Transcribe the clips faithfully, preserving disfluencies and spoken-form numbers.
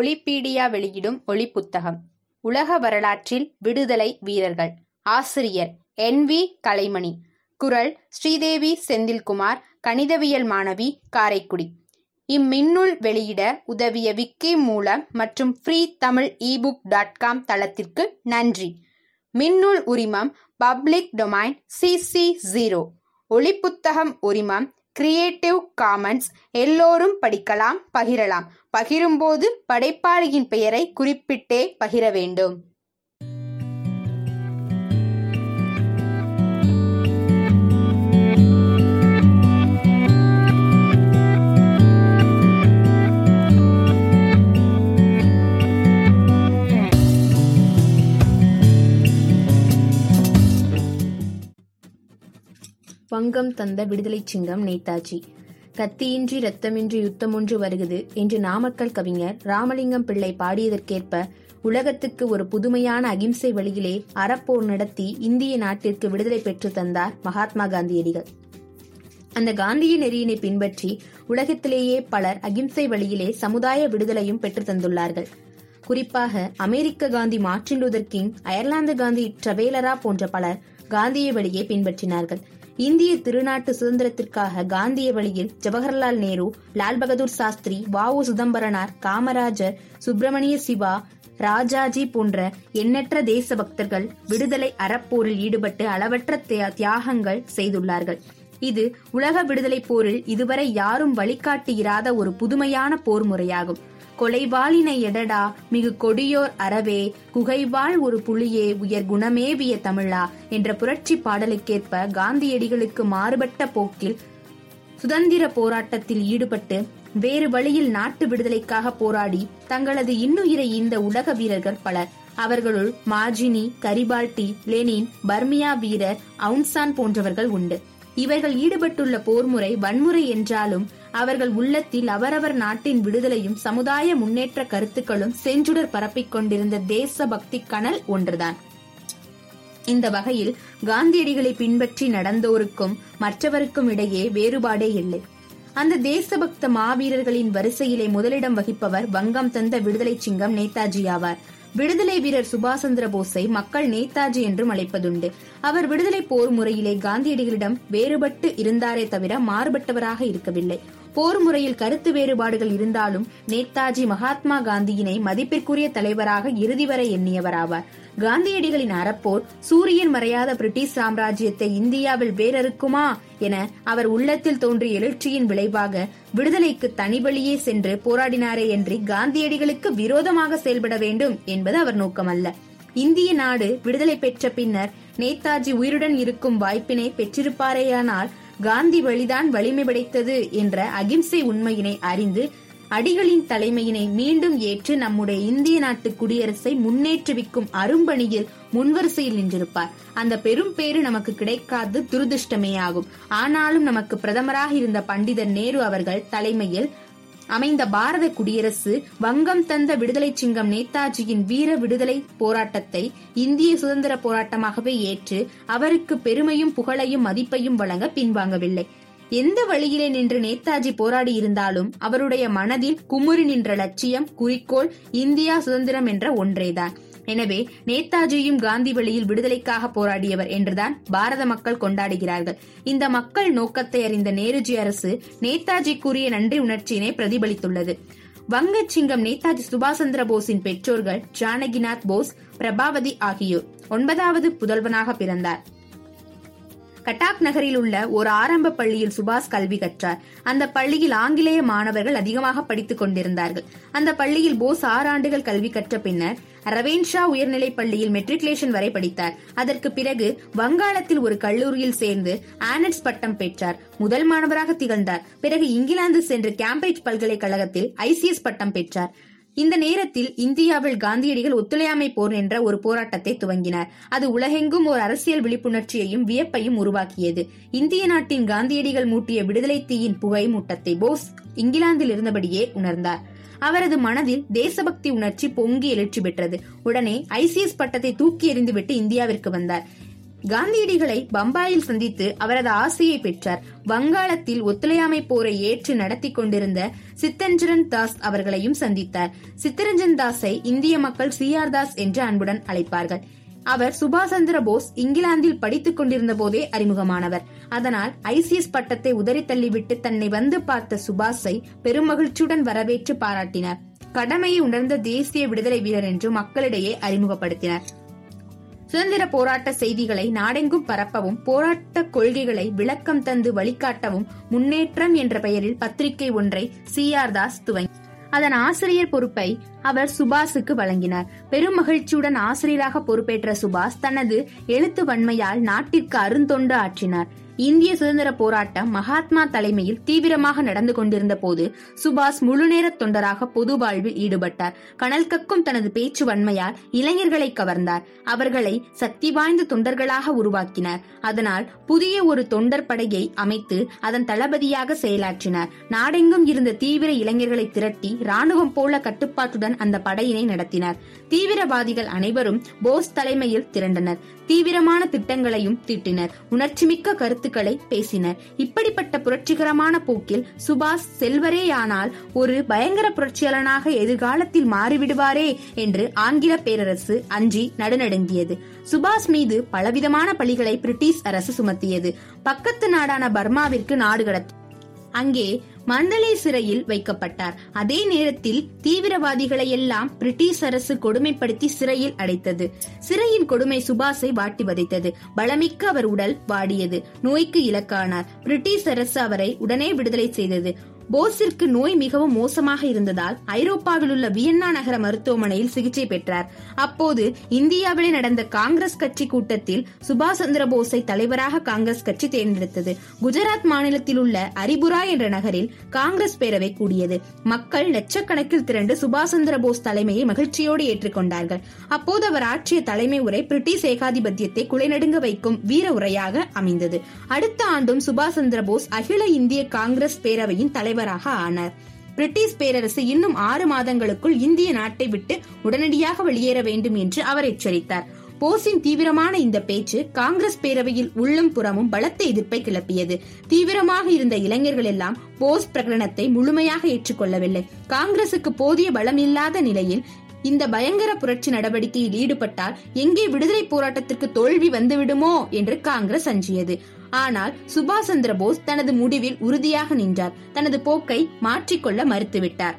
ஒலிபீடியா வெளியிடும் ஒலி புத்தகம். உலக வரலாற்றில் விடுதலை வீரர்கள். ஆசிரியர் என்வி கலைமணி. குரல் ஸ்ரீதேவி செந்தில்குமார், கணிதவியல் மாணவி, காரைக்குடி. இம்மின்னூல் வெளியிட உதவிய விக்கி மூலம் மற்றும் free Tamil ebook dot com தளத்திற்கு நன்றி. மின்னூல் உரிமம் பப்ளிக் டொமைன் சிசி ஜீரோ. ஒளிப்புத்தகம் உரிமம் கிரியேட்டிவ் காமன்ஸ். எல்லோரும் படிக்கலாம், பகிரலாம். பகிரும்போது படைப்பாளியின் பெயரை குறிப்பிட்டே பகிர வேண்டும். வங்கம் தந்த விடுதலை சிங்கம் நேதாஜி. கத்தியின்றி இரத்தமின்றி யுத்தமொன்று வருகிறது என்று நாமக்கல் கவிஞர் ராமலிங்கம் பிள்ளை பாடியதற்கேற்ப உலகத்துக்கு ஒரு புதுமையான அகிம்சை வழியிலே அறப்போர் நடத்தி இந்திய நாட்டிற்கு விடுதலை பெற்று தந்தார் மகாத்மா காந்தியடிகள். அந்த காந்திய நெறியினை பின்பற்றி உலகத்திலேயே பலர் அகிம்சை வழியிலே சமுதாய விடுதலையும் பெற்று தந்துள்ளார்கள். குறிப்பாக அமெரிக்க Gandhi Martin Luther King, Ireland Gandhi de Valera போன்ற பலர் காந்திய வழியை பின்பற்றினார்கள். இந்திய திருநாட்டு சுதந்திரத்திற்காக காந்திய வழியில் ஜவஹர்லால் நேரு, லால் பகதூர் சாஸ்திரி, வ உ சிதம்பரனார், காமராஜர், சுப்பிரமணிய சிவா, ராஜாஜி போன்ற எண்ணற்ற தேசபக்தர்கள் விடுதலை அறப்போரில் ஈடுபட்டு அளவற்ற தியாகங்கள் செய்துள்ளார்கள். இது உலக விடுதலை போரில் இதுவரை யாரும் வழிகாட்டியிராத ஒரு புதுமையான போர் முறையாகும். கொலைவாளினை எடடா மிகு கொடியோர் அறவே, குகைவாள் ஒரு புலியே உயர் குணமேவிய தமிழா என்ற புரட்சி பாடலுக்கேற்ப காந்தியடிகளுக்கு மாறுபட்ட போக்கில் சுதந்திர போராட்டத்தில் ஈடுபட்டு வேறு வழியில் நாட்டு விடுதலைக்காக போராடி தங்களது இன்னுயிரை இந்த உலக வீரர்கள் பலர். அவர்களுள் மாஜினி, கரிபால்டி, லெனின், பர்மியா வீரர் அவுன்சான் போன்றவர்கள் உண்டு. இவர்கள் ஈடுபட்டுள்ள போர்முறை வன்முறை என்றாலும் அவர்கள் உள்ளத்தில் அவரவர் நாட்டின் விடுதலையும் சமுதாய முன்னேற்ற கருத்துக்களும் செஞ்சுடர் பரப்பிக் கொண்டிருந்த தேச பக்தி கனல் ஒன்றுதான். இந்த வகையில் காந்தியடிகளை பின்பற்றி நடந்தோருக்கும் மற்றவருக்கும் இடையே வேறுபாடே இல்லை. அந்த தேசபக்த மாவீரர்களின் வரிசையிலே முதலிடம் வகிப்பவர் வங்கம் தந்த விடுதலை சிங்கம் நேதாஜி ஆவார். விடுதலை வீரர் சுபாஷ் சந்திரபோஸை மக்கள் நேதாஜி என்றும் அழைப்பதுண்டு. அவர் விடுதலை போர் முறையிலே காந்தியடிகளிடம் வேறுபட்டு இருந்தாரே தவிர மாறுபட்டவராக இருக்கவில்லை. போர் முறையில் கருத்து வேறுபாடுகள் இருந்தாலும் நேதாஜி மகாத்மா காந்தியினை மதிப்பிற்குரிய தலைவராக இறுதி வரை எண்ணியவராவார். காந்தியடிகளின் அறப்போர் சூரியன் மறையாத பிரிட்டிஷ் சாம்ராஜ்யத்தை இந்தியாவில் வேறறுக்குமா என அவர் உள்ளத்தில் தோன்றிய எழுச்சியின் விளைவாக விடுதலைக்கு தனி வழியே சென்று போராடினாரே என்று காந்தியடிகளுக்கு விரோதமாக செயல்பட வேண்டும் என்பது அவர் நோக்கமல்ல. இந்திய நாடு விடுதலை பெற்ற பின்னர் நேதாஜி உயிருடன் இருக்கும் வாய்ப்பினை பெற்றிருப்பாரேயானால் காந்தி வழிதான் வலிமை படைத்தது என்ற அகிம்சை உண்மையினை அறிந்து அடிகளின் தலைமையினை மீண்டும் ஏற்று நம்முடைய இந்திய நாட்டு குடியரசை முன்னேற்றுவிக்கும் அரும்பணியில் முன்வரிசையில் நின்றிருப்பார். அந்த பெரும் பேறு நமக்கு கிடைக்காது துரதிருஷ்டமே ஆகும். ஆனாலும் நமக்கு பிரதமராக இருந்த பண்டிதர் நேரு அவர்கள் தலைமையில் அமைந்த பாரத குடியரசு வங்கம் தந்த விடுதலை சிங்கம் நேதாஜியின் வீர விடுதலை போராட்டத்தை இந்திய சுதந்திர போராட்டமாகவே ஏற்று அவருக்கு பெருமையும் புகழையும் மதிப்பையும் வழங்க பின்வாங்கவில்லை. எந்த வழியிலே நின்று நேதாஜி போராடி இருந்தாலும் அவருடைய மனதில் குமுறி நின்ற லட்சியம், குறிக்கோள் இந்தியா சுதந்திரம் என்ற ஒன்றேதான். எனவே நேதாஜியும் காந்தி வழியில் விடுதலைக்காக போராடியவர் என்றுதான் பாரத மக்கள் கொண்டாடுகிறார்கள். இந்த மக்கள் நோக்கத்தை அறிந்த நேருஜி அரசு நேதாஜிக்குரிய நன்றி உணர்ச்சியினை பிரதிபலித்துள்ளது. வங்கச்சிங்கம் நேதாஜி சுபாஷ் சந்திர போஸின் பெற்றோர்கள் ஜானகிநாத் போஸ், பிரபாவதி ஆகியோர். ஒன்பதாவது புதல்வனாக பிறந்தார். கட்டாக் நகரில் உள்ள ஒரு ஆரம்ப பள்ளியில் சுபாஷ் கல்வி கற்றார். அந்த பள்ளியில் ஆங்கிலேய மாணவர்கள் அதிகமாக படித்துக் கொண்டிருந்தார்கள். அந்த பள்ளியில் போஸ் ஆறு ஆண்டுகள் கல்வி கற்ற பின்னர் ரவேன்ஷா உயர்நிலைப் பள்ளியில் மெட்ரிகுலேஷன் வரை படித்தார். அதற்கு பிறகு வங்காளத்தில் ஒரு கல்லூரியில் சேர்ந்து ஆனர்ஸ் பட்டம் பெற்றார். முதல் மாணவராக திகழ்ந்தார். பிறகு இங்கிலாந்து சென்று கேம்பிரிட்ஜ் பல்கலைக்கழகத்தில் ஐசிஎஸ் பட்டம் பெற்றார். இந்த நேரத்தில் இந்தியாவில் காந்தியடிகள் ஒத்துழையாமை போர் என்ற ஒரு போராட்டத்தை துவங்கினார். அது உலகெங்கும் ஒரு அரசியல் விழிப்புணர்ச்சியையும் வியப்பையும் உருவாக்கியது. இந்திய நாட்டின் காந்தியடிகள் மூட்டிய விடுதலை தீயின் புகை மூட்டத்தை போஸ் இங்கிலாந்தில் இருந்தபடியே உணர்ந்தார். அவரது மனதில் தேசபக்தி உணர்ச்சி பொங்கி எழுச்சி பெற்றது. உடனே ஐசிஎஸ் பட்டத்தை தூக்கி எறிந்துவிட்டு இந்தியாவிற்கு வந்தார். காந்தியடிகளை பம்பாயில் சந்தித்து அவரது ஆசையை பெற்றார். வங்காளத்தில் ஒத்துழையாமை போரை ஏற்று நடத்தி கொண்டிருந்த சித்தரஞ்சன் தாஸ் அவர்களையும் சந்தித்தார். சித்தரஞ்சன் தாஸை இந்திய மக்கள் சி ஆர் தாஸ் என்று அன்புடன் அழைப்பார்கள். அவர் சுபாஷ் சந்திர போஸ் இங்கிலாந்தில் படித்துக் கொண்டிருந்த போதே அறிமுகமானவர். அதனால் ஐசிஎஸ் பட்டத்தை உதறி தள்ளிவிட்டு தன்னை வந்து பார்த்த சுபாஷை பெருமகிழ்ச்சியுடன் வரவேற்று பாராட்டினார். கடமையை உணர்ந்த தேசிய விடுதலை வீரர் என்று மக்களிடையே அறிமுகப்படுத்தினார். சுதந்திர போராட்ட செய்திகளை நாடெங்கும் பரப்பவும் போராட்ட கொள்கைகளை விளக்கம் தந்து வழிகாட்டவும் முன்னேற்றம் என்ற பெயரில் பத்திரிகை ஒன்றை சி ஆர் தாஸ் துவங்கி அதன் ஆசிரியர் பொறுப்பை அவர் சுபாஷுக்கு வழங்கினார். பெரும் மகிழ்ச்சியுடன் ஆசிரியராக பொறுப்பேற்ற சுபாஷ் தனது எழுத்து வன்மையால் நாட்டிற்கு அருந்தொண்டு ஆற்றினார். இந்திய சுதந்திர போராட்டம் மகாத்மா தலைமையில் தீவிரமாக நடந்து கொண்டிருந்த போது சுபாஷ் முழுநேர தொண்டராக பொது வாழ்வில் ஈடுபட்டார். கனல் கக்கும் தனது பேச்சு வன்மையால் இளைஞர்களை கவர்ந்தார். அவர்களை சக்தி வாய்ந்த தொண்டர்களாக உருவாக்கினார். அதனால் புதிய ஒரு தொண்டர் படையை அமைத்து அதன் தளபதியாக செயலாற்றினார். நாடெங்கும் இருந்த தீவிர இளைஞர்களை திரட்டி ராணுவம் போல கட்டுப்பாட்டுடன் அந்த படையினை நடத்தினார். தீவிரவாதிகள் அனைவரும் போஸ் தலைமையில் திரண்டனர். தீவிரமான திட்டங்களையும் தீட்டினர். உணர்ச்சிமிக்க கருத்துக்களை பேசினர். இப்படிப்பட்ட புரட்சிகரமான போக்கில் சுபாஷ் செல்வரேயானால் ஒரு பயங்கர புரட்சியாளனாக எதிர்காலத்தில் மாறிவிடுவாரே என்று ஆங்கில பேரரசு அஞ்சி நடுநடுங்கியது. சுபாஷ் மீது பலவிதமான பழிகளை பிரிட்டிஷ் அரசு சுமத்தியது. பக்கத்து நாடான பர்மாவிற்கு நாடு கடத்த அங்கே மண்டலே சிறையில் வைக்கப்பட்டார். அதே நேரத்தில் தீவிரவாதிகளை எல்லாம் பிரிட்டிஷ் அரசு கொடுமைப்படுத்தி சிறையில் அடைத்தது. சிறையின் கொடுமை சுபாஷை வாட்டி வதைத்தது. பலமிக்க அவர் உடல் வாடியது. நோய்க்கு இலக்கானார். பிரிட்டிஷ் அரசு அவரை உடனே விடுதலை செய்தது. போஸிற்கு நோய் மிகவும் மோசமாக இருந்ததால் ஐரோப்பாவில் உள்ள வியன்னா நகர மருத்துவமனையில் சிகிச்சை பெற்றார். அப்போது இந்தியாவிலே நடந்த காங்கிரஸ் கட்சி கூட்டத்தில் சுபாஷ் சந்திர போஸை தலைவராக காங்கிரஸ் கட்சி தேர்ந்தெடுத்தது. குஜராத் மாநிலத்தில் உள்ள அரிபுரா என்ற நகரில் காங்கிரஸ் பேரவை கூடியது. மக்கள் லட்சக்கணக்கில் திரண்டு சுபாஷ் சந்திர போஸ் தலைமையை மகிழ்ச்சியோடு ஏற்றுக்கொண்டார்கள். அப்போது அவர் ஆற்றிய தலைமை உரை பிரிட்டிஷ் ஏகாதிபத்தியத்தை குலைநடுங்க வைக்கும் வீர உரையாக அமைந்தது. அடுத்த ஆண்டும் சுபாஷ் சந்திர போஸ் அகில இந்திய காங்கிரஸ் பேரவையின் தலைவர் ஆனார். பிரிட்டிஷ் பேரரசு இன்னும் ஆறு மாதங்களுக்குள் இந்திய நாட்டை விட்டு உடனடியாக வெளியேற வேண்டும் என்று அவர் எச்சரித்தார். போஸின் தீவிரமான இந்த பேச்சு காங்கிரஸ் பேரவையில் உள்ளும் புறமும் பலத்த எதிர்ப்பை கிளப்பியது. தீவிரமாக இருந்த இளைஞர்கள் எல்லாம் போஸ் பிரகடனத்தை முழுமையாக ஏற்றுக்கொள்ளவில்லை. காங்கிரசுக்கு போதிய பலம் இல்லாத நிலையில் இந்த பயங்கர புரட்சி நடவடிக்கையில் ஈடுபட்டால் எங்கே விடுதலை போராட்டத்திற்கு தோல்வி வந்துவிடுமோ என்று காங்கிரஸ் அஞ்சியது. ஆனால் சுபாஷ் சந்திர போஸ் தனது முடிவில் உறுதியாக நின்றார். தனது போக்கை மாற்றிக்கொள்ள மறுத்துவிட்டார்.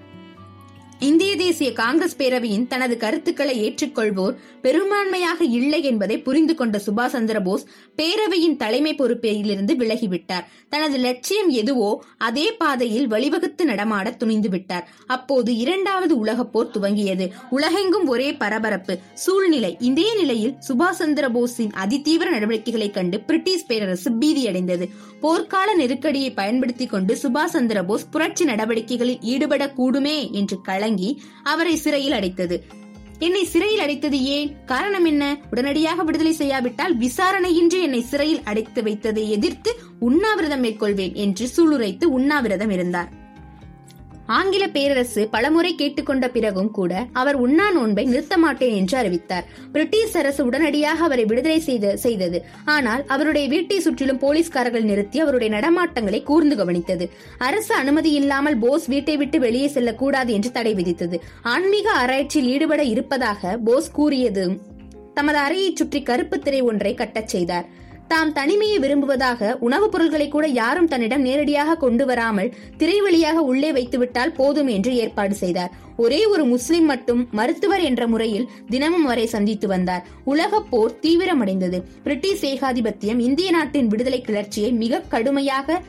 இந்திய தேசிய காங்கிரஸ் பேரவையின் தனது கருத்துக்களை ஏற்றுக்கொள்வோர் பெரும்பான்மையாக இல்லை என்பதை புரிந்து கொண்ட சுபாஷ் சந்திர போஸ் பேரவையின் தலைமை பொறுப்பிலிருந்து விலகிவிட்டார். தனது லட்சியம் எதுவோ அதே பாதையில் வழிவகுத்து நடமாட துணிந்து விட்டார். அப்போது இரண்டாவது உலகப்போர் துவங்கியது. உலகெங்கும் ஒரே பரபரப்பு சூழ்நிலை. இதே நிலையில் சுபாஷ் சந்திர போஸின் அதிதீவிர நடவடிக்கைகளை கண்டு பிரிட்டிஷ் பேரரசு பீதியடைந்தது. போர்க்கால நெருக்கடியை பயன்படுத்திக் கொண்டு சுபாஷ் சந்திர போஸ் புரட்சி நடவடிக்கைகளில் ஈடுபடக்கூடுமே என்று கலங்கி அவரை சிறையில் அடைத்தது. என்னை சிறையில் அடைத்தது ஏன்? காரணம் என்ன? உடனடியாக விடுதலை செய்யாவிட்டால் விசாரணையின்றி என்னை சிறையில் அடைத்து வைத்ததை எதிர்த்து உண்ணாவிரதம் மேற்கொள்வேன் என்று சூளுரைத்து உண்ணாவிரதம் இருந்தார். ஆங்கில பேரரசு பலமுறை கேட்டுக்கொண்ட பிறகும் கூட அவர் உண்ணா நோன்பை நிறுத்த மாட்டேன் என்று அறிவித்தார். பிரிட்டிஷ் அரசு உடனடியாக அவரை விடுதலை செய்தது. ஆனால் அவருடைய வீட்டை சுற்றிலும் போலீஸ்காரர்கள் நிறுத்தி அவருடைய நடமாட்டங்களை கூர்ந்து கவனித்தது. அரசு அனுமதி இல்லாமல் போஸ் வீட்டை விட்டு வெளியே செல்லக்கூடாது என்று தடை விதித்தது. ஆன்மீக ஆராய்ச்சியில் ஈடுபட இருப்பதாக போஸ் கூறியது. தமது அறையை சுற்றி கருப்பு திரை ஒன்றை கட்டச் செய்தார். தாம் தனிமையை விரும்புவதாக உணவுப் பொருட்களை கூட யாரும் தன்னிடம் நேரடியாக கொண்டு வராமல் திரை வழியாக உள்ளே வைத்துவிட்டால் போதும் என்று ஏற்பாடு செய்தார். ஒரே ஒரு முஸ்லிம் மட்டும் மருத்துவர் என்ற முறையில் தினமும் வரை சந்தித்து வந்தார். உலக போர் தீவிரமடைந்தது. பிரிட்டிஷ் ஏகாதிபத்தியம் இந்திய நாட்டின் விடுதலை கிளர்ச்சியை மிக கடுமையாக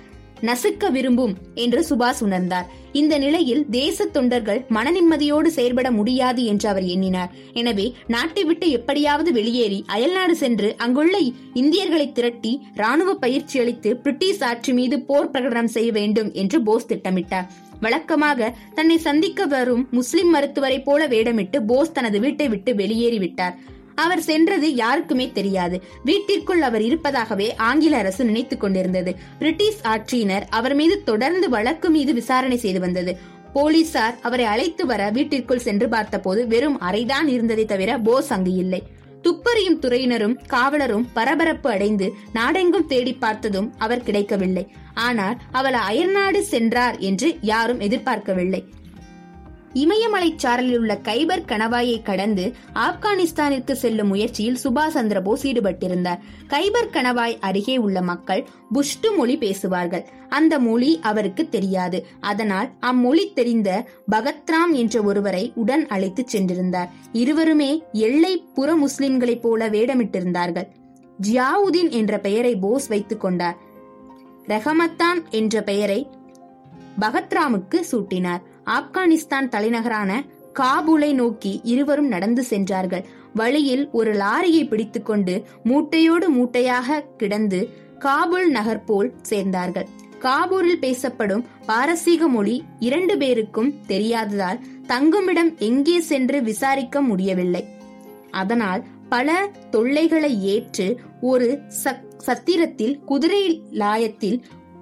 நசுக்க விரும்பும் என்று சுபாஷ் உணர்ந்தார். இந்த நிலையில் தேச தொண்டர்கள் மனநிம்மதியோடு செயல்பட முடியாது என்று அவர் எண்ணினார். எனவே நாட்டை விட்டு எப்படியாவது வெளியேறி அயல்நாடு சென்று அங்குள்ள இந்தியர்களை திரட்டி ராணுவ பயிற்சி அளித்து பிரிட்டிஷ் ஆட்சி மீது போர் பிரகடனம் செய்ய வேண்டும் என்று போஸ் திட்டமிட்டார். வழக்கமாக தன்னை சந்திக்க வரும் முஸ்லிம் மருத்துவரை போல வேடமிட்டு போஸ் தனது வீட்டை விட்டு வெளியேறிவிட்டார். அவர் சென்றது யாருக்குமே தெரியாது. வீட்டிற்குள் அவர் இருப்பதாகவே ஆங்கில அரசு நினைத்துக் கொண்டிருந்தது. பிரிட்டிஷ் ஆட்சியினர் அவர் மீது தொடர்ந்து வழக்கு மீது விசாரணை செய்து வந்தது. போலீசார் அவரை அழைத்து வர வீட்டிற்குள் சென்று பார்த்தபோது வெறும் அறைதான் இருந்ததை தவிர போஸ் அங்கு இல்லை. துப்பறியும் துறையினரும் காவலரும் பரபரப்பு அடைந்து நாடெங்கும் தேடி பார்த்ததும் அவர் கிடைக்கவில்லை. ஆனால் அவர் அயர்நாடு சென்றார் என்று யாரும் எதிர்பார்க்கவில்லை. இமயமலை சாரலில் உள்ள கைபர் கணவாயை கடந்து ஆப்கானிஸ்தானிற்கு செல்லும் முயற்சியில் சுபாஷ் சந்திரபோஸ் ஈடுபட்டிருந்தார். கைபர் கணவாய் அருகே உள்ள மக்கள் புஷ்டு மொழி பேசுவார்கள். அந்த மொழி அவருக்கு தெரியாது. அதனால் அம்மொழி தெரிந்த பகத்ராம் என்ற ஒருவரை உடன் அழைத்து சென்றிருந்தார். இருவருமே எல்லை புற முஸ்லிம்களைப் போல வேடமிட்டிருந்தார்கள். ஜியாவுதீன் என்ற பெயரை போஸ் வைத்துக் கொண்டார். ரஹமத்தான் என்ற பெயரை பகத்ராமுக்கு சூட்டினார். ஆப்கானிஸ்தான் தலைநகரான காபூலை நோக்கி இருவரும் நடந்து சென்றார்கள். வழியில் ஒரு லாரியை பிடித்துக்கொண்டு மூட்டையோடு மூட்டையாக கிடந்து காபூல் நகர் போல் சேர்ந்தார்கள். காபூலில் பேசப்படும் பாரசீக மொழி இரண்டு பேருக்கும் தெரியாததால் தங்குமிடம் எங்கே சென்று விசாரிக்க முடியவில்லை. அதனால் பல தொல்லைகளை ஏற்று ஒரு சத்திரத்தில் குதிரை லாயத்தில்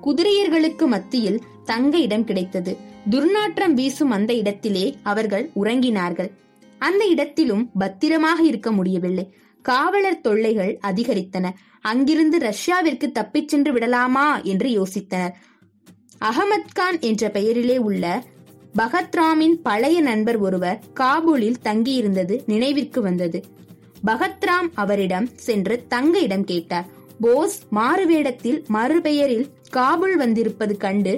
குதிரையர்களுக்கு மத்தியில் தங்க இடம் கிடைத்தது. துர்நாற்றம் வீசும் அந்த இடத்திலே அவர்கள் உறங்கினார்கள். அந்த இடத்திலும் பத்திரமாக இருக்க முடியவில்லை. காவலர் தொல்லைகள் அதிகரித்தன. அங்கிருந்து ரஷ்யாவிற்கு தப்பிச் சென்று விடலாமா என்று யோசித்தனர். அகமத் கான் என்ற பெயரிலே உள்ள பகத்ராமின் பழைய நண்பர் ஒருவர் காபூலில் தங்கியிருந்தது நினைவிற்கு வந்தது. பகத்ராம் அவரிடம் சென்று தங்க இடம் கேட்டார். போஸ் மாறுவேடத்தில் மறுபெயரில் காபூல் வந்திருப்பது கண்டு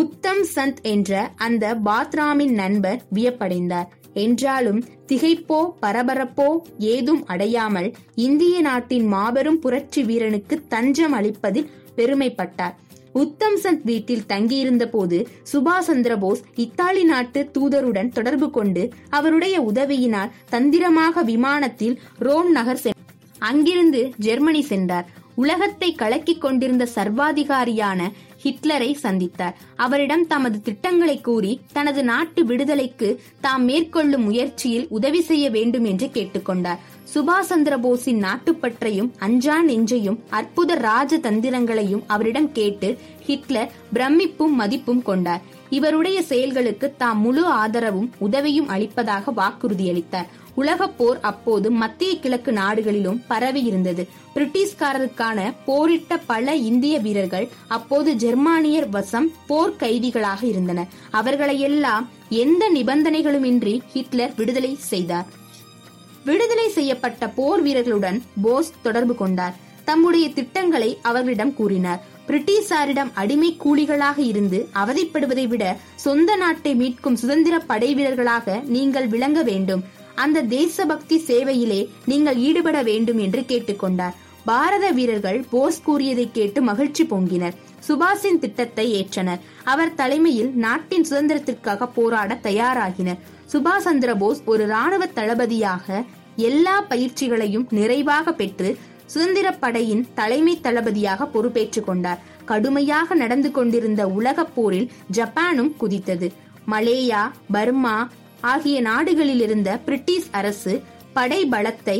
உத்தம் சந்த் என்ற அந்த பாத்ராமின் நண்பர் வியப்படைந்தார். என்றாலும் திகைப்போ பரபரப்போ ஏதும் அடையாமல் இந்திய நாட்டின் மாபெரும் புரட்சி வீரனுக்கு தஞ்சம் அளிப்பதில் பெருமைப்பட்டார். உத்தம் சந்த் வீட்டில் தங்கியிருந்த போது சுபாஷ் சந்திரபோஸ் இத்தாலி நாட்டு தூதருடன் தொடர்பு கொண்டு அவருடைய உதவியினால் தந்திரமாக விமானத்தில் ரோம் நகர் சென்றார். அங்கிருந்து ஜெர்மனி சென்றார். உலகத்தை கலக்கிக் கொண்டிருந்த சர்வாதிகாரியான ஹிட்லரை சந்தித்தார். அவரிடம் தமது திட்டங்களை கூறி தனது நாட்டு விடுதலைக்கு தாம் மேற்கொள்ளும் முயற்சியில் உதவி செய்ய வேண்டும் என்று கேட்டுக்கொண்டார். சுபாஷ் சந்திரபோஸின் நாட்டுப்பற்றையும் அஞ்சா நெஞ்சையும் அற்புத ராஜ தந்திரங்களையும் அவரிடம் கேட்டு ஹிட்லர் பிரமிப்பும் மதிப்பும் கொண்டார். இவருடைய செயல்களுக்கு தாம் முழு ஆதரவும் உதவியும் அளிப்பதாக வாக்குறுதியளித்தார். உலகப்போர் அப்போது மத்திய கிழக்கு நாடுகளிலும் பரவி இருந்தது. பிரிட்டிஷ்காரருக்கான போரிட்ட பல இந்திய வீரர்கள் அப்போது ஜெர்மானியர் வசம் போர் கைதிகளாக இருந்தனர். அவர்களையெல்லாம் எந்த நிபந்தனைகளுமின்றி ஹிட்லர் விடுதலை செய்தார். விடுதலை செய்யப்பட்ட போர் வீரர்களுடன் போஸ் தொடர்பு கொண்டார். தம்முடைய திட்டங்களை அவர்களிடம் கூறினார். பிரிட்டிஷாரிடம் அடிமை கூலிகளாக இருந்து அவதிப்படுவதை விட சொந்த நாட்டை மீட்கும் சுதந்திர படை வீரர்களாக நீங்கள் விளங்க வேண்டும். அந்த தேசபக்தி சேவையிலே நீங்கள் ஈடுபட வேண்டும் என்று கேட்டுக்கொண்டார். பாரத வீரர்கள் போஸ் கூறியதை கேட்டு மகிழ்ச்சி பொங்கினர். சுபாஷின் திட்டத்தை ஏற்றனர். அவர் தலைமையில் நாட்டின் சுதந்திரத்திற்காக போராட தயாராகினர். சுபாஷ் சந்திர போஸ் ஒரு ராணுவ தளபதியாக எல்லா பயிற்சிகளையும் நிறைவாக பெற்று சுதந்திர படையின் தலைமை தளபதியாக பொறுப்பேற்றுக் கொண்டார். கடுமையாக நடந்து கொண்டிருந்த உலக போரில் ஜப்பானும் குதித்தது. மலேயா, பர்மா ஆகிய நாடுகளில் இருந்த பிரிட்டிஷ் அரசு படை பலத்தை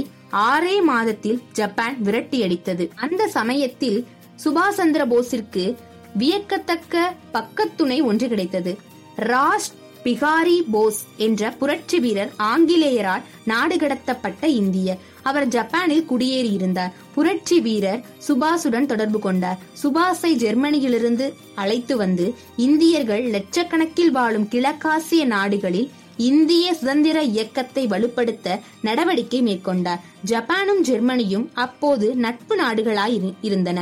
ஆறே மாதத்தில் ஜப்பான் விரட்டியடித்தது. அந்த சமயத்தில் சுபாஷ் சந்திர போஸிற்கு வியக்கத்தக்க பக்கத்துணை ஒன்று கிடைத்தது. ராஷ் பிகாரி போஸ் என்ற புரட்சி வீரர் ஆங்கிலேயரால் நாடு கடத்தப்பட்ட இந்தியர். அவர் ஜப்பானில் குடியேறி இருந்தார். புரட்சி வீரர் சுபாஷுடன் தொடர்பு கொண்டார். சுபாஷை ஜெர்மனியிலிருந்து அழைத்து வந்து இந்தியர்கள் லட்சக்கணக்கில் வாழும் கிழக்காசிய நாடுகளில் இந்திய சுதந்திர இயக்கத்தை வலுப்படுத்த நடவடிக்கை மேற்கொண்டார். ஜப்பானும் ஜெர்மனியும் அப்போது நட்பு நாடுகளாய் இருந்தன.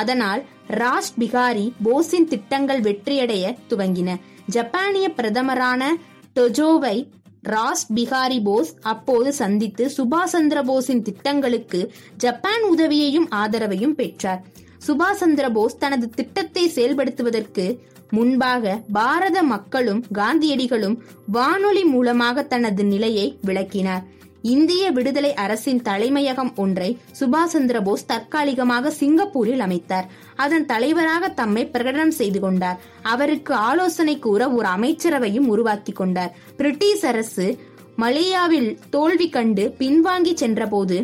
அதனால் ராஷ் பிகாரி போஸின் திட்டங்கள் வெற்றியடைய துவங்கின. ஜப்பானிய பிரதமரான டொஜோவை ராஷ் பிகாரி போஸ் அப்போது சந்தித்து சுபாஷ் சந்திர போஸின் திட்டங்களுக்கு ஜப்பான் உதவியையும் ஆதரவையும் பெற்றார். சுபாஷ் சந்திர போஸ் தனது திட்டத்தை செயல்படுத்துவதற்கு முன்பாக பாரத மக்களும் காந்தியடிகளும் வானொலி மூலமாக தனது நிலையை விளக்கினார். இந்திய விடுதலை அரசின் தலைமையகம் ஒன்றை சுபாஷ் சந்திர போஸ் தற்காலிகமாக சிங்கப்பூரில் அமைத்தார். அதன் தலைவராக தம்மை பிரகடனம் செய்து கொண்டார். அவருக்கு ஆலோசனை கூற ஒரு அமைச்சரவையும் உருவாக்கி கொண்டார். பிரிட்டிஷ் அரசு மலேயாவில் தோல்வி கண்டு பின்வாங்கி சென்றபோது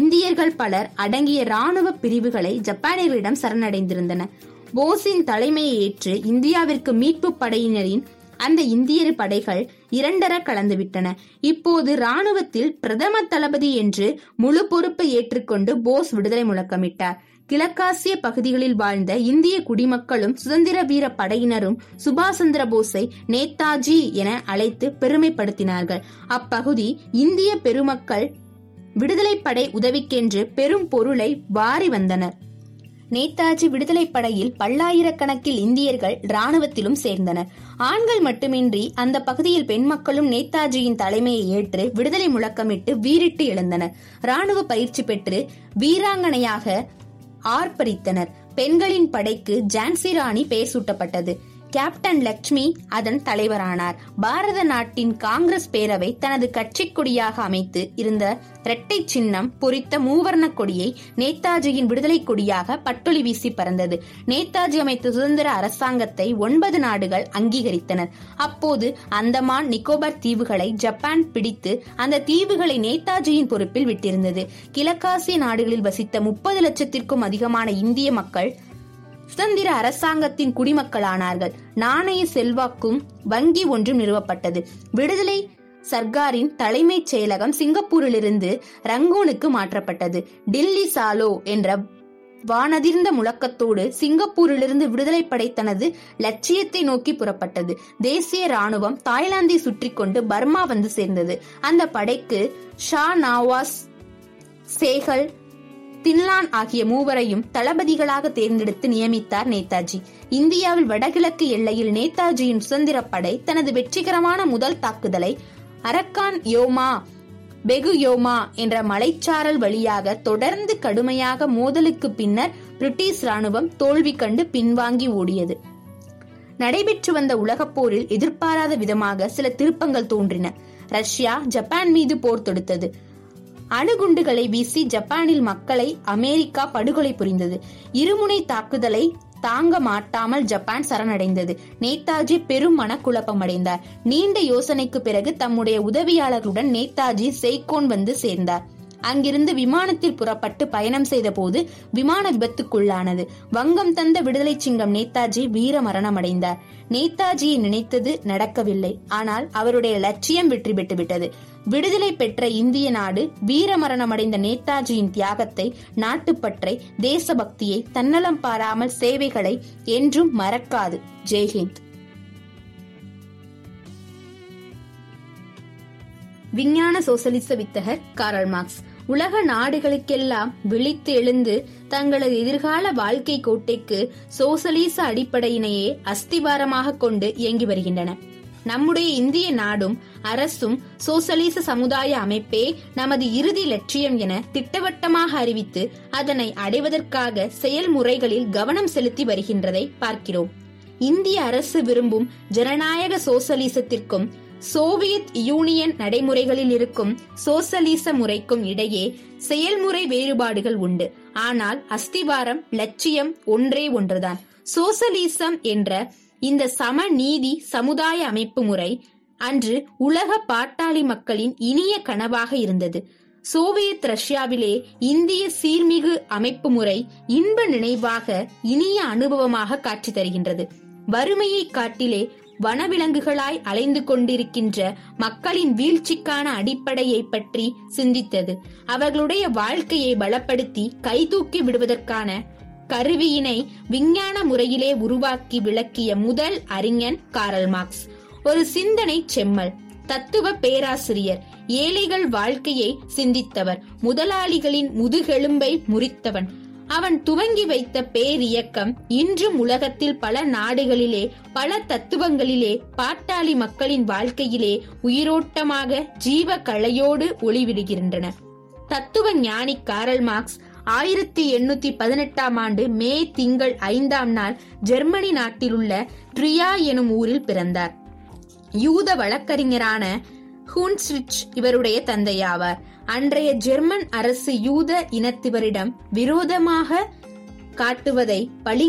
இந்தியர்கள் பலர் அடங்கிய ராணுவ பிரிவுகளை ஜப்பானியரிடம் சரணடைந்திருந்தன. போஸின் தலைமையை ஏற்று இந்தியாவிற்கு மீட்பு படையினரின் அந்த இந்திய படைகள் இரண்டர கலந்துவிட்டன. இப்போது இராணுவத்தில் பிரதம தளபதி என்று முழு பொறுப்பை ஏற்றுக்கொண்டு போஸ் விடுதலை முழக்கமிட்டார். கிழக்காசிய பகுதிகளில் வாழ்ந்த இந்திய குடிமக்களும் சுதந்திர வீர படையினரும் சுபாஷ் சந்திரபோஸை நேதாஜி என அழைத்து பெருமைப்படுத்தினார்கள். அப்பகுதி இந்திய பெருமக்கள் விடுதலை படை உதவிக்கென்று பெரும் பொருளை வாரி வந்தனர். நேதாஜி விடுதலை படையில் பல்லாயிரக்கணக்கில் இந்தியர்கள் இராணுவத்திலும் சேர்ந்தனர். ஆண்கள் மட்டுமின்றி அந்த பகுதியில் பெண் மக்களும் நேதாஜியின் தலைமையை ஏற்று விடுதலை முழக்கமிட்டு வீரிட்டு எழுந்தனர். இராணுவ பயிற்சி பெற்று வீராங்கனையாக ஆர்ப்பரித்தனர். பெண்களின் படைக்கு ஜான்சி ராணி பெயர் சூட்டப்பட்டது. கேப்டன் லட்சுமி அதன் தலைவரானார். பாரத நாட்டின் காங்கிரஸ் பேரவை தனது கட்சி கொடியாக அமைத்து இருந்த இரட்டை சின்னம் பொறித்த மூவர்ண கொடியை நேதாஜியின் விடுதலை கொடியாக பட்டொளி வீசி பறந்தது. நேதாஜி அமைத்த சுதந்திர அரசாங்கத்தை ஒன்பது நாடுகள் அங்கீகரித்தனர். அப்போது அந்தமான் நிக்கோபார் தீவுகளை ஜப்பான் பிடித்து அந்த தீவுகளை நேதாஜியின் பொறுப்பில் விட்டிருந்தது. கிழக்காசிய நாடுகளில் வசித்த முப்பது லட்சத்திற்கும் அதிகமான இந்திய மக்கள் சுதந்திர அரசாங்கத்தின் குடிமக்களானார்கள். நாணய செல்வாக்கும் வங்கி ஒன்றும் நிறுவப்பட்டது. விடுதலை சர்க்காரின் தலைமைச் செயலகம் சிங்கப்பூரிலிருந்து ரங்கூனுக்கு மாற்றப்பட்டது. டில்லி சாலோ என்ற வானதிர்ந்த முழக்கத்தோடு சிங்கப்பூரிலிருந்து விடுதலை படை தனது லட்சியத்தை நோக்கி புறப்பட்டது. தேசிய ராணுவம் தாய்லாந்தை சுற்றி கொண்டு பர்மா வந்து சேர்ந்தது. அந்த படைக்கு ஷா நவாஸ், சேகல், தின்லான் ஆகிய மூவரையும் தளபதிகளாக தேர்ந்தெடுத்து நியமித்தார் நேதாஜி. இந்தியாவில் வடகிழக்கு எல்லையில் நேதாஜியின் சுதந்திர படை தனது வெற்றிகரமான முதல் தாக்குதலை அரக்கான் யோமா பெகுயோமா என்ற மலைச்சாரல் வழியாக தொடர்ந்து கடுமையாக மோதலுக்கு பின்னர் பிரிட்டிஷ் ராணுவம் தோல்வி கண்டு பின்வாங்கி ஓடியது. நடைபெற்று வந்த உலகப் போரில் எதிர்பாராத விதமாக சில திருப்பங்கள் தோன்றின. ரஷ்யா ஜப்பான் மீது போர் தொடுத்தது. அணுகுண்டுகளை வீசி ஜப்பானில் மக்களை அமெரிக்கா படுகொலை புரிந்தது. இருமுனை தாக்குதலை தாங்க மாட்டாமல் ஜப்பான் சரணடைந்தது. நேதாஜி பெரும் மனக்குழப்பம் அடைந்தார். நீண்ட யோசனைக்கு பிறகு தம்முடைய உதவியாளர்களுடன் நேதாஜி செய்கோன் வந்து சேர்ந்தார். அங்கிருந்து விமானத்தில் புறப்பட்டு பயணம் செய்த போது விமான விபத்துக்குள்ளானது. வங்கம் தந்த விடுதலை சிங்கம் நேதாஜி வீர மரணம் அடைந்தார். நேதாஜியை நினைத்தது நடக்கவில்லை. ஆனால் அவருடைய லட்சியம் வெற்றி பெற்றுவிட்டது. விடுதலை பெற்ற இந்திய நாடு வீர மரணம் அடைந்த நேதாஜியின் தியாகத்தை, நாட்டுப்பற்றை, தேசபக்தியை, தன்னலம் பாராமல் சேவைகளை என்றும் மறக்காது. ஜெய்ஹிந்த். விஞ்ஞான சோசலிச வித்தகர் கார்ல் மார்க்ஸ். உலக நாடுகளுக்கெல்லாம் விழித்து எழுந்து தங்களது எதிர்கால வாழ்க்கை கோட்டைக்கு சோசலிச அடிப்படையினையே அஸ்திவாரமாக கொண்டு இயங்கி வருகின்றன. நம்முடைய இந்திய நாடும் அரசும் சோசலிச சமுதாய அமைப்பே நமது இறுதி லட்சியம் என திட்டவட்டமாக அறிவித்து அதனை அடைவதற்காக செயல்முறைகளில் கவனம் செலுத்தி வருகின்றதை பார்க்கிறோம். இந்திய அரசு விரும்பும் ஜனநாயக சோசலிசத்திற்கும் சோவியத் யூனியன் நடைமுறைகளில் இருக்கும் சோசலிச முறைக்கும் இடையே செயல்முறை வேறுபாடுகள் உண்டு. ஆனால் அஸ்திவாரம், லட்சியம் ஒன்றே ஒன்றுதான். சோசலிசம் என்ற இந்த சமநீதி சமுதாய அமைப்பு முறை அன்று உலக பாட்டாளி மக்களின் இனிய கனவாக இருந்தது. சோவியத் ரஷ்யாவிலே இந்திய சீர்மிகு அமைப்பு முறை இன்ப நினைவாக, இனிய அனுபவமாக காட்சி தருகின்றது. வறுமையை காட்டிலே வனவிலங்குகளாய் அலைந்து கொண்டிருக்கின்ற மக்களின் வீழ்ச்சிக்கான அடிப்படையை பற்றி சிந்தித்தது. அவர்களுடைய வாழ்க்கையை பலப்படுத்தி கைதூக்கி விடுவதற்கான கருவியினை விஞ்ஞான முறையிலே உருவாக்கி விளக்கிய முதல் அறிஞன் கார்ல் மார்க்ஸ். ஒரு சிந்தனை செம்மல், தத்துவ பேராசிரியர், ஏழைகள் வாழ்க்கையை சிந்தித்தவர், முதலாளிகளின் முதுகெலும்பை முறித்தவன். அவன் துவங்கி வைத்த பேரியக்கம் இன்றும் உலகத்தில் பல நாடுகளிலே, பல தத்துவங்களிலே, பாட்டாளி மக்களின் வாழ்க்கையிலே உயிரோட்டமாக, ஜீவ கலையோடு ஒளிவிடுகின்றன. தத்துவ ஞானி கார்ல் மார்க்ஸ் ஆயிரத்தி எண்ணூத்தி பதினெட்டாம் ஆண்டு மே திங்கள் ஐந்தாம் நாள் ஜெர்மனி நாட்டிலுள்ள ட்ரியா எனும் ஊரில் பிறந்தார். யூத வழக்கறிஞரான ஹூன்ஸ்ரிச் இவருடைய தந்தையாவார். அன்றைய ஜெர்மன் அரசு யூத இனத்திவரிடம் விரோதமாக காட்டுவதை, பழி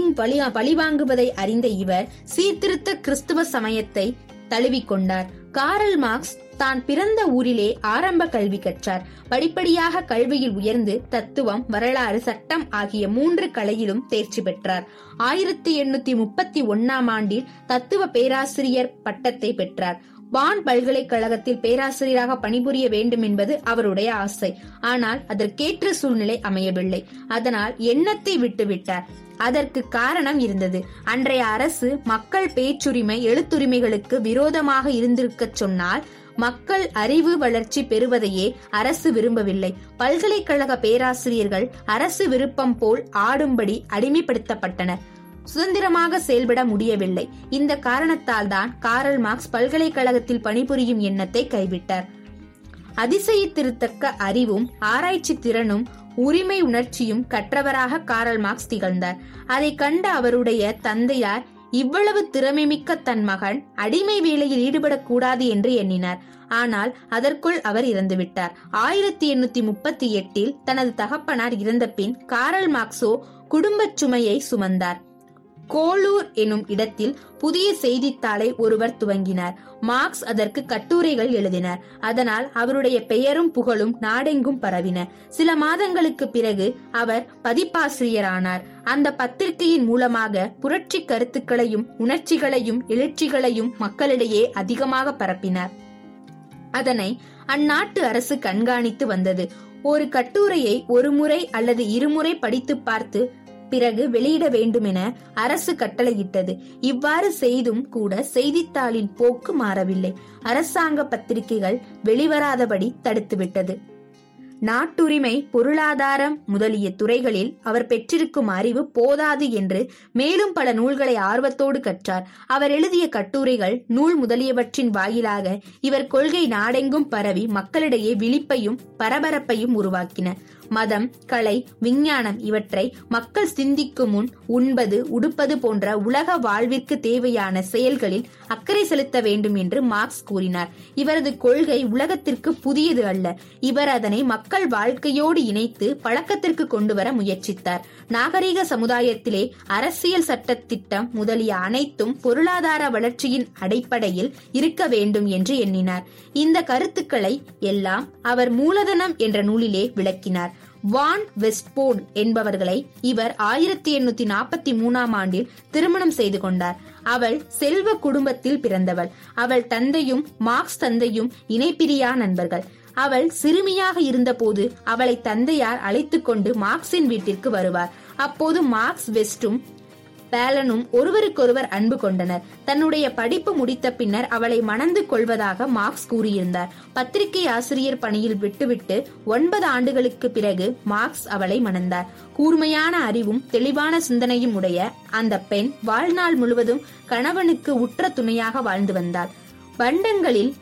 பழிவாங்குவதை அறிந்த இவர் சீர்திருத்த கிறிஸ்துவ சமயத்தை தழுவிக்கொண்டார். கார்ல் மார்க்ஸ் தான் பிறந்த ஊரிலே ஆரம்ப கல்வி கற்றார். படிப்படியாக கல்வியில் உயர்ந்து தத்துவம், வரலாறு, சட்டம் ஆகிய மூன்று கலையிலும் தேர்ச்சி பெற்றார். ஆயிரத்தி எண்ணூத்தி முப்பத்தி ஒன்னாம் ஆண்டில் தத்துவ பேராசிரியர் பட்டத்தை பெற்றார். பான் பல்கலைக்கழகத்தில் பேராசிரியராக பணிபுரிய வேண்டும் என்பது அவருடைய ஆசை. ஆனால் அதற்கேற்ற சூழ்நிலை அமையவில்லை. அதனால் எண்ணத்தை விட்டுவிட்டார். அதற்கு காரணம் இருந்தது. அன்றைய அரசு மக்கள் பேச்சுரிமை, எழுத்துரிமைகளுக்கு விரோதமாக இருந்திருக்க சொன்னால் மக்கள் அறிவு வளர்ச்சி பெறுவதையே அரசு விரும்பவில்லை. பல்கலைக்கழக பேராசிரியர்கள் அரசு விருப்பம் போல் ஆடும்படி அடிமைப்படுத்தப்பட்டனர். சுதந்திரமாக செயல்பட முடியவில்லை. இந்த காரணத்தால் தான் கார்ல் மார்க்ஸ் பல்கலைக்கழகத்தில் பணிபுரியும் எண்ணத்தை கைவிட்டார். அதிசயித்திருத்தக்க அறிவும் ஆராய்ச்சி திறனும் உரிமை உணர்ச்சியும் கற்றவராக கார்ல் மார்க்ஸ் திகழ்ந்தார். அதை கண்ட அவருடைய தந்தையார் இவ்வளவு திறமைமிக்க தன் மகன் அடிமை வேலையில் ஈடுபடக் கூடாது என்று எண்ணினார். ஆனால் அதற்குள் அவர் இறந்துவிட்டார். ஆயிரத்தி எண்ணூத்தி முப்பத்தி எட்டில் தனது தகப்பனார் இறந்த பின் கார்ல் மார்க்ஸோ குடும்ப சுமையை சுமந்தார். கோளூர் எனும் இடத்தில் புதிய செய்தித்தாளை ஒருவர் துவங்கினார். மார்க்ஸ் அதற்கு கட்டுரைகள் எழுதினார். அதனால் அவருடைய பெயரும் புகழும் நாடெங்கும் பரவின. சில மாதங்களுக்கு பிறகு அவர் பதிப்பாசிரியரானார். அந்த பத்திரிகையின் மூலமாக புரட்சி கருத்துக்களையும் உணர்ச்சிகளையும் எழுச்சிகளையும் மக்களிடையே அதிகமாக பரப்பினார். அதனை அந்நாட்டு அரசு கண்காணித்து வந்தது. ஒரு கட்டுரையை ஒரு முறை அல்லது இருமுறை படித்து பார்த்து பிறகு வெளியிட வேண்டும் என அரசு கட்டளையிட்டது. இவ்வாறு செய்தும் கூட செய்தித்தாளின் போக்கு மாறவில்லை. அரசாங்க பத்திரிகைகள் வெளிவராதபடி தடுத்துவிட்டது. நாட்டுரிமை, பொருளாதாரம் முதலிய துறைகளில் அவர் பெற்றிருக்கும் அறிவு போதாது என்று மேலும் பல நூல்களை ஆர்வத்தோடு கற்றார். அவர் எழுதிய கட்டுரைகள், நூல் முதலியவற்றின் வாயிலாக இவர் கொள்கை நாடெங்கும் பரவி மக்களிடையே விழிப்பையும் பரபரப்பையும் உருவாக்கின. மதம், கலை, விஞ்ஞானம் இவற்றை மக்கள் சிந்திக்கும் முன் உண்பது, உடுப்பது போன்ற உலக வாழ்விற்கு தேவையான செயல்களில் அக்கறை செலுத்த வேண்டும் என்று மார்க்ஸ் கூறினார். இவரது கொள்கை உலகத்திற்கு புதியது அல்ல. இவர் அதனை மக்கள் வாழ்க்கையோடு இணைத்து பழக்கத்திற்கு கொண்டு வர முயற்சித்தார். நாகரிக சமுதாயத்திலே அரசியல், சட்ட திட்டம் முதலிய அனைத்தும் பொருளாதார வளர்ச்சியின் அடிப்படையில் இருக்க வேண்டும் என்று எண்ணினார். இந்த கருத்துக்களை எல்லாம் அவர் மூலதனம் என்ற நூலிலே விளக்கினார். வான் வெஸ்ட்போன் என்பவர்களை இவர் ஆயிரத்தி எண்ணூத்தி நாற்பத்தி மூணாம் ஆண்டில் திருமணம் செய்து கொண்டார். அவள் செல்வ குடும்பத்தில் பிறந்தவள். அவள் தந்தையும் மார்க்ஸ் தந்தையும் இணைப்பிரியா நண்பர்கள். அவள் சிறுமியாக இருந்தபோது அவளை தந்தையார் அழைத்து கொண்டு மார்க்ஸின் வீட்டிற்கு வருவார். அப்போது மார்க்ஸ் வெஸ்டும் பேலனும் ஒருவருக்கொருவர் அன்பு கொண்டனர். தன்னுடைய படிப்பு முடித்த பின்னர் அவளை மணந்து கொள்வதாக மார்க்ஸ் கூறியிருந்தார். பத்திரிகை ஆசிரியர் பணியில் விட்டுவிட்டு ஒன்பது ஆண்டுகளுக்கு பிறகு மார்க்ஸ் அவளை மணந்தார். கூர்மையான அறிவும் தெளிவான சிந்தனையும் உடைய அந்த பெண் வாழ்நாள் முழுவதும் கணவனுக்கு உற்ற துணையாக வாழ்ந்து வந்தார். பண்டங்களில்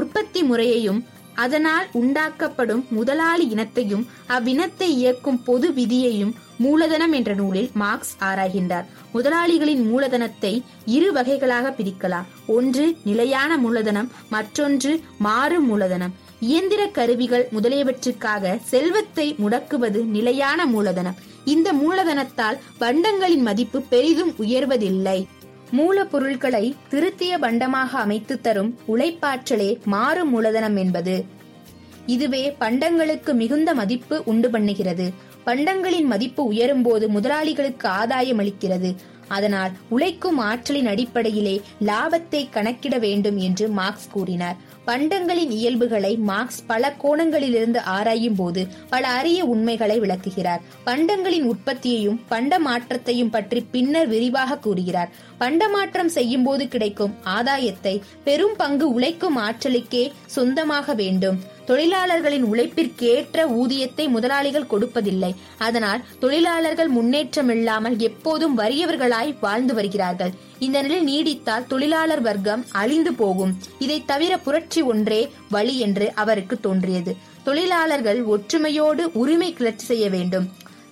உற்பத்தி முறையையும் அதனால் உண்டாக்கப்படும் முதலாளி இனத்தையும் அவ்வினத்தை இயக்கும் பொது விதியையும் மூலதனம் என்ற நூலில் மார்க்ஸ் ஆராய்கின்றார். முதலாளிகளின் மூலதனத்தை இரு வகைகளாக பிரிக்கலாம். ஒன்று நிலையான மூலதனம், மற்றொன்று மாறு மூலதனம். இயந்திர கருவிகள் முதலியவற்றுக்காக செல்வத்தை முடக்குவது நிலையான மூலதனம். இந்த மூலதனத்தால் பண்டங்களின் மதிப்பு பெரிதும் உயர்வதில்லை. மூலப்பொருட்களை திருத்திய பண்டமாக அமைத்து தரும் உழைப்பாற்றலே மாறு மூலதனம் என்பது. இதுவே பண்டங்களுக்கு மிகுந்த மதிப்பு உண்டு பண்ணுகிறது. பண்டங்களின் மதிப்பு உயரும் போது முதலாளிகளுக்கு ஆதாயம் அளிக்கிறது. அதனால் உழைக்கும் ஆற்றலின் அடிப்படையிலே லாபத்தை கணக்கிட வேண்டும் என்று மார்க்ஸ் கூறினார். பண்டங்களின் இயல்புகளை மார்க்ஸ் பல கோணங்களிலிருந்து ஆராயும் போது பல அரிய உண்மைகளை விளக்குகிறார். பண்டங்களின் உற்பத்தியையும் பண்ட மாற்றத்தையும் பற்றி பின்னர் விரிவாக கூறுகிறார். பண்ட மாற்றம் செய்யும் போது கிடைக்கும் ஆதாயத்தை பெரும் பங்கு உழைக்கும் ஆற்றலுக்கே சொந்தமாக வேண்டும். தொழிலாளர்களின் உழைப்பிற்கேற்ற ஊதியத்தை முதலாளிகள் கொடுப்பதில்லை. அதனால் தொழிலாளர்கள் முன்னேற்றம் இல்லாமல் எப்போதும் வறியவர்களாய் வாழ்ந்து வருகிறார்கள். இந்த நிலை நீடித்தால் தொழிலாளர் வர்க்கம் அழிந்து போகும். இதை தவிர புரட்சி ஒன்றே வழி என்று அவருக்கு தோன்றியது. தொழிலாளர்கள் ஒற்றுமையோடு உரிமை கிளர்ச்சி செய்ய வேண்டும்.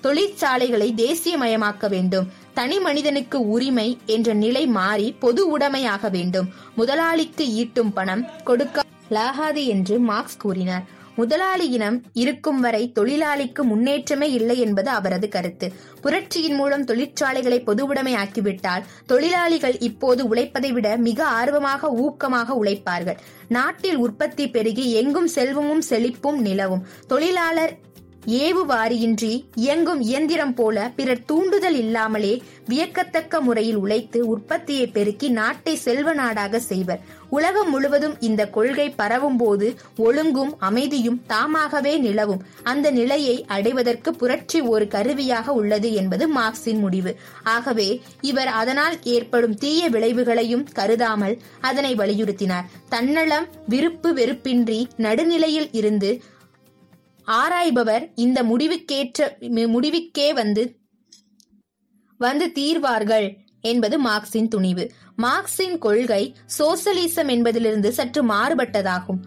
தொழிற்சாலைகளை தேசியமயமாக்க வேண்டும். தனி மனிதனுக்கு உரிமை என்ற நிலை மாறி பொது உடைமையாக வேண்டும். முதலாளிக்கு ஈட்டும் பணம் கொடுக்க லாகாது என்று மார்க்ஸ் கூறினார். முதலாளியினம் இருக்கும் வரை தொழிலாளிக்கு முன்னேற்றமே இல்லை என்பது அவரது கருத்து. புரட்சியின் மூலம் தொழிற்சாலைகளை பொதுவுடைமையாக்கிவிட்டால் தொழிலாளிகள் இப்போது உழைப்பதை விட மிக ஆர்வமாக ஊக்கமாக உழைப்பார்கள். நாட்டில் உற்பத்தி பெருகி எங்கும் செல்வமும் செழிப்பும் நிலவும். தொழிலாளர் ஏவுவாரியின்றி இயங்கும் இயந்திரம் போல பிறர் தூண்டுதல் இல்லாமலே வியக்கத்தக்க முறையில் உழைத்து உற்பத்தியை பெருக்கி நாட்டை செல்வ நாடாக செய்வர். உலகம் முழுவதும் இந்த கொள்கை பரவும் போது ஒழுங்கும் அமைதியும் தாமாகவே நிலவும். அந்த நிலையை அடைவதற்கு புரட்சி ஒரு கருவியாக உள்ளது என்பது மார்க்சின் முடிவு. ஆகவே இவர் அதனால் ஏற்படும் தீய விளைவுகளையும் கருதாமல் அதனை வலியுறுத்தினார். தன்னலம் விருப்பு வெறுப்பின்றி நடுநிலையில் இருந்து ஆராய்பவர் இந்த முடிவுக்கேற்ற முடிவுக்கே வந்து வந்து தீர்வார்கள் என்பது மார்க்சின் துணிவு. மார்க்சின் கொள்கை சோசலிசம் என்பதிலிருந்து சற்று மாறுபட்டதாகும்.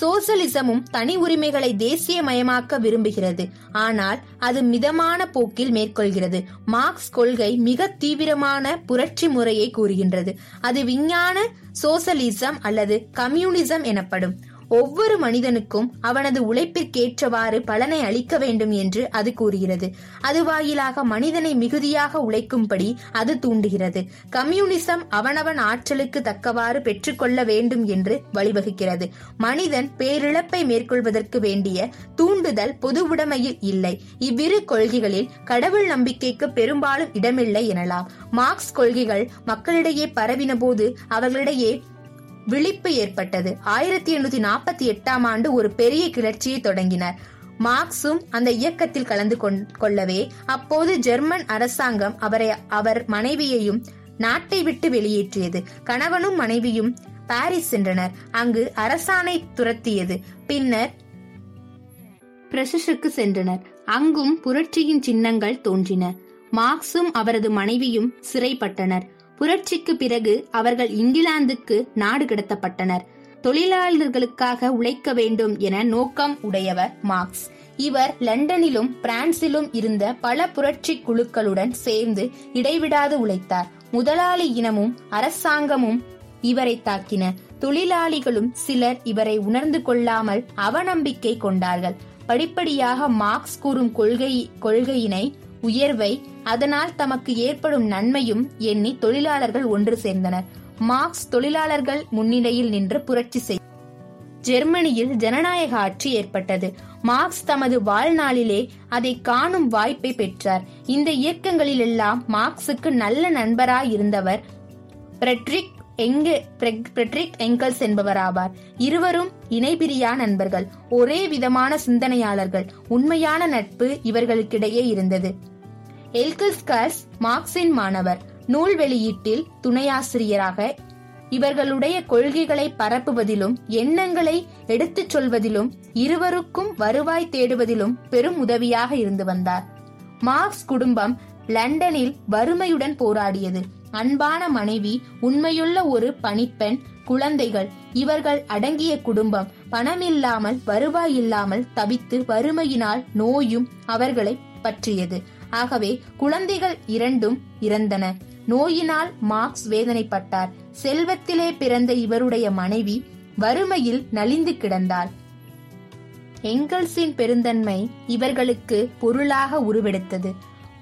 சோசலிசமும் தனி உரிமைகளை தேசியமயமாக்க விரும்புகிறது, ஆனால் அது மிதமான போக்கில் மேற்கொள்கிறது. மார்க்ஸ் கொள்கை மிக தீவிரமான புரட்சி முறையை கூறுகின்றது. அது விஞ்ஞான சோசலிசம் அல்லது கம்யூனிசம் எனப்படும். ஒவ்வொரு மனிதனுக்கும் அவனது உழைப்பிற்கேற்றவாறு பலனை அளிக்க வேண்டும் என்று அது கூறுகிறது. அது வாயிலாக மனிதனை மிகுதியாக உழைக்கும்படி அது தூண்டுகிறது. கம்யூனிசம் அவனவன் ஆற்றலுக்கு தக்கவாறு பெற்றுக்கொள்ள வேண்டும் என்று வழிவகுக்கிறது. மனிதன் பேரிழப்பை மேற்கொள்வதற்கு வேண்டிய தூண்டுதல் பொதுவுடைமையில் இல்லை. இவ்விரு கொள்கைகளில் கடவுள் நம்பிக்கைக்கு பெரும்பாலும் இடமில்லை எனலாம். மார்க்ஸ் கொள்கைகள் மக்களிடையே பரவின போது அவர்களிடையே விழிப்பு ஏற்பட்டது. ஆயிரத்தி எண்ணூத்தி நாற்பத்தி எட்டாம் ஆண்டு ஒரு பெரிய கிளர்ச்சியை தொடங்கினார். மார்க்சும் அந்த இயக்கத்தில் கலந்து கொள்ளவே அப்போது ஜெர்மன் அரசாங்கம் அவரை அவர் மனைவியையும் நாட்டை விட்டு வெளியேற்றியது. கணவனும் மனைவியும் பாரிஸ் சென்றனர். அங்கு அரசாணை துரத்தியது. பின்னர் பிரசுக்கு சென்றனர். அங்கும் புரட்சியின் சின்னங்கள் தோன்றின. மார்க்சும் அவரது மனைவியும் சிறைப்பட்டனர். புரட்சிக்கு பிறகு அவர்கள் இங்கிலாந்துக்கு நாடு கடத்தப்பட்டனர். தொழிலாளர்களுக்காக உழைக்க வேண்டும் என நோக்கம் உடையவர் மார்க்ஸ். இவர் லண்டனிலும் பிரான்சிலும் இருந்த பல புரட்சி குழுக்களுடன் சேர்ந்து இடைவிடாது உழைத்தார். முதலாளி இனமும் அரசாங்கமும் இவரை தாக்கின. தொழிலாளிகளும் சிலர் இவரை உணர்ந்து கொள்ளாமல் அவநம்பிக்கை கொண்டார்கள். படிப்படியாக மார்க்ஸ் கூறும் கொள்கை கொள்கையினை உயர்வை அதனால் தமக்கு ஏற்படும் நன்மையும் எண்ணி தொழிலாளர்கள் ஒன்று சேர்ந்தனர். மார்க்ஸ் தொழிலாளர்கள் முன்னிலையில் நின்று புரட்சி செய்தார். ஜெர்மனியில் ஜனநாயக ஆட்சி ஏற்பட்டது. மார்க்ஸ் தமது வாழ்நாளிலே அதை காணும் வாய்ப்பை பெற்றார். இந்த இயக்கங்களிலெல்லாம் மார்க்ஸுக்கு நல்ல நண்பராய் இருந்தவர் பிரெட்ரிக் பிரெட்ரிக் எங்கல்ஸ் என்பவராவார். இருவரும் இணைபிரியா நண்பர்கள், ஒரே விதமான சிந்தனையாளர்கள். உண்மையான நட்பு இவர்களுக்கிடையே இருந்தது. எல்கல்ஸ்கர்ஸ் மார்க்சின் மாணவர். நூல் வெளியீட்டில் துணையாசிரியராக இவர்களுடைய கொள்கைகளை பரப்புவதிலும் எண்ணங்களை எடுத்துச் சொல்வதிலும் இருவருக்கும் வருவாய் தேடுவதிலும் பெரும் உதவியாக இருந்து வந்தார். மார்க்ஸ் குடும்பம் லண்டனில் வறுமையுடன் போராடியது. அன்பான மனைவி, உண்மையுள்ள ஒரு பணிப்பெண், குழந்தைகள் இவர்கள் அடங்கிய குடும்பம் பணமில்லாமல் வருவாய் இல்லாமல் தவித்து வறுமையினால் நோயும் அவர்களை பற்றியது. ஆகவே குழந்தைகள் இரண்டும் இறந்தன. நோயினால் மார்க்ஸ் வேதனைப்பட்டார். செல்வத்திலே பிறந்த இவருடைய மனைவி வறுமையில் நலிந்து கிடந்தார். எங்கல்ஸின் பெருந்தன்மை இவர்களுக்கு பொருளாக உருவெடுத்தது.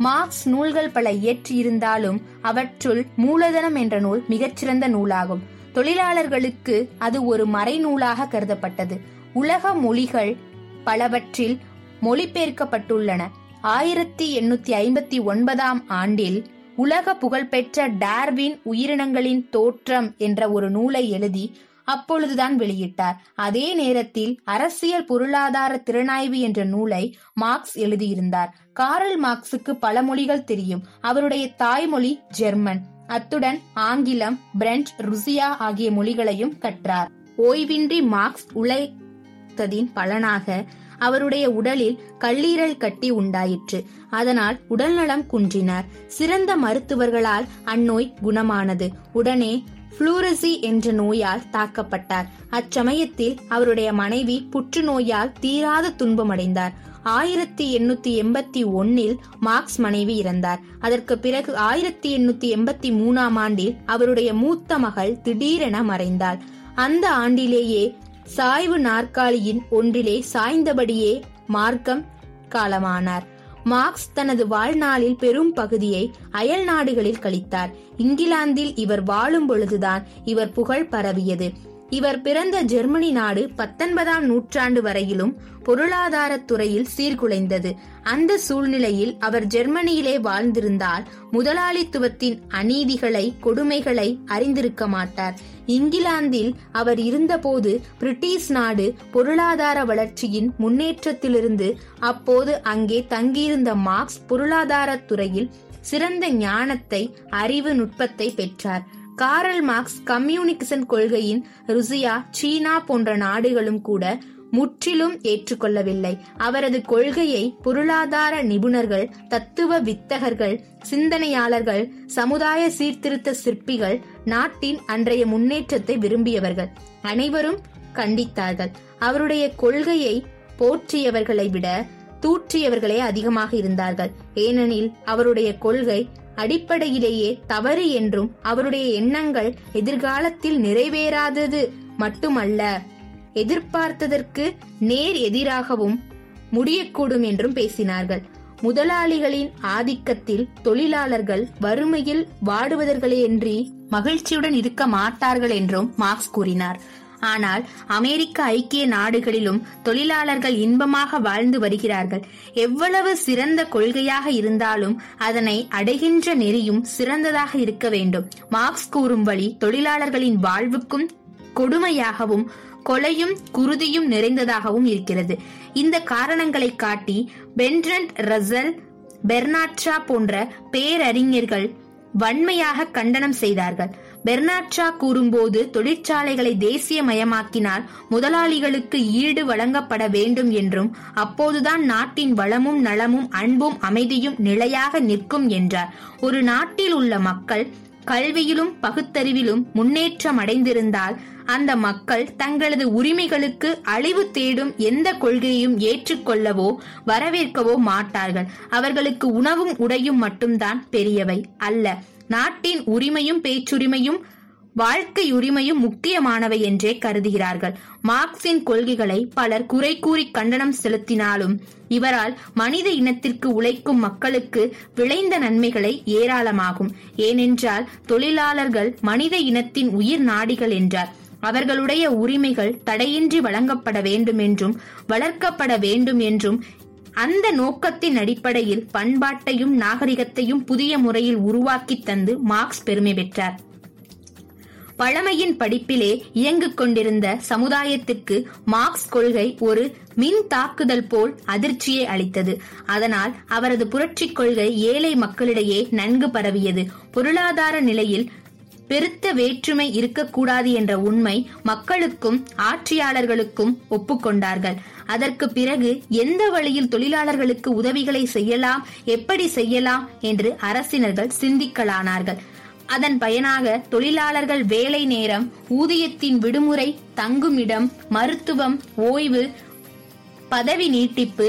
மார்க்ஸ் நூல்கள் பல இயற்றியிருந்தாலும் அவற்றுள் மூலதனம் என்ற நூல் மிகச்சிறந்த நூலாகும். தொழிலாளர்களுக்கு அது ஒரு மறை நூலாக கருதப்பட்டது. உலக மொழிகள் பலவற்றில் மொழிபெயர்க்கப்பட்டுள்ளன. ஆயிரத்தி எண்ணூத்தி ஐம்பத்தி ஒன்பதாம் ஆண்டில் உலக புகழ்பெற்ற டார்வின் உயிரினங்களின் தோற்றம் என்ற ஒரு நூலை எழுதி அப்பொழுதுதான் வெளியிட்டார். அதே நேரத்தில் அரசியல் பொருளாதார திறனாய்வு என்ற நூலை மார்க்ஸ் எழுதியிருந்தார். கார்ல் மார்க்ஸுக்கு பல மொழிகள் தெரியும். அவருடைய தாய்மொழி ஜெர்மன். அத்துடன் ஆங்கிலம், பிரெஞ்சு, ருசியா ஆகிய மொழிகளையும் கற்றார். ஓய்வின்றி மார்க்ஸ் உழைத்ததின் பலனாக அவருடைய உடலில் கல்லீரல் கட்டி உண்டாயிற்று. அதனால் உடல்நலம் குன்றினார். சிறந்த மருத்துவர்களால் அந்நோய் குணமானது. உடனே புளூரசி என்ற நோயால் தாக்கப்பட்டார். அச்சமயத்தில் அவருடைய மனைவி புற்றுநோயால் தீராத துன்பமடைந்தார். ஆயிரத்தி எண்ணூத்தி எண்பத்தி ஒன்னில் மார்க்ஸ் மனைவி இறந்தார். அதற்கு பிறகு ஆயிரத்தி எண்ணூத்தி எண்பத்தி மூணாம் ஆண்டில் அவருடைய மூத்த மகள் திடீரென மறைந்தாள். அந்த ஆண்டிலேயே சாய்வு நாற்காலியின் ஒன்றிலே சாய்ந்தபடியே மார்க்கம் காலமானார். மார்க்ஸ் தனது வாழ்நாளில் பெரும் பகுதியை அயல் நாடுகளில் கழித்தார். இங்கிலாந்தில் இவர் வாழும் பொழுதுதான் இவர் புகழ் பரவியது. இவர் பிறந்த ஜெர்மனி நாடு பத்தொன்பதாம் நூற்றாண்டு வரையிலும் பொருளாதார துறையில் சீர்குலைந்தது. அந்த சூழ்நிலையில் அவர் ஜெர்மனியிலே வாழ்ந்திருந்தால் முதலாளித்துவத்தின் அநீதிகளை, கொடுமைகளை அறிந்திருக்க மாட்டார். இங்கிலாந்தில் அவர் இருந்தபோது பிரிட்டிஷ் நாடு பொருளாதார வளர்ச்சியின் முன்னேற்றத்திலிருந்து அப்போது அங்கே தங்கியிருந்த மார்க்ஸ் பொருளாதார துறையில் சிறந்த ஞானத்தை, அறிவு, நுட்பத்தை பெற்றார். கார்ல் மார்க்ஸ் கம்யூனிசம் கொள்கையின் ருசியா, சீனா போன்ற நாடுகளும் கூட முற்றிலும் ஏற்றுக்கொள்ளவில்லை. அவரது கொள்கையை பொருளாதார நிபுணர்கள், தத்துவ வித்தகர்கள், சிந்தனையாளர்கள், சமுதாய சீர்திருத்த சிற்பிகள், நாட்டின் அன்றைய முன்னேற்றத்தை விரும்பியவர்கள் அனைவரும் கண்டித்தார்கள். அவருடைய கொள்கையை போற்றியவர்களை விட தூற்றியவர்களே அதிகமாக இருந்தார்கள். ஏனெனில் அவருடைய கொள்கை அடிப்படையிலேயே தவறு என்றும் அவருடைய எண்ணங்கள் எதிர்காலத்தில் நிறைவேறாதது மட்டுமல்ல, எதிர்பார்த்ததற்கு நேர் எதிராகவும் முடியக்கூடும் என்றும் பேசினார்கள். முதலாளிகளின் ஆதிக்கத்தில் தொழிலாளர்கள் வறுமையில் வாடுவதற்களேயன்றி மகிழ்ச்சியுடன் இருக்க மாட்டார்கள் என்றும் மார்க்ஸ் கூறினார். ஆனால் அமெரிக்க ஐக்கிய நாடுகளிலும் தொழிலாளர்கள் இன்பமாக வாழ்ந்து வருகிறார்கள். எவ்வளவு சிறந்த கொள்கையாக இருந்தாலும் அதனை அடைகின்ற நெறியும் சிறந்ததாக இருக்க வேண்டும். மார்க்ஸ் கூறும்படி தொழிலாளர்களின் வாழ்வுக்கும் கொடுமையாகவும் கொலையும் குருதியும் நிறைந்ததாகவும் இருக்கிறது. இந்த காரணங்களை காட்டி பென்ட்ரண்ட் ரசல், பெர்னாட்ரா போன்ற பேரறிஞர்கள் வன்மையாக கண்டனம் செய்தார்கள். பெர்னாட்ரா கூறும்போது, தொழிற்சாலைகளை தேசியமயமாக்கினால் முதலாளிகளுக்கு ஈடு வழங்கப்பட வேண்டும் என்றும் அப்போதுதான் நாட்டின் வளமும் நலமும் அன்பும் அமைதியும் நிலையாக நிற்கும் என்றார். ஒரு நாட்டில் உள்ள மக்கள் கல்வியிலும் பகுத்தறிவிலும் முன்னேற்றம் அடைந்திருந்தால் அந்த மக்கள் தங்களது உரிமைகளுக்கு அழிவு தேடும் எந்த கொள்கையையும் ஏற்றுக்கொள்ளவோ வரவேற்கவோ மாட்டார்கள். அவர்களுக்கு உணவும் உடையும் மட்டும்தான் பெரியவை அல்ல, நாட்டின் உரிமையும் பேச்சுரிமையும் வாழ்க்கை உரிமையும் முக்கியமானவை என்றே கருதுகிறார்கள். மார்க்சின் கொள்கைகளை பலர் குறை கூறி கண்டனம் செலுத்தினாலும் இவரால் மனித இனத்திற்கு உழைக்கும் மக்களுக்கு விளைந்த நன்மைகளை ஏராளமாகும். ஏனென்றால் தொழிலாளர்கள் மனித இனத்தின் உயிர் நாடிகள் என்றார். அவர்களுடைய உரிமைகள் தடையின்றி வழங்கப்பட வேண்டும் என்றும் வளர்க்கப்பட வேண்டும் என்றும் அந்த நோக்கத்தின் அடிப்படையில் பண்பாட்டையும் நாகரிகத்தையும் புதிய முறையில் உருவாக்கி தந்து மார்க்ஸ் பெருமை பெற்றார். பழமையின் படிப்பிலே இயங்கிக் கொண்டிருந்த சமுதாயத்திற்கு மார்க்ஸ் கொள்கை ஒரு மின் தாக்குதல் போல் அதிர்ச்சியை அளித்தது. அதனால் அவரது புரட்சி கொள்கை ஏழை மக்களிடையே நன்கு பரவியது. பொருளாதார நிலையில் பெருத்த வேற்றுமை இருக்கக்கூடாது என்ற உண்மை மக்களுக்கும் ஆட்சியாளர்களுக்கும் ஒப்புக்கொண்டார்கள். அதற்கு பிறகு எந்த வழியில் தொழிலாளர்களுக்கு உதவிகளை செய்யலாம், எப்படி செய்யலாம் என்று அரசினர்கள் சிந்திக்கலானார்கள். அதன் பயனாக தொழிலாளர்கள் வேலை நேரம், ஊதியத்தின் விடுமுறை, தங்குமிடம், மருத்துவம், ஓய்வு, பதவி நீட்டிப்பு,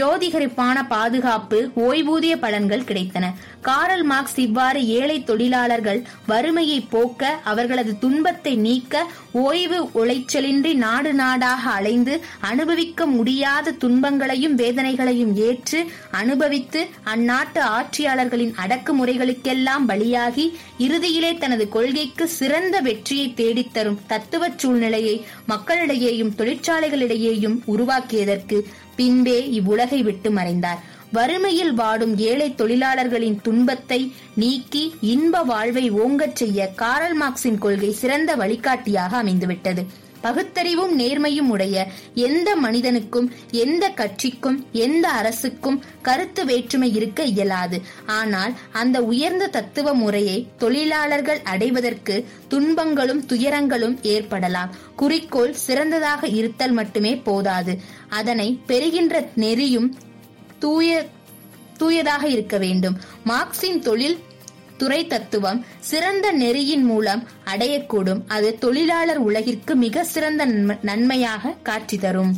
யோதிகரிப்பான பாதுகாப்பு, ஓய்வூதிய பலன்கள் கிடைத்தன. கார்ல் மார்க்ஸ் இவ்வாறு ஏழை தொழிலாளர்கள் வறுமையை போக்க, அவர்களது துன்பத்தை நீக்க, ஓய்வு உளைச்சலின்றி நாடு நாடாக அலைந்து அனுபவிக்க முடியாத துன்பங்களையும் வேதனைகளையும் ஏற்று அனுபவித்து அந்நாட்டு ஆட்சியாளர்களின் அடக்குமுறைகளுக்கெல்லாம் பலியாகி இறுதியிலே தனது கொள்கைக்கு சிறந்த வெற்றியை தேடித்தரும் தத்துவ சூழ்நிலையை மக்களிடையேயும் தொழிற்சாலைகளிடையேயும் உருவாக்கியதற்கு பின்பே இவ்வுலகை விட்டு மறைந்தார். வறுமையில் வாடும் ஏழை தொழிலாளர்களின் துன்பத்தை நீக்கி இன்ப வாழ்வை ஓங்கச் செய்ய கார்ல் மார்க்ஸின் கொள்கை சிறந்த வழிகாட்டியாக அமைந்துவிட்டது. பகுத்தறிவும் நேர்மையும் உடைய எந்த மனிதனுக்கும், எந்த கட்சிக்கும், எந்த அரசுக்கும் கருத்து வேற்றுமை இருக்க இயலாது. ஆனால் அந்த உயர்ந்த தத்துவ முறையை தொழிலாளர்கள் அடைவதற்கு துன்பங்களும் துயரங்களும் ஏற்படலாம். குறிக்கோள் சிறந்ததாக இருத்தல் மட்டுமே போதாது, அதனை பெறுகின்ற நெறியும் தூய தூயதாக இருக்க வேண்டும். மார்க்சின் தொழில் துறை தத்துவம் சிறந்த நெறியின் மூலம் அடையக்கூடும். அது தொழிலாளர் உலகிற்கு மிக சிறந்த நன்மையாக காட்சி தரும்.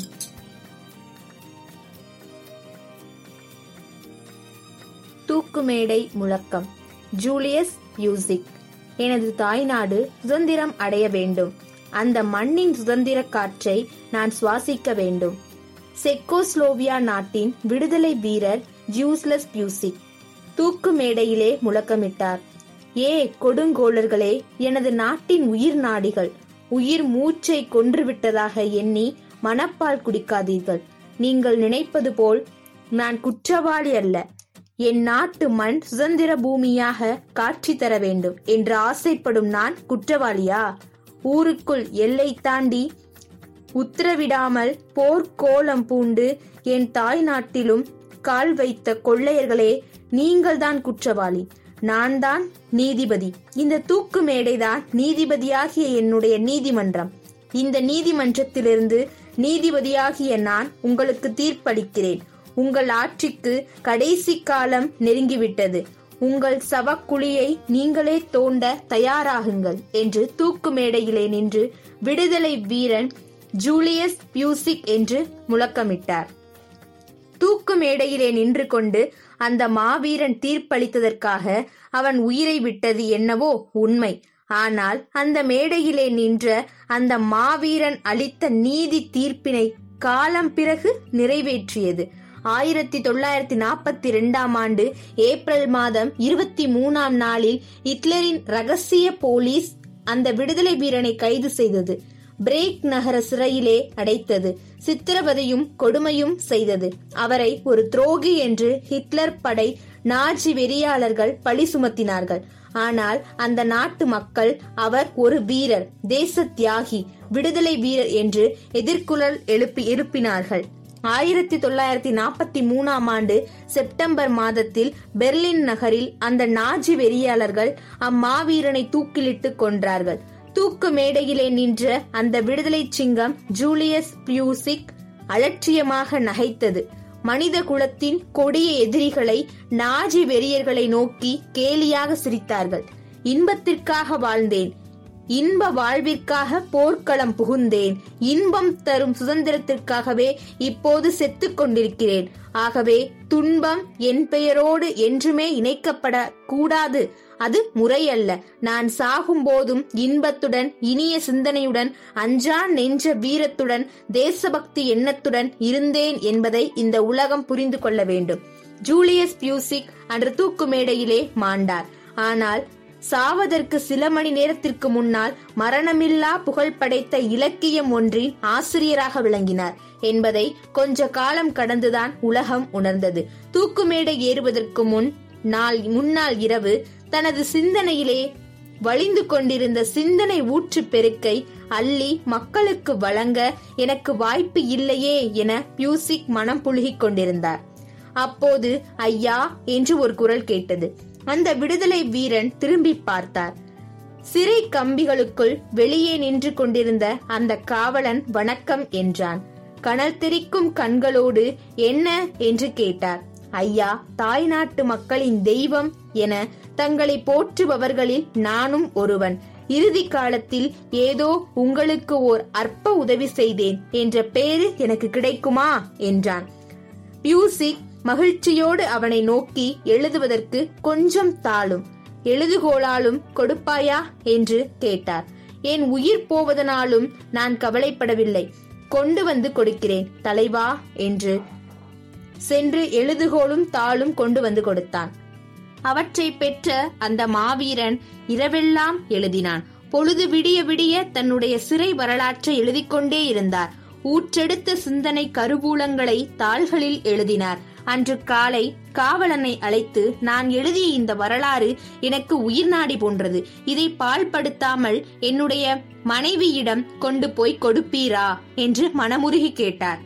தூக்குமேடை முழக்கம். Julius Fucik. எனது தாய்நாடு சுதந்திரம் அடைய வேண்டும், அந்த மண்ணின் சுதந்திர காற்றை நான் சுவாசிக்க வேண்டும். செக்கோஸ்லோவியா நாட்டின் விடுதலை வீரர் ஜூலியஸ் பியூசிக் தூக்கு மேடையிலே முழக்கமிட்டார், ஏ கொடுங்கோளர்களே, எனது நாட்டின் உயிர் நாடிகள், உயிர் மூச்சை கொன்றுவிட்டதாக எண்ணி மனப்பால் குடிக்காதீர்கள். நீங்கள் நினைப்பது போல் நான் குற்றவாளி அல்ல. என் நாட்டு மண் சுதந்திர பூமியாக காட்சி தர வேண்டும் என்று ஆசைப்படும் நான் குற்றவாளியா? ஊருக்குள் எல்லை தாண்டி உத்தரவிடாமல் போர்க்கோலம் பூண்டு என் தாய் நாட்டிலும் கால் வைத்த கொள்ளையர்களே, நீங்கள்தான் குற்றவாளி, நான் தான் நீதிபதி. இந்த தூக்கு மேடைதான் நீதிபதியாகிய என்னுடைய நீதிமன்றம். இந்த நீதிமன்றத்திலிருந்து நீதிபதியாகிய நான் உங்களுக்கு தீர்ப்பளிக்கிறேன். உங்கள் ஆட்சிக்கு கடைசி காலம் நெருங்கிவிட்டது. உங்கள் சவக்குழியை நீங்களே தோண்ட தயாராகுங்கள் என்று தூக்கு மேடையிலே நின்று விடுதலை வீரன் ஜூலியஸ் பியூசிக் என்று முழக்கமிட்டார். தூக்கு மேடையிலே நின்று கொண்டு அந்த மாவீரன் தீர்ப்பளித்ததற்காக அவன் உயிரை விட்டது என்னவோ உண்மை. ஆனால் அந்த மேடையிலே நின்ற அந்த மாவீரன் அளித்த நீதி தீர்ப்பினை காலம் பிறகு நிறைவேற்றியது. ஆயிரத்தி தொள்ளாயிரத்தி நாற்பத்தி இரண்டாம் ஆண்டு ஏப்ரல் மாதம் இருபத்தி மூணாம் நாளில் ஹிட்லரின் ரகசிய போலீஸ் அந்த விடுதலை வீரனை கைது செய்தது. பிரேக் நகர சிறையிலே அடைத்தது. சித்திரவதையும் கொடுமையும் செய்தது. அவரை ஒரு துரோகி என்று ஹிட்லர் படை நாஜி வெறியாளர்கள் பழி சுமத்தினார்கள். ஆனால் அந்த நாட்டு மக்கள் அவர் ஒரு வீரர், தேச தியாகி, விடுதலை வீரர் என்று எதிர்குரல் எழுப்பி எழுப்பினார்கள். ஆயிரத்தி தொள்ளாயிரத்தி நாற்பத்தி மூணாம் ஆண்டு செப்டம்பர் மாதத்தில் பெர்லின் நகரில் அந்த நாஜி வெறியாளர்கள் அம்மாவீரனை தூக்கிலிட்டு கொன்றார்கள். தூக்கு மேடையிலே நின்ற அந்த விடுதலை சிங்கம் ஜூலியஸ் பியூசிக் அலட்சியமாக நகைத்தது. மனித குலத்தின் கொடிய எதிரிகளை, நாஜி வெறியர்களை நோக்கி கேலியாக சிரித்தார்கள். இன்பத்திற்காக வாழ்ந்தேன், இன்ப வாழ்விற்காக போர்க்களம் புகுந்தேன், இன்பம் தரும் சுதந்திரத்திற்காகவே இப்போது செத்து கொண்டிருக்கிறேன். ஆகவே துன்பம் என் பெயரோடு என்றுமே இணைக்கப்பட கூடாது, அது முறையல்ல. நான் சாகும் போதும் இன்பத்துடன், இனிய சிந்தனையுடன், அஞ்சா நெஞ்ச வீரத்துடன், தேசபக்தி எண்ணத்துடன் இருந்தேன் என்பதை இந்த உலகம் புரிந்து கொள்ள வேண்டும். ஜூலியஸ் பியூசிக் அன்று தூக்கு மேடையிலே மாண்டார். ஆனால் சாவதற்கு சில மணி நேரத்திற்கு முன்னால் மரணமில்லா புகழ் படைத்த இலக்கியம் ஒன்றின் ஆசிரியராக விளங்கினார் என்பதை கொஞ்ச காலம் கடந்துதான் உலகம் உணர்ந்தது. தூக்குமேடை ஏறுவதற்கு முன் நாள் முன்னால் இரவு தனது சிந்தனையிலே வழிந்து கொண்டிருந்த சிந்தனை ஊற்று பெருக்கை அள்ளி மக்களுக்கு வழங்க எனக்கு வாய்ப்பு இல்லையே என பியூசிக் மனம் புழுகிக் கொண்டிருந்தார். அப்போது ஐயா என்று ஒரு குரல் கேட்டது. அந்த விடுதலை வீரன் திரும்பி பார்த்தார். சிறை கம்பிகளுக்குள் வெளியே நின்று கொண்டிருந்த அந்த காவலன் வணக்கம் என்றான். கனல் தெரிக்கும் கண்களோடு என்ன என்று கேட்டார். ஐயா, தாய்நாட்டு மக்களின் தெய்வம் என தங்களை போற்றுபவர்களில் நானும் ஒருவன். இறுதி காலத்தில் ஏதோ உங்களுக்கு ஓர் அற்ப உதவி செய்தேன் என்ற பேரு எனக்கு கிடைக்குமா என்றான். பியூசிக் மகிழ்ச்சியோடு அவனை நோக்கி, எழுதுவதற்கு கொஞ்சம் தாளும் எழுதுகோளாலும் கொடுப்பாயா என்று கேட்டார். என் உயிர் போவதனாலும் நான் கவலைப்படவில்லை, கொண்டு வந்து கொடுக்கிறேன் தலைவா என்று சென்று எழுதுகோளும் தாளும் கொண்டு வந்து கொடுத்தான். அவற்றை பெற்ற அந்த மாவீரன் இரவெல்லாம் எழுதினான். பொழுது விடிய விடிய தன்னுடைய சிறை வரலாற்றை எழுதிக்கொண்டே இருந்தார். ஊற்றெடுத்த சிந்தனை கருவூலங்களை தாள்களில் எழுதினார். அன்று காலை காவலனை அழைத்து, நான் எழுதிய இந்த வரலாறு எனக்கு உயிர் நாடி போன்றது, இதை பாழ்படுத்தாமல் என்னுடைய மனைவியிடம் கொண்டு போய் கொடுப்பீரா என்று மனமுருகி கேட்டார்.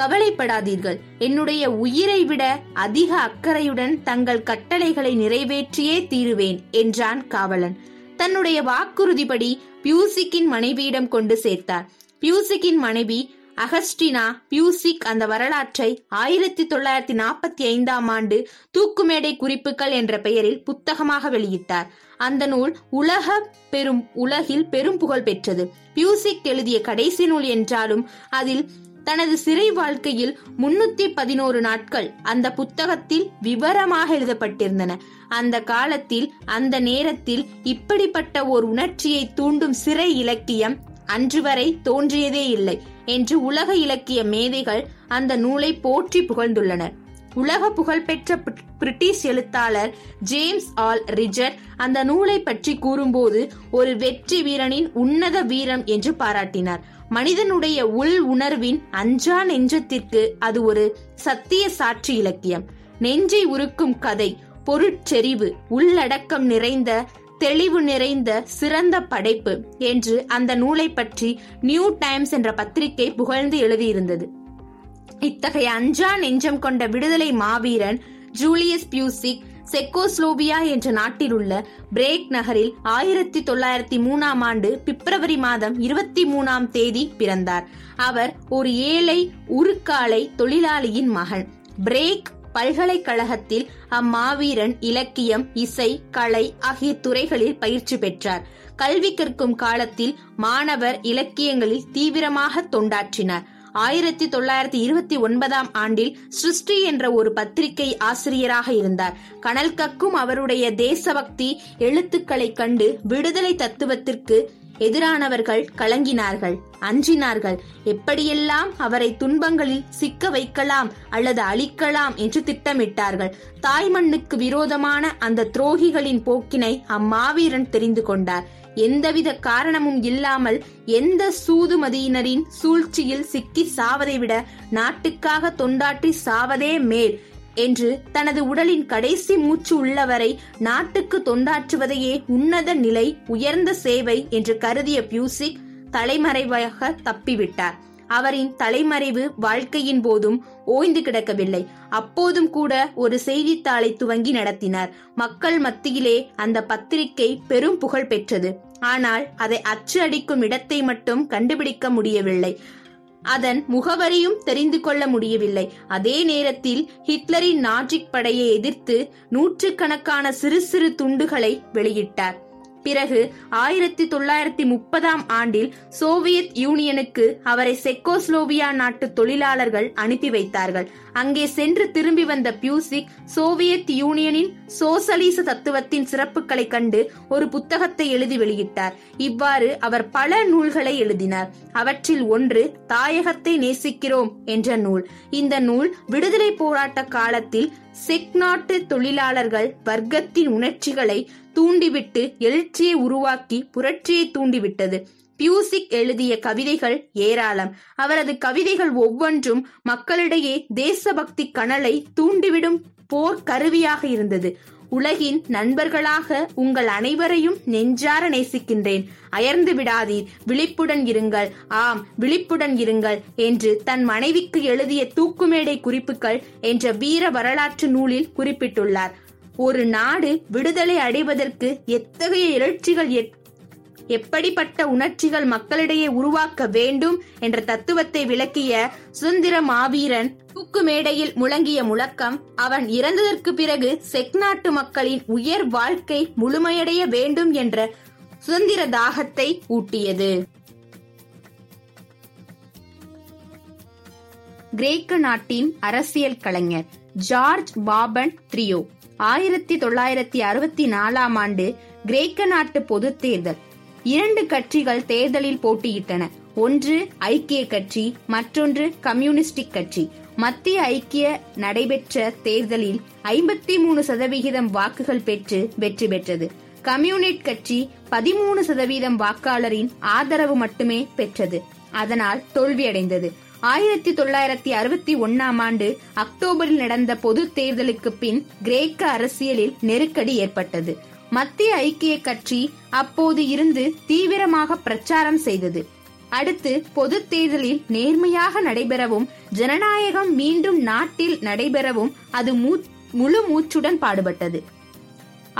கவலைப்படாதீர்கள், என்னுடைய உயிரை விட அதிக அக்கறையுடன் தங்கள் கட்டளைகளை நிறைவேற்றியே தீருவேன் என்றான் காவலன். தன்னுடைய வாக்குறுதிப்படி பியூசிக்கின் மனைவியிடம் கொண்டு சேர்த்தார். பியூசிக்கின் மனைவி அகஸ்டினா பியூசிக் அந்த வரலாற்றை ஆயிரத்தி தொள்ளாயிரத்தி நாற்பத்தி ஐந்தாம் ஆண்டு தூக்குமேடை குறிப்புகள் என்ற பெயரில் புத்தகமாக வெளியிட்டார். அந்த நூல் உலக பெரும் உலகில் பெரும் புகழ் பெற்றது. பியூசிக் எழுதிய கடைசி நூல் என்றாலும் அதில் தனது சிறை வாழ்க்கையில் முன்னூத்தி பதினோரு நாட்கள் அந்த புத்தகத்தில் விவரமாக எழுதப்பட்டிருந்தன. அந்த காலத்தில், அந்த நேரத்தில் இப்படிப்பட்ட ஓர் உணர்ச்சியை தூண்டும் சிறை இலக்கியம் அன்று வரை தோன்றியதே இல்லை என்று உலக இலக்கிய மேதைகள் அந்த நூலை போற்றி புகழ்ந்துள்ளனர். உலக புகழ்பெற்ற பிரிட்டிஷ் எழுத்தாளர் ஜேம்ஸ் ஆல் ரிச்சர்ட் அந்த நூலை பற்றி கூறும்போது ஒரு வெற்றி வீரனின் உன்னத வீரம் என்று பாராட்டினார். மனிதனுடைய உள் உணர்வின் அஞ்சா நெஞ்சத்திற்கு அது ஒரு சத்திய சாட்சி இலக்கியம். நெஞ்சை உருக்கும் கதை, பொருட்செறிவு, உள்ளடக்கம் நிறைந்த, தெளிவு நிறைந்த சிறந்த படைப்பு என்று அந்த நூலை பற்றி நியூ டைம்ஸ் என்ற பத்திரிகை புகழ்ந்து எழுதியிருந்தது. இத்தகைய அஞ்சா நெஞ்சம் கொண்ட விடுதலை மாவீரன் ஜூலியஸ் பியூசிக் செக்கோஸ்லோவியா என்ற நாட்டில் உள்ள பிரேக் நகரில் ஆயிரத்தி தொள்ளாயிரத்தி மூணாம் ஆண்டு பிப்ரவரி மாதம் இருபத்தி மூணாம் தேதி பிறந்தார். அவர் ஒரு ஏழை உருக்காலை தொழிலாளியின் மகன். பிரேக் பல்கலைக்கழகத்தில் அம்மாவீரன் இலக்கியம், இசை, கலை ஆகிய துறைகளில் பயிற்சி பெற்றார். கல்வி கற்கும் காலத்தில் மாணவர் இலக்கியங்களில் தீவிரமாக தொண்டாற்றினார். ஆயிரத்தி தொள்ளாயிரத்தி இருபத்தி ஒன்பதாம் ஆண்டில் சிருஷ்டி என்ற ஒரு பத்திரிகை ஆசிரியராக இருந்தார். கனல் கக்கும் அவருடைய தேசபக்தி எழுத்துக்களை கண்டு விடுதலை தத்துவத்திற்கு எதிரானவர்கள் கலங்கினார்கள், அஞ்சினார்கள். எப்படியெல்லாம் அவரை துன்பங்களில் சிக்க வைக்கலாம் அல்லது அழிக்கலாம் என்று திட்டமிட்டார்கள். தாய்மண்ணுக்கு விரோதமான அந்த துரோகிகளின் போக்கினை அம்மாவீரன் தெரிந்து கொண்டார். எந்தவித காரணமும் இல்லாமல் எந்த சூதுமதியினரின் சூழ்ச்சியில் சிக்கி சாவதை விட நாட்டுக்காக தொண்டாற்றி சாவதே மேல் என்று தனது உடலின் கடைசி மூச்சு உள்ளவரை நாட்டுக்கு தொண்டாற்றுவதையே உன்னத நிலை, உயர்ந்த சேவை என்று கருதிய பியூசிக் தலைமறைவாக தப்பிவிட்டார். அவரின் தலைமறைவு வாழ்க்கையின் போதும் ஓய்ந்து கிடக்கவில்லை. அப்போதும் கூட ஒரு செய்தித்தாளை துவங்கி நடத்தினார். மக்கள் மத்தியிலே அந்த பத்திரிகை பெரும் புகழ் பெற்றது. ஆனால் அதை அச்சு அடிக்கும் இடத்தை மட்டும் கண்டுபிடிக்க முடியவில்லை, அதன் முகவரியும் தெரிந்து கொள்ள முடியவில்லை. அதே நேரத்தில் ஹிட்லரின் நாஜிக் படையை எதிர்த்து நூற்று கணக்கான சிறு சிறு துண்டுகளை வெளியிட்டார். பிறகு ஆயிரத்தி தொள்ளாயிரத்தி முப்பதாம் ஆண்டில் சோவியத் யூனியனுக்கு அவரை செக்கோஸ்லோவியா நாட்டு தொழிலாளர்கள் அனுப்பி வைத்தார்கள். அங்கே சென்று திரும்பி வந்த பியூசிக் சோவியத் யூனியனின் சோசலிச தத்துவத்தின் சிறப்புகளை கண்டு ஒரு புத்தகத்தை எழுதி வெளியிட்டார். இவ்வாறு அவர் பல நூல்களை எழுதினார். அவற்றில் ஒன்று தாயகத்தை நேசிக்கிறோம் என்ற நூல். இந்த நூல் விடுதலை போராட்ட காலத்தில் செக் நாட்டு தொழிலாளர்கள் வர்க்கத்தின் உணர்ச்சிகளை தூண்டிவிட்டு எழுச்சியை உருவாக்கி புரட்சியை தூண்டிவிட்டது. பியூசிக் எழுதிய கவிதைகள் ஏராளம். அவரது கவிதைகள் ஒவ்வொன்றும் மக்களிடையே தேசபக்தி கனலை தூண்டிவிடும் போர் கருவியாக இருந்தது. உலகின் நண்பர்களாக உங்கள் அனைவரையும் நெஞ்சார நேசிக்கின்றேன், அயர்ந்து விடாதீர், விழிப்புடன் இருங்கள், ஆம் விழிப்புடன் இருங்கள் என்று தன் மனைவிக்கு எழுதிய தூக்குமேடை குறிப்புகள் என்ற வீர வரலாற்று நூலில் குறிப்பிட்டுள்ளார். ஒரு நாடு விடுதலை அடைவதற்கு எத்தகைய எழுச்சிகள், எப்படிப்பட்ட உணர்ச்சிகள் மக்களிடையே உருவாக்க வேண்டும் என்ற தத்துவத்தை விளக்கிய சுதந்திர மாவீரன் தூக்கு மேடையில் முழங்கிய முழக்கம் அவன் இறந்ததற்கு பிறகு செக் நாட்டு மக்களின் உயர் வாழ்க்கை முழுமையடைய வேண்டும் என்ற சுதந்திர தாகத்தை ஊட்டியது. கிரேக்க நாட்டின் அரசியல் கலைஞர் ஜார்ஜ் பாபன் த்ரியோ ஆயிரத்தி தொள்ளாயிரத்தி அறுபத்தி நாலாம் ஆண்டு கிரேக்க நாட்டு பொது தேர்தல். இரண்டு கட்சிகள் தேர்தலில் போட்டியிட்டன. ஒன்று ஐக்கிய கட்சி, மற்றொன்று கம்யூனிஸ்டிக் கட்சி. மத்திய ஐக்கிய நடைபெற்ற தேர்தலில் ஐம்பத்தி மூணு சதவிகிதம் வாக்குகள் பெற்று வெற்றி பெற்றது. கம்யூனிஸ்ட் கட்சி பதிமூணு சதவீதம் வாக்காளரின் ஆதரவு மட்டுமே பெற்றது, அதனால் தோல்வியடைந்தது. ஆயிரத்தி தொள்ளாயிரத்தி அறுபத்தி ஒன்னாம் ஆண்டு அக்டோபரில் நடந்த பொது தேர்தலுக்கு பின் கிரேக்க அரசியலில் நெருக்கடி ஏற்பட்டது. மத்திய ஐக்கிய கட்சி அப்போது இருந்து தீவிரமாக பிரச்சாரம் செய்தது. அடுத்து பொது தேர்தலில் நேர்மையாக நடைபெறவும் ஜனநாயகம் மீண்டும் நாட்டில் நடைபெறவும் அது முழு மூச்சுடன் பாடுபட்டது.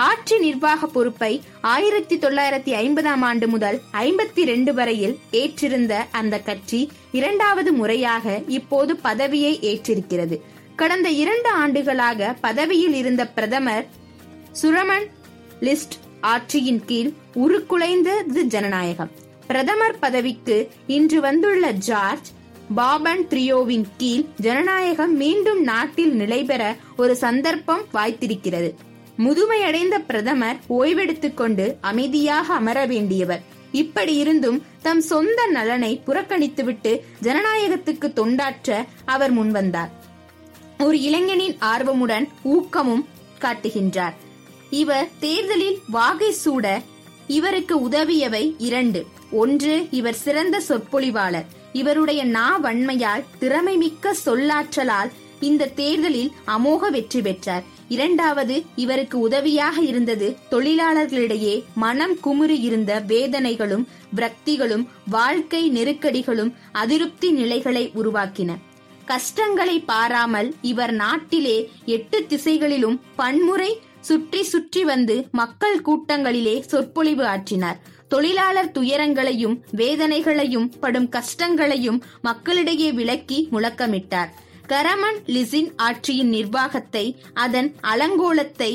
ஆட்சி நிர்வாக பொறுப்பை ஆயிரத்தி தொள்ளாயிரத்தி ஐம்பதாம் ஆண்டு முதல் ஐம்பத்தி ரெண்டு வரையில் ஏற்றிருந்த அந்த கட்சி இரண்டாவது முறையாக இப்போது பதவியை ஏற்றிருக்கிறது. கடந்த இரண்டு ஆண்டுகளாக பதவியில் இருந்த பிரதமர் சுரமன் லிஸ்ட் ஆட்சியின் கீழ் உருக்குலைந்தது ஜனநாயகம். பிரதமர் பதவிக்கு இன்று வந்துள்ள ஜார்ஜ் பாபன் த்ரியோவின் கீழ் ஜனநாயகம் மீண்டும் நாட்டில் நிலைபெற ஒரு சந்தர்ப்பம் வாய்த்திருக்கிறது. முதுமையடைந்த பிரதமர் ஓய்வெடுத்துக் கொண்டு அமைதியாக அமர வேண்டியவர். இப்படி இருந்தும் தம் சொந்த நலனை புறக்கணித்துவிட்டு ஜனநாயகத்துக்கு தொண்டாற்ற அவர் முன்வந்தார். ஒரு இளைஞனின் ஆர்வமுடன் ஊக்கமும் காட்டுகின்றார். இவர் தேர்தலில் வாகை சூட இவருக்கு உதவியவை இரண்டு. ஒன்று, இவர் சிறந்த சொற்பொழிவாளர். இவருடைய நா வன்மையால் திறமை மிக்க சொல்லாற்றலால் இந்த தேர்தலில் அமோக வெற்றி பெற்றார். இரண்டாவது, இவருக்கு உதவியாக இருந்தது தொழிலாளர்களிடையே மனம் குமுறி இருந்த வேதனைகளும் விரக்திகளும் வாழ்க்கை நெருக்கடிகளும் அதிருப்தி நிலைகளை உருவாக்கின. கஷ்டங்களை பாராமல் இவர் நாட்டிலே எட்டு திசைகளிலும் பன்முறை சுற்றி சுற்றி வந்து மக்கள் கூட்டங்களிலே சொற்பொழிவு ஆற்றினார். தொழிலாளர் துயரங்களையும் வேதனைகளையும் படும் கஷ்டங்களையும் மக்களிடையே விளக்கி முழக்கமிட்டார். கரமன் லிசின் ஆட்சியின் நிர்வாகத்தை, அதன் அலங்கோலத்தை,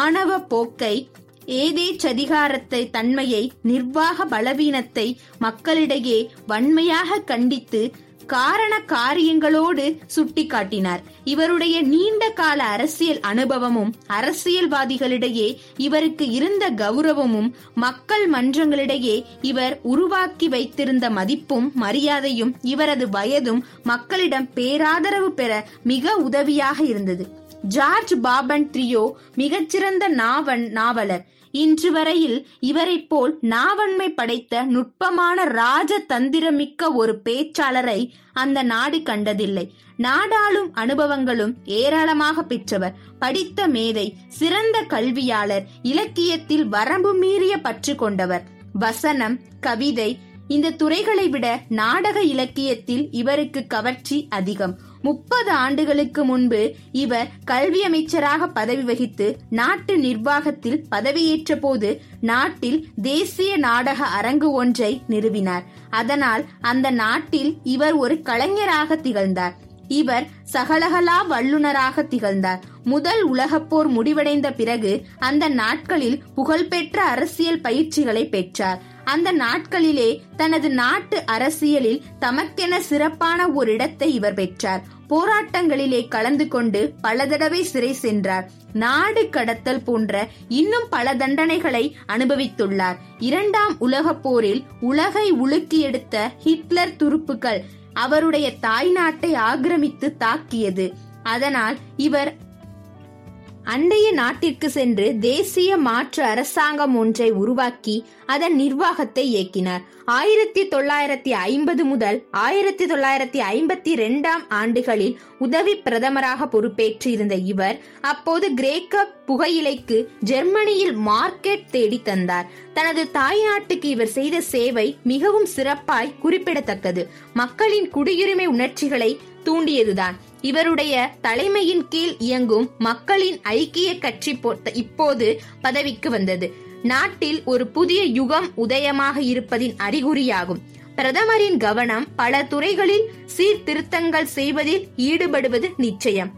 ஆணவ போக்கை, ஏதே சதிகாரத்தை தன்மையை, நிர்வாக பலவீனத்தை மக்களிடையே வன்மையாக கண்டித்து காரண காரியங்களோடு சுட்டி காட்டினார். இவருடைய நீண்ட கால அரசியல் அனுபவமும் அரசியல்வாதிகளிடையே இவருக்கு இருந்த கௌரவமும் மக்கள் மன்றங்களிடையே இவர் உருவாக்கி வைத்திருந்த மதிப்பும் மரியாதையும் இவரது வயதும் மக்களிடம் பேராதரவு பெற மிக உதவியாக இருந்தது. ஜார்ஜ் பாபன் த்ரியோ மிகச்சிறந்த நாவன் நாவலர். இன்று வரையில் இவரை போல் நாவன்மை படைத்த நுட்பமான ராஜ தந்திரமிக்க ஒரு பேச்சாளரை அந்த நாடு கண்டதில்லை. நாடாளும் அனுபவங்களும் ஏராளமாக பெற்றவர், படித்த மேதை, சிறந்த கல்வியாளர், இலக்கியத்தில் வரம்பு மீறிய பற்று கொண்டவர். வசனம், கவிதை இந்த துறைகளை விட நாடக இலக்கியத்தில் இவருக்கு கவர்ச்சி அதிகம். முப்பது ஆண்டுகளுக்கு முன்பு இவர் கல்வி அமைச்சராக பதவி வகித்து நாட்டு நிர்வாகத்தில் பதவியேற்ற போது நாட்டில் தேசிய நாடக அரங்கு ஒன்றை நிறுவினார். அதனால் அந்த நாட்டில் இவர் ஒரு கலைஞராக திகழ்ந்தார். இவர் சகலகலா வல்லுநராக திகழ்ந்தார். முதல் உலகப்போர் முடிவடைந்த பிறகு அந்த நாட்களில் புகழ்பெற்ற அரசியல் பயிற்சிகளை பெற்றார். அந்த நாட்களிலே தனது நாட்டு அரசியலில் தமக்கென சிறப்பான ஒரு இடத்தை இவர் பெற்றார். போராட்டங்களிலே கலந்து கொண்டு பல தடவை சிறை சென்றார். நாடு கடத்தல் போன்ற இன்னும் பல தண்டனைகளை அனுபவித்துள்ளார். இரண்டாம் உலகப் போரில் உலகை உலுக்கி எடுத்த ஹிட்லர் துருப்புக்கள் அவருடைய தாய் நாட்டை ஆக்கிரமித்து தாக்கியது. அதனால் இவர் அண்டைய நாட்டிற்கு சென்று தேசிய மாற்று அரசாங்கம் ஒன்றை உருவாக்கி அதன் நிர்வாகத்தை இயக்கினார். ஆயிரத்தி தொள்ளாயிரத்தி ஐம்பது முதல் ஆயிரத்தி தொள்ளாயிரத்தி ஐம்பத்தி இரண்டாம் ஆண்டுகளில் உதவி பிரதமராக பொறுப்பேற்று இருந்த இவர் அப்போது கிரேக்க புகையிலைக்கு ஜெர்மனியில் மார்க்கெட் தேடி தந்தார். தனது தாய்நாட்டுக்கு இவர் செய்த சேவை மிகவும் சிறப்பாய் குறிப்பிடத்தக்கது. மக்களின் குடியுரிமை உணர்ச்சிகளை தூண்டியதுதான். இவருடைய தலைமையின் கீழ் இயங்கும் மக்களின் ஐக்கிய கட்சி இப்போது பதவிக்கு வந்தது. நாட்டில் ஒரு புதிய யுகம் உதயமாக இருப்பதின் அறிகுறியாகும். பிரதமரின் கவனம் பல துறைகளில் சீர்திருத்தங்கள் செய்வதில் ஈடுபடுவது நிச்சயம்.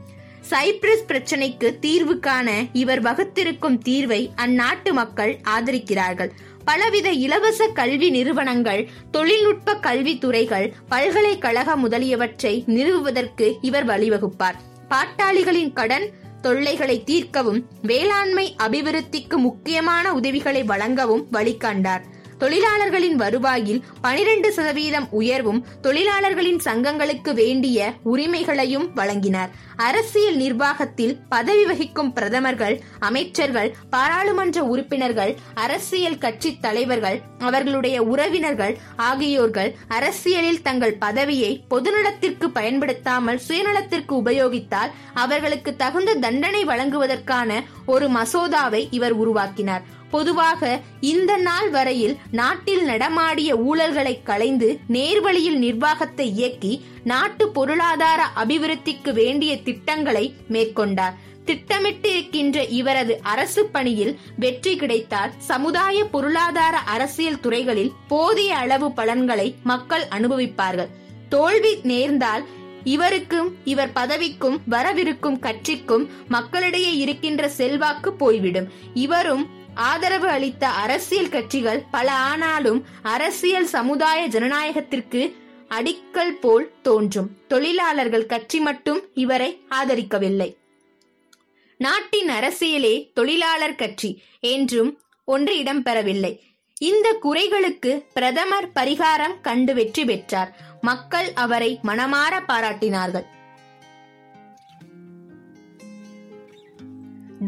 சைப்ரஸ் பிரச்சனைக்கு தீர்வு காண இவர் வகுத்திருக்கும் தீர்வை அந்நாட்டு மக்கள் ஆதரிக்கிறார்கள். பலவித இலவச கல்வி நிறுவனங்கள், தொழில்நுட்ப கல்வித்துறைகள், பல்கலைக்கழக முதலியவற்றை நிறுவுவதற்கு இவர் வழிவகுப்பார். பாட்டாளிகளின் கடன் தொல்லைகளை தீர்க்கவும் வேளாண்மை அபிவிருத்திக்கு முக்கியமான உதவிகளை வழங்கவும் வழிகாண்டார். தொழிலாளர்களின் வருவாயில் பனிரெண்டு சதவீதம் உயர்வும் தொழிலாளர்களின் சங்கங்களுக்கு வேண்டிய உரிமைகளையும் வழங்கினார். அரசியல் நிர்வாகத்தில் பதவி வகிக்கும் பிரதமர்கள், அமைச்சர்கள், பாராளுமன்ற உறுப்பினர்கள், அரசியல் கட்சி தலைவர்கள், அவர்களுடைய உறவினர்கள் ஆகியோர்கள் அரசியலில் தங்கள் பதவியை பொதுநலத்திற்கு பயன்படுத்தாமல் சுயநலத்திற்கு உபயோகித்தால் அவர்களுக்கு தகுந்த தண்டனை வழங்குவதற்கான ஒரு மசோதாவை இவர் உருவாக்கினார். பொதுவாக இந்த நாள் வரையில் நாட்டில் நடமாடிய ஊழல்களை களைந்து நேர்வழியில் நிர்வாகத்தை இயக்கி நாட்டு பொருளாதார அபிவிருத்திக்கு வேண்டிய திட்டங்களை மேற்கொண்டார். திட்டமிட்டு இருக்கின்ற இவரது அரசு பணியில் வெற்றி கிடைத்தால் சமுதாய பொருளாதார அரசியல் துறைகளில் போதிய அளவு பலன்களை மக்கள் அனுபவிப்பார்கள். தோல்வி நேர்ந்தால் இவருக்கும் இவர் பதவிக்கும் வரவிருக்கும் கட்சிக்கும் மக்களிடையே இருக்கின்ற செல்வாக்கு போய்விடும். இவரும் ஆதரவு அளித்த அரசியல் கட்சிகள் பல ஆனாலும் அரசியல் சமுதாய ஜனநாயகத்திற்கு அடிக்கல் போல் தோன்றும். தொழிலாளர்கள் கட்சி மட்டும் இவரை ஆதரிக்கவில்லை. நாட்டின் அரசியலே தொழிலாளர் கட்சி என்றும் ஒன்று இடம்பெறவில்லை. இந்த குறைகளுக்கு பிரதமர் பரிகாரம் கண்டு வெற்றி பெற்றார். மக்கள் அவரை மனமாற பாராட்டினார்கள்.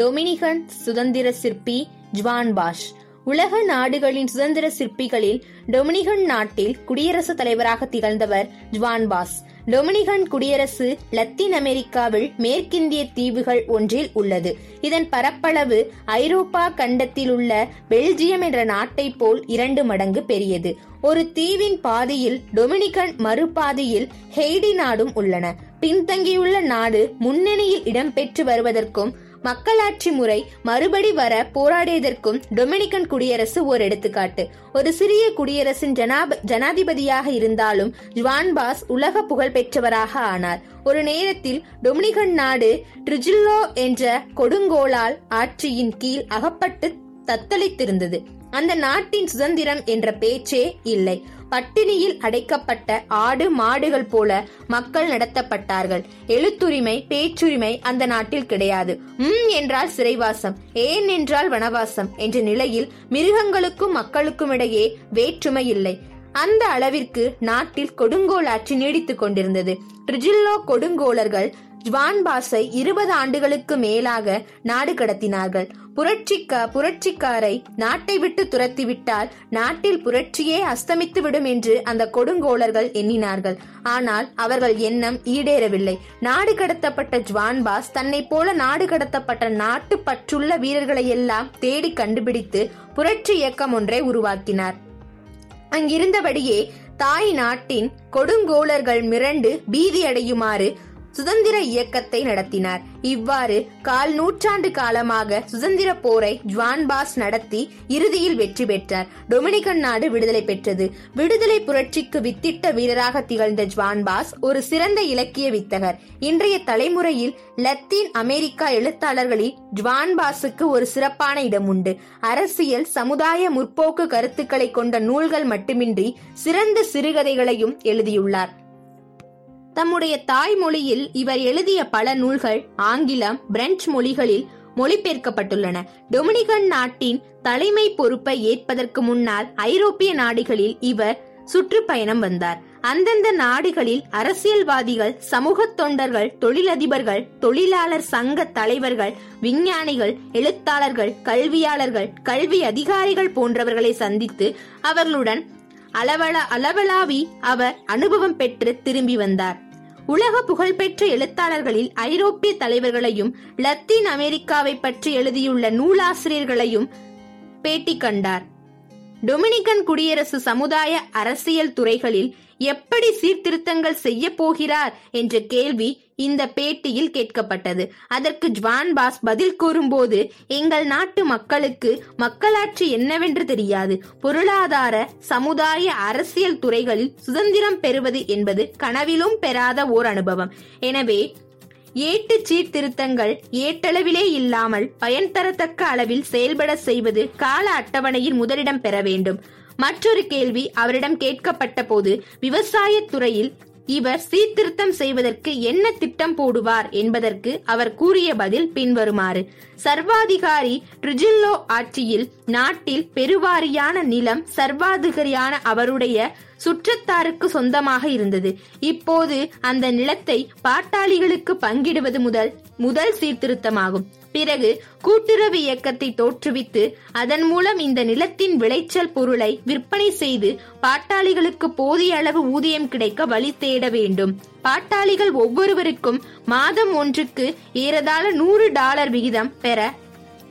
டொமினிகன் சுதந்திர சிற்பி ஜுவான் பாஸ். உலக நாடுகளின் சுதந்திர சிற்பிகளில் டொமினிகன் நாட்டில் குடியரசுத் தலைவராக திகழ்ந்தவர் ஜுவான் பாஸ். டொமினிகன் குடியரசு லத்தீன் அமெரிக்காவில் மேற்கிந்திய தீவுகள் ஒன்றில் உள்ளது. இதன் பரப்பளவு ஐரோப்பா கண்டத்தில் உள்ள பெல்ஜியம் என்ற நாட்டை போல் இரண்டு மடங்கு பெரியது. ஒரு தீவின் பாதியில் டொமினிகன், மறுபாதியில் ஹெய்டி நாடும் உள்ளன. பின்தங்கியுள்ள நாடு முன்னணியில் இடம்பெற்று வருவதற்கும் மக்களாட்சி முறை மறுபடி வர போராடியதற்கும் டொமினிகன் குடியரசு ஒரு எடுத்துக்காட்டு. ஒரு சிறிய குடியரசின் ஜனாதிபதியாக இருந்தாலும் ஜுவான் பாஸ் உலக புகழ் பெற்றவராக ஆனார். ஒரு நேரத்தில் டொமினிகன் நாடு ட்ரிஜில்லோ என்ற கொடுங்கோளால் ஆட்சியின் கீழ் அகப்பட்டு தத்தளித்திருந்தது. அந்த நாட்டின் சுதந்திரம் என்ற பேச்சே இல்லை. பட்டினியில் அடைக்கப்பட்ட ஆடு மாடுகள் போல மக்கள் நடத்தப்பட்டார்கள். எழுத்துரிமை, பேச்சுரிமை அந்த நாட்டில் கிடையாது. ம் என்றால் சிறைவாசம், ஏன் என்றால் வனவாசம் என்ற நிலையில் மிருகங்களுக்கும் மக்களுக்கும் இடையே வேற்றுமை இல்லை. அந்த அளவிற்கு நாட்டில் கொடுங்கோல் ஆட்சி நீடித்துக் கொண்டிருந்தது. ட்ரிஜில்லோ கொடுங்கோலர்கள் ஜுவான் பாஸை இருபது ஆண்டுகளுக்கு மேலாக நாடு கடத்தினார்கள். புரட்சிக்க புரட்சிக்காரை நாட்டை விட்டு துரத்திவிட்டால் நாட்டில் புரட்சியே அஸ்தமித்து விடும் என்று அந்த கொடுங்கோலர்கள் எண்ணினார்கள். ஆனால் அவர்கள் எண்ணம் ஈடேறவில்லை. நாடு கடத்தப்பட்ட ஜுவான் பாஸ் தன்னை போல நாடு கடத்தப்பட்ட நாட்டு பற்றுள்ள வீரர்களை எல்லாம் தேடி கண்டுபிடித்து புரட்சி இயக்கம் ஒன்றை உருவாக்கினார். அங்கிருந்தபடியே தாய் நாட்டின் கொடுங்கோலர்கள் மிரண்டு பீதி அடையுமாறு சுதந்திர இயக்கத்தை நடத்தினார். இவ்வாறு கால் நூற்றாண்டு காலமாக சுதந்திர போரை ஜுவான் பாஸ் நடத்தி இறுதியில் வெற்றி பெற்றார். டொமினிகன் நாடு விடுதலை பெற்றது. விடுதலை புரட்சிக்கு வித்திட்ட வீரராக திகழ்ந்த ஜுவான் பாஸ் ஒரு சிறந்த இலக்கிய வித்தகர். இன்றைய தலைமுறையில் லத்தீன் அமெரிக்கா எழுத்தாளர்களில் ஜுவான் பாஸுக்கு ஒரு சிறப்பான இடம் உண்டு. அரசியல், சமுதாய முற்போக்கு கருத்துக்களை கொண்ட நூல்கள் மட்டுமின்றி சிறந்த சிறுகதைகளையும் எழுதியுள்ளார். தம்முடைய தாய்மொழியில் இவர் எழுதிய பல நூல்கள் ஆங்கிலம், பிரெஞ்சு மொழிகளில் மொழிபெயர்க்கப்பட்டுள்ளன. டொமினிகன் நாட்டின் தலைமை பொறுப்பை ஏற்பதற்கு முன்னால் ஐரோப்பிய நாடுகளில் இவர் சுற்றுப்பயணம் வந்தார். அந்தந்த நாடுகளில் அரசியல்வாதிகள், சமூக தொண்டர்கள், தொழிலதிபர்கள், தொழிலாளர் சங்க தலைவர்கள், விஞ்ஞானிகள், எழுத்தாளர்கள், கல்வியாளர்கள், கல்வி அதிகாரிகள் போன்றவர்களை சந்தித்து அவர்களுடன் அளவள அளவலாவி அவர் அனுபவம் பெற்று திரும்பி வந்தார். உலக புகழ்பெற்ற எழுத்தாளர்களில் ஐரோப்பிய தலைவர்களையும் லத்தீன் அமெரிக்காவை பற்றி எழுதியுள்ள நூலாசிரியர்களையும் பேட்டி கண்டார். டொமினிகன் குடியரசு சமுதாய அரசியல் துறைகளில் எப்படி சீர்திருத்தங்கள் செய்ய போகிறார் என்ற கேள்வி இந்த பேட்டியில் கேட்கப்பட்டது. அதற்கு ஜுவான் பாஸ் பதில் கூறும்போது, எங்கள் நாட்டு மக்களுக்கு மக்களாட்சி என்னவென்று தெரியாது. பொருளாதார, சமுதாய, அரசியல் துறைகளில் சுதந்திரம் பெறுவது என்பது கனவிலும் பெறாத ஓர் அனுபவம். எனவே ஏட்டு சீர்திருத்தங்கள் ஏட்டளவிலே இல்லாமல் பயன் தரத்தக்க அளவில் செயல்பட செய்வது கால அட்டவணையில் முதலிடம் பெற வேண்டும். மற்றொரு கேள்வி அவரிடம் கேட்கப்பட்ட போது, விவசாய துறையில் இவர் சீர்திருத்தம் செய்வதற்கு என்ன திட்டம் போடுவார் என்பதற்கு அவர் கூறிய பதில் பின்வருமாறு: சர்வாதிகாரி ட்ரிஜில்லோ ஆட்சியில் நாட்டில் பெருவாரியான நிலம் சர்வாதிகாரியான அவருடைய சுற்றத்தாருக்கு சொந்தமாக இருந்தது. இப்போது அந்த நிலத்தை பாட்டாளிகளுக்கு பங்கிடுவது முதல் முதல் சீர்திருத்தமாகும். பிறகு கூட்டுறவு இயக்கத்தை தோற்றுவித்து அதன் மூலம் இந்த நிலத்தின் விளைச்சல் பொருளை விற்பனை செய்து பாட்டாளிகளுக்கு போதிய அளவு ஊதியம் கிடைக்க வழி தேட வேண்டும். பாட்டாளிகள் ஒவ்வொருவருக்கும் மாதம் ஒன்றுக்கு ஏறதாழ நூறு டாலர் விகிதம் பெற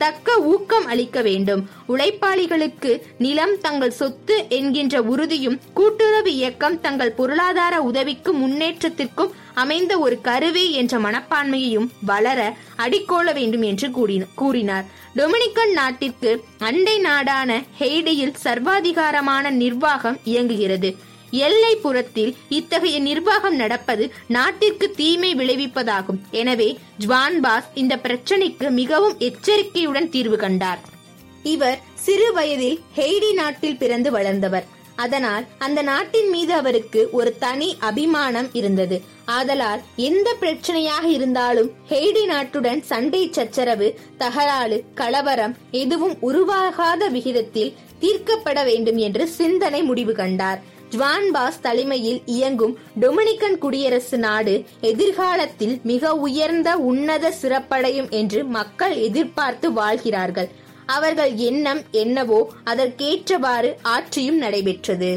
தக்க ஊக்கம் அளிக்க வேண்டும். உழைப்பாளிகளுக்கு நிலம் தங்கள் சொத்து என்கின்ற உறுதியும் கூட்டுறவு இயக்கம் தங்கள் பொருளாதார உதவிக்கும் முன்னேற்றத்திற்கும் அமைந்த ஒரு கருவி என்ற மனப்பான்மையையும் வளர அடிக்கோள வேண்டும் என்று கூறினார். டொமினிகன் நாட்டிற்கு அண்டை நாடான ஹெய்டியில் சர்வாதிகாரமான நிர்வாகம் இயங்குகிறது. எல்லை புறத்தில் இத்தகைய நிர்வாகம் நடப்பது நாட்டிற்கு தீமை விளைவிப்பதாகும். எனவே ஜுவான் பாஸ் இந்த பிரச்சனைக்கு மிகவும் எச்சரிக்கையுடன் தீர்வு கண்டார். இவர் சிறு வயதில் ஹெய்டி நாட்டில் பிறந்து வளர்ந்தவர். அதனால் அந்த நாட்டின் மீது அவருக்கு ஒரு தனி அபிமானம் இருந்தது. ஆதலால் எந்த பிரச்சனையாக இருந்தாலும் ஹெய்டி நாட்டுடன் சண்டை, சச்சரவு, தகராறு, கலவரம் எதுவும் உருவாகாத விகிதத்தில் தீர்க்கப்பட வேண்டும் என்று சிந்தனை முடிவு கண்டார். ஜுவான் பாஸ் தலைமையில் இயங்கும் டொமினிக்கன் குடியரசு நாடு எதிர்காலத்தில் மிக உயர்ந்த உன்னத சிறப்படையும் என்று மக்கள் எதிர்பார்த்து வாழ்கிறார்கள். அவர்கள் எண்ணம் என்னவோ அதற்கேற்றவாறு ஆட்சியும் நடைபெற்றது.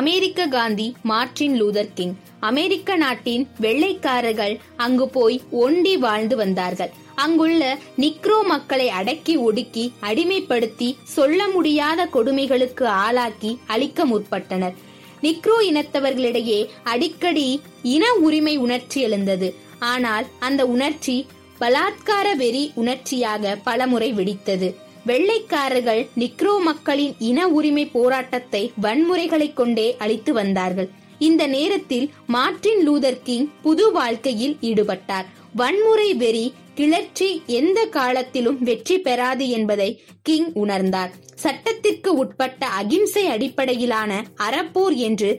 அமெரிக்க காந்தி மார்ட்டின் லூதர் கிங். அமெரிக்க நாட்டின் வெள்ளைக்காரர்கள் அங்கு போய் ஒண்டி வாழ்ந்து வந்தார்கள். அங்குள்ள நிக்ரோ மக்களை அடக்கி ஒடுக்கி அடிமைப்படுத்தி சொல்ல முடியாத கொடுமைகளுக்கு ஆளாக்கி அழிக்க முற்பட்டனர். நிக்ரோ இனத்தவர்களிடையே அடிக்கடி இன உரிமை உணர்ச்சி எழுந்தது. ஆனால் அந்த உணர்ச்சி பலாத்கார வெறி உணர்ச்சியாக பலமுறை வெடித்தது. வெள்ளைக்காரர்கள் நிக்ரோ மக்களின் இன உரிமை போராட்டத்தை வன்முறைகளை கொண்டே அழித்து வந்தார்கள். இந்த நேரத்தில் மார்ட்டின் லூதர் கிங் புது வாழ்க்கையில் ஈடுபட்டார். வன்முறை வெறி கிளர்ச்சி எந்த காலத்திலும் வெற்றி பெறாது என்பதை கிங் உணர்ந்தார். சட்டத்திற்கு உட்பட்ட அகிம்சை அடிப்படையிலான அறப்போர் என்று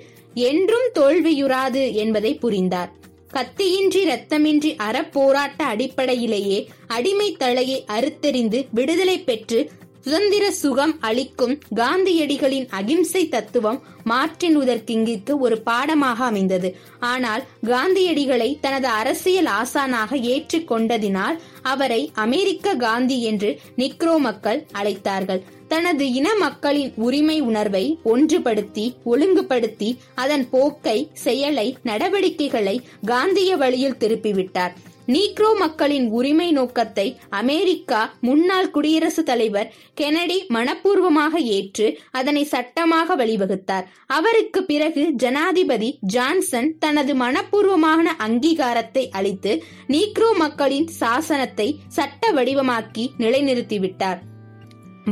என்றும் தோல்வியுறாது என்பதை புரிந்தார். கத்தியின்றி ரத்தமின்றி அறப்போராட்ட அடிப்படையிலேயே அடிமை தலையை அறுத்தெறிந்து விடுதலை பெற்று சுதந்திர சுகம் அளிக்கும் காந்தியடிகளின் அகிம்சை தத்துவம் மார்ட்டின் லூதர் கிங்கிற்கு ஒரு பாடமாக அமைந்தது. ஆனால் காந்தியடிகளை தனது அரசியல் ஆசானாக ஏற்றுக் கொண்டதினால் அவரை அமெரிக்க காந்தி என்று நிக்ரோ மக்கள் அழைத்தார்கள். தனது இன மக்களின் உரிமை உணர்வை ஒன்றுபடுத்தி ஒழுங்குபடுத்தி அதன் போக்கை, செயலை, நடவடிக்கைகளை காந்திய வழியில் திருப்பிவிட்டார். நீக்ரோ மக்களின் உரிமை நோக்கத்தை அமெரிக்கா முன்னாள் குடியரசுத் தலைவர் கெனடி மனப்பூர்வமாக ஏற்று அதனை சட்டமாக வழிவகுத்தார். அவருக்கு பிறகு ஜனாதிபதி ஜான்சன் தனது மனப்பூர்வமான அங்கீகாரத்தை அளித்து நீக்ரோ மக்களின் சாசனத்தை சட்ட வடிவமாக்கி நிலைநிறுத்திவிட்டார்.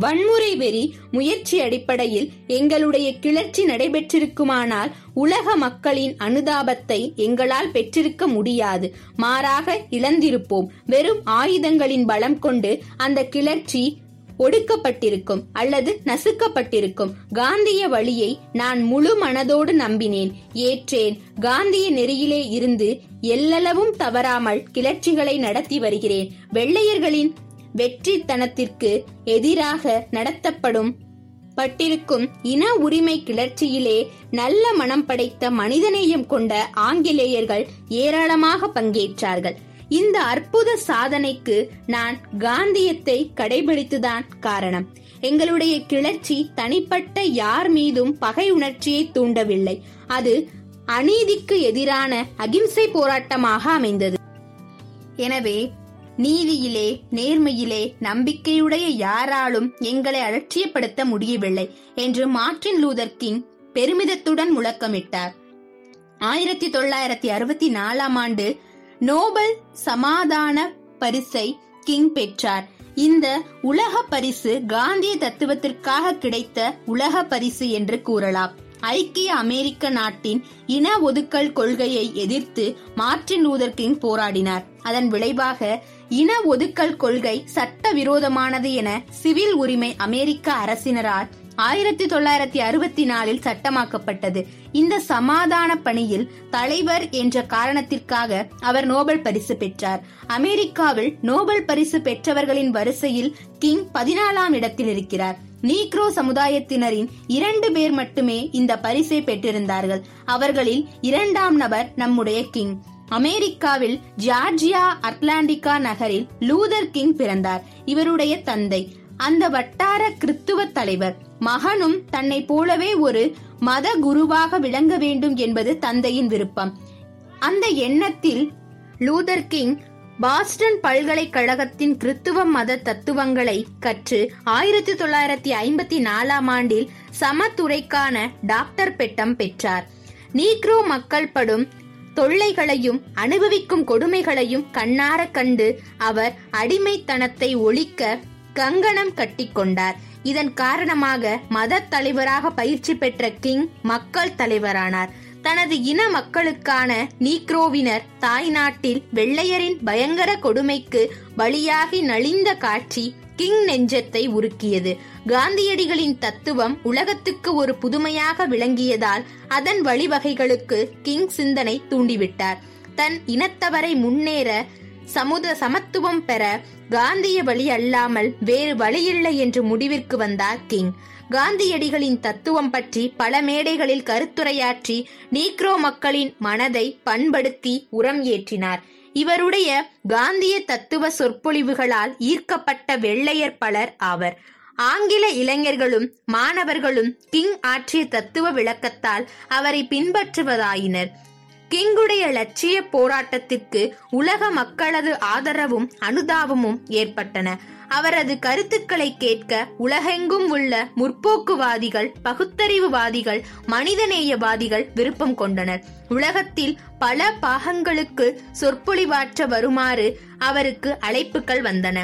வன்முறை வெறி முயற்சி அடிப்படையில் எங்களுடைய கிளர்ச்சி நடைபெற்றிருக்குமானால் உலக மக்களின் அனுதாபத்தை எங்களால் பெற்றிருக்க முடியாது, மாறாக இழந்திருப்போம். வெறும் ஆயுதங்களின் பலம் கொண்டு அந்த கிளர்ச்சி ஒடுக்கப்பட்டிருக்கும் அல்லது நசுக்கப்பட்டிருக்கும். காந்திய வழியை நான் முழு மனதோடு நம்பினேன், ஏற்றேன். காந்திய நெறியிலே இருந்து எல்லளவும் தவறாமல் கிளர்ச்சிகளை நடத்தி வருகிறேன். வெள்ளையர்களின் வெற்றித்தனத்திற்கு எதிராக நடத்தப்படும் பட்டிருக்கும் இன உரிமை கிளர்ச்சியிலே நல்ல மனம் படைத்த மனிதநேயம் கொண்ட ஆங்கிலேயர்கள் ஏராளமாக பங்கேற்றார்கள். இந்த அற்புத சாதனைக்கு நான் காந்தியத்தை கடைபிடித்துதான் காரணம். எங்களுடைய கிளர்ச்சி தனிப்பட்ட யார் மீதும் பகை உணர்ச்சியை தூண்டவில்லை. அது அநீதிக்கு எதிரான அகிம்சை போராட்டமாக அமைந்தது. எனவே நீதியிலே, நேர்மையிலே நம்பிக்கையுடைய யாராலும் எங்களை அலட்சியப்படுத்த முடியவில்லை என்று மார்ட்டின் லூதர் கிங் பெருமிதத்துடன் முழக்கமிட்டார். ஆயிரத்தி தொள்ளாயிரத்தி அறுபத்தி நாலாம் ஆண்டு நோபல் சமாதான பரிசை கிங் பெற்றார். இந்த உலக பரிசு காந்திய தத்துவத்திற்காக கிடைத்த உலக பரிசு என்று கூறலாம். ஐக்கிய அமெரிக்க நாட்டின் இன ஒதுக்கல் கொள்கையை எதிர்த்து மார்ட்டின் லூதர் கிங் போராடினார். அதன் விளைவாக இன ஒதுக்கல் கொள்கை சட்ட விரோதமானது என சிவில் உரிமை அமெரிக்க அரசினரால் ஆயிரத்தி தொள்ளாயிரத்தி அறுபத்தி நாலில் சட்டமாக்கப்பட்டது. இந்த சமாதான பணியில் தலைவர் என்ற காரணத்திற்காக அவர் நோபல் பரிசு பெற்றார். அமெரிக்காவில் நோபல் பரிசு பெற்றவர்களின் வரிசையில் கிங் பதினாலாம் இடத்தில் இருக்கிறார். நீக்ரோ சமுதாயத்தினரின் இரண்டு பேர் மட்டுமே இந்த பரிசை பெற்றிருந்தார்கள். அவர்களில் இரண்டாம் நபர் நம்முடைய கிங். அமெரிக்காவில் ஜார்ஜியா அட்லாண்டிகா நகரில் லூதர் கிங் பிறந்தார். இவருடைய தந்தை அந்த வட்டார கிறித்துவ தலைவர். மகனும் தன்னை போலவே ஒரு மத குருவாக விளங்க வேண்டும் என்பது தந்தையின் விருப்பம். அந்த எண்ணத்தில் லூதர் கிங் பாஸ்டன் பல்கலைக்கழகத்தின் கிறித்துவ மத தத்துவங்களை கற்று ஆயிரத்தி தொள்ளாயிரத்தி ஐம்பத்தி நாலாம் ஆண்டில் சமத்துறைக்கான டாக்டர் பட்டம் பெற்றார். நீக்ரோ மக்கள் படும் தொல்லைகளையும் அனுபவிக்கும் கொடுமைகளையும் கண்ணார கண்டு அவர் அடிமைத்தனத்தை ஒழிக்க கங்கணம் கட்டிக்கொண்டார். இதன் காரணமாக மத தலைவராக பயிற்சி பெற்ற கிங் மக்கள் தலைவரானார். தனது இன மக்களுக்கான நீக்ரோவினர் தாய் நாட்டில் வெள்ளையரின் பயங்கர கொடுமைக்கு பலியாகி நலிந்த காட்சி கிங் நெஞ்சத்தை உருக்கியது. காந்தியடிகளின் தத்துவம் உலகத்துக்கு ஒரு புதுமையாக விளங்கியதால் அதன் வழிவகைகளுக்கு கிங் சிந்தனை தூண்டிவிட்டார். தன் இனத்தவரை முன்னேற, சமூக சமத்துவம் பெற காந்திய வழி அல்லாமல் வேறு வழியில்லை என்று முடிவிற்கு வந்தார் கிங். காந்தியடிகளின் தத்துவம் பற்றி பல மேடைகளில் கருத்துரையாற்றி நீக்ரோ மக்களின் மனதை பண்படுத்தி உரம் ஏற்றினார். இவருடைய காந்திய தத்துவ சொற்பொழிவுகளால் ஈர்க்கப்பட்ட வெள்ளையர் பலர் ஆவர். ஆங்கில இளைஞர்களும் மாணவர்களும் கிங் ஆற்றிய தத்துவ விளக்கத்தால் அவரை பின்பற்றுவதாயினர். கிங்குடைய லட்சிய போராட்டத்திற்கு உலக மக்களது ஆதரவும் அனுதாபமும் ஏற்பட்டன. அவரது கருத்துக்களை கேட்க உலகெங்கும் உள்ள முற்போக்குவாதிகள், பகுத்தறிவுவாதிகள், மனிதநேயவாதிகள் விருப்பம் கொண்டனர். உலகத்தில் பல பாகங்களுக்கு சொற்பொழிவாற்ற வருமாறு அவருக்கு அழைப்புகள் வந்தன.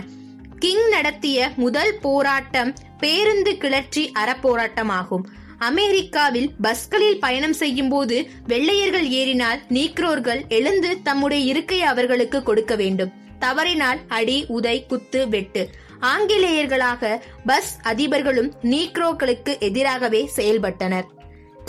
கிங் நடத்திய முதல் போராட்டம் பேருந்து கிளர்ச்சி அறப்போராட்டமாகும். அமெரிக்காவில் பஸ்களில் பயணம் செய்யும் போது வெள்ளையர்கள் ஏறினால் நீக்ரோர்கள் எழுந்து தம்முடைய இருக்கையை அவர்களுக்கு கொடுக்க வேண்டும். தவறினால் அடி, உதை, குத்து, வெட்டு. ஆங்கிலேயர்களாக பஸ் அதிபர்களும் நீக்ரோக்களுக்கு எதிராகவே செயல்பட்டனர்.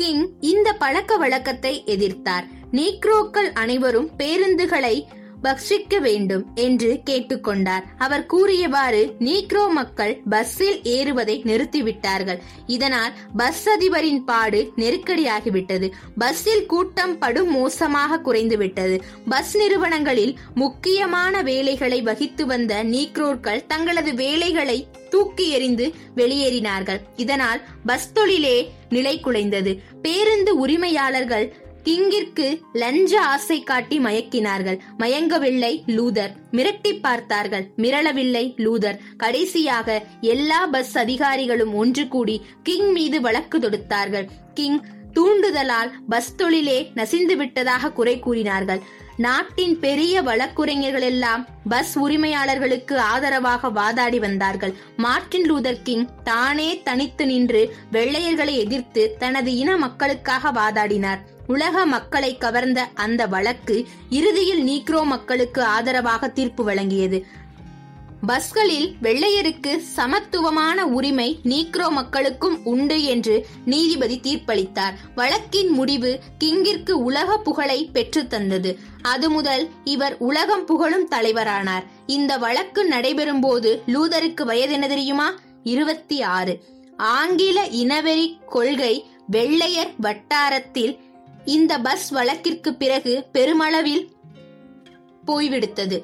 கிங் இந்த பழக்க வழக்கத்தை எதிர்த்தார். நீக்ரோக்கள் அனைவரும் பேருந்துகளை பக்ஷிக்க வேண்டும் என்று கேட்டுக்கொண்டார். அவர் கூறியவாறு நீக்ரோ மக்கள் பஸ்ஸில் ஏறுவதை நிறுத்திவிட்டார்கள். இதனால் பஸ் அதிபரின் பாடு நெருக்கடியாகிவிட்டது. பஸ்ஸில் கூட்டம் படும் மோசமாக குறைந்துவிட்டது. பஸ் நிறுவனங்களில் முக்கியமான வேலைகளை வகித்து வந்த நீக்ரோர்கள் தங்களது வேலைகளை தூக்கி எறிந்து வெளியேறினார்கள். இதனால் பஸ் தொழிலே நிலை குலைந்தது. பேருந்து உரிமையாளர்கள் கிங்கிற்கு லஞ்ச ஆசை காட்டி மயக்கினார்கள். மயங்கவில்லை லூதர். மிரட்டி பார்த்தார்கள், மிரளவில்லை லூதர். கடைசியாக எல்லா பஸ் அதிகாரிகளும் ஒன்று கூடி கிங் மீது வழக்கு தொடுத்தார்கள். கிங் தூண்டுதலால் பஸ் தொழிலே நசிந்து விட்டதாக குறை கூறினார்கள். நாட்டின் பெரிய வழக்குரைஞர்கள் எல்லாம் பஸ் உரிமையாளர்களுக்கு ஆதரவாக வாதாடி வந்தார்கள். மார்ட்டின் லூதர் கிங் தானே தனித்து நின்று வெள்ளையர்களை எதிர்த்து தனது இன மக்களுக்காக வாதாடினார். உலக மக்களை கவர்ந்த அந்த வழக்கு இறுதியில் நீக்ரோ மக்களுக்கு ஆதரவாக தீர்ப்பு வழங்கியது. பஸ்களில் வெள்ளையருக்கு சமத்துவமான உரிமை நீக்ரோ மக்களுக்கும் உண்டு என்று நீதிபதி தீர்ப்பளித்தார். வழக்கின் முடிவு கிங்கிற்கு உலக புகழை பெற்று தந்தது. அது முதல் இவர் உலகம் புகழும் தலைவரானார். இந்த வழக்கு நடைபெறும் போது லூதருக்கு வயது என்ன தெரியுமா? இருபத்தி ஆறு. ஆங்கில இனவெறி கொள்கை வெள்ளையர் வட்டாரத்தில் இந்த பஸ் வழக்கிற்கு பிறகு பெருமளவில் போய்விடுத்தது.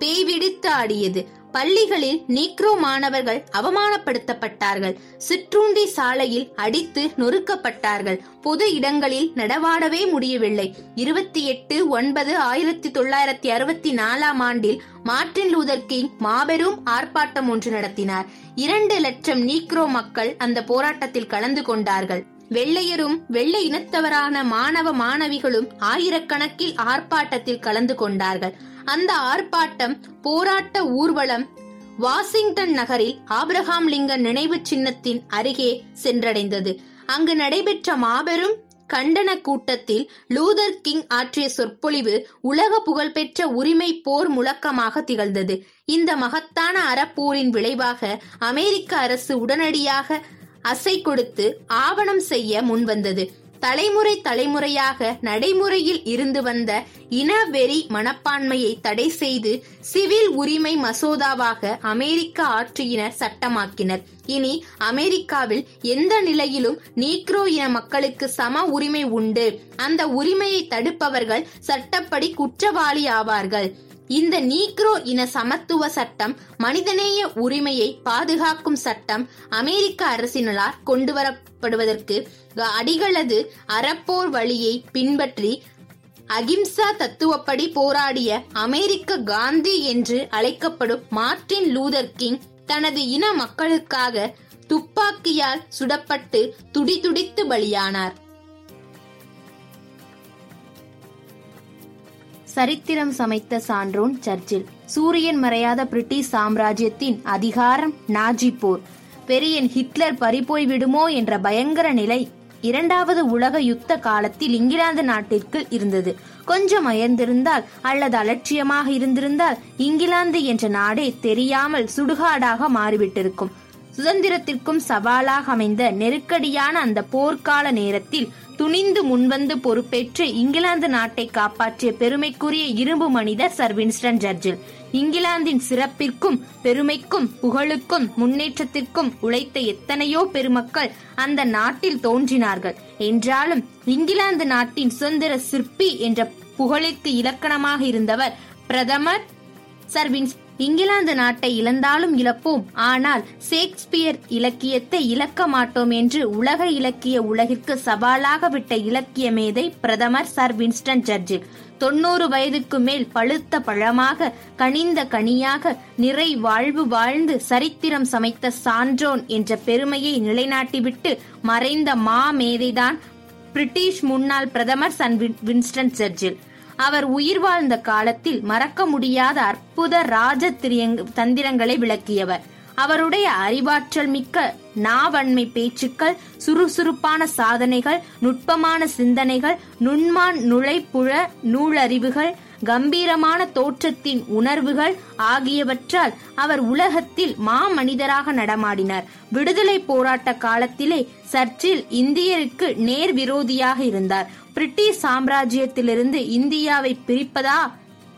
பேய் விடுத்து ஆடியது. பள்ளிகளில் நீக்ரோ மாணவர்கள் அவமானப்படுத்தப்பட்டார்கள். சிற்றுண்டி சாலையில் அடித்து நொறுக்கப்பட்டார்கள். பொது இடங்களில் நடவாடவே முடியவில்லை. இருபத்தி எட்டு ஒன்பது ஆயிரத்தி தொள்ளாயிரத்தி அறுபத்தி நாலாம் ஆண்டில் மார்ட்டின் லூதர் கிங் மாபெரும் ஆர்ப்பாட்டம் ஒன்று நடத்தினார். இரண்டு லட்சம் நீக்ரோ மக்கள் அந்த போராட்டத்தில் கலந்து கொண்டார்கள். வெள்ளையரும் வெள்ளை இனத்தவரான மாணவ மாணவிகளும் ஆயிரக்கணக்கில் ஆர்ப்பாட்டத்தில் கலந்து கொண்டார்கள். அந்த ஆர்ப்பாட்டம் போராட்ட ஊர்வலம் வாஷிங்டன் நகரில் ஆப்ரஹாம் லிங்கன் நினைவு சின்னத்தின் அருகே சென்றடைந்தது. அங்கு நடைபெற்ற மாபெரும் கண்டன கூட்டத்தில் லூதர் கிங் ஆற்றிய சொற்பொழிவு உலக புகழ்பெற்ற உரிமை போர் முழக்கமாக திகழ்ந்தது. இந்த மகத்தான அறப்போரின் விளைவாக அமெரிக்க அரசு உடனடியாக அசை கொடுத்து ஆவணம் செய்ய முன்வந்தது. தலைமுறை தலைமுறையாக நடைமுறையில் இருந்து வந்த இனவெறி மனப்பான்மையை தடை செய்து சிவில் உரிமை மசோதாவாக அமெரிக்க ஆட்சியினர் சட்டமாக்கினர். இனி அமெரிக்காவில் எந்த நிலையிலும் நீக்ரோ இன மக்களுக்கு சம உரிமை உண்டு. அந்த உரிமையை தடுப்பவர்கள் சட்டப்படி குற்றவாளி ஆவார்கள். இந்த நீக்ரோ இன சமத்துவ சட்டம் மனிதநேய உரிமையை பாதுகாக்கும் சட்டம் அமெரிக்க அரசினரால் கொண்டுவரப்படுவதற்கு அடிகளது அறப்போர் வழியை பின்பற்றி அகிம்சா தத்துவப்படி போராடிய அமெரிக்க காந்தி என்று அழைக்கப்படும் மார்ட்டின் லூதர் கிங் தனது இன மக்களுக்காக துப்பாக்கியால் சுடப்பட்டு துடிதுடித்து பலியானார். சரித்திரம் சமைத்த சான்றோன் சர்ச்சில். சூரியன் மறையாத பிரிட்டிஷ் சாம்ராஜ்யத்தின் அதிகாரம், நாஜி போர், பெரியன் ஹிட்லர் பறிபோய் விடுமோ என்ற பயங்கர நிலை இரண்டாவது உலக யுத்த காலத்தில் இங்கிலாந்து நாட்டிற்குள் இருந்தது. கொஞ்சம் அயர்ந்திருந்தால் அல்லது அலட்சியமாக இருந்திருந்தால் இங்கிலாந்து என்ற நாடே தெரியாமல் சுடுகாடாக மாறிவிட்டிருக்கும். சுதந்திரத்திற்கும் சவாலாக அமைந்த நெருக்கடியான அந்த போர்க்கால நேரத்தில் துணிந்து முன்வந்து பொறுப்பேற்று இங்கிலாந்து நாட்டை காப்பாற்றிய பெருமைக்குரிய இரும்பு மனிதர் சர் வின்ஸ்டன் சர்ச்சில். இங்கிலாந்தின் சிறப்பிற்கும் பெருமைக்கும் புகழுக்கும் முன்னேற்றத்திற்கும் உழைத்த எத்தனையோ பெருமக்கள் அந்த நாட்டில் தோன்றினார்கள். என்றாலும் இங்கிலாந்து நாட்டின் சுதந்திர சிற்பி என்ற புகழிற்கு இலக்கணமாக இருந்தவர் பிரதமர் சர் வின்ஸ்டன். இங்கிலாந்து நாட்டை இழந்தாலும் இழப்போம், ஆனால் ஷேக்ஸ்பியர் இலக்கியத்தை இழக்க மாட்டோம் என்று உலக இலக்கிய உலகிற்கு சவாலாக விட்ட இலக்கிய மேதை பிரதமர் சர் வின்ஸ்டன் சர்ச்சில். தொன்னூறு வயதுக்கு மேல் பழுத்த பழமாக கனிந்த கனியாக நிறை வாழ்வு வாழ்ந்து சரித்திரம் சமைத்த சான்றோன் என்ற பெருமையை நிலைநாட்டிவிட்டு மறைந்த மா மேதைதான் பிரிட்டிஷ் முன்னாள் பிரதமர் சர் வின்ஸ்டன் சர்ச்சில். அவர் உயிர் வாழ்ந்த காலத்தில் மறக்க முடியாத அற்புத ராஜ தந்திரங்களை விளக்கியவர். அவருடைய அறிவாற்றல் மிக்க நாவன்மை பேச்சுக்கள், சுறுசுறுப்பான சாதனைகள், நுட்பமான சிந்தனைகள், நுண்மான் நுழைப்புழ நூலறிவுகள், கம்பீரமான தோற்றத்தின் உணர்வுகள் ஆகியவற்றால் அவர் உலகத்தில் மாமனிதராக நடமாடினார். விடுதலை போராட்ட காலத்திலே சர்ச்சில் இந்தியருக்கு நேர் விரோதியாக இருந்தார். பிரிட்டிஷ் சாம்ராஜ்யத்திலிருந்து இந்தியாவை பிரிப்பதா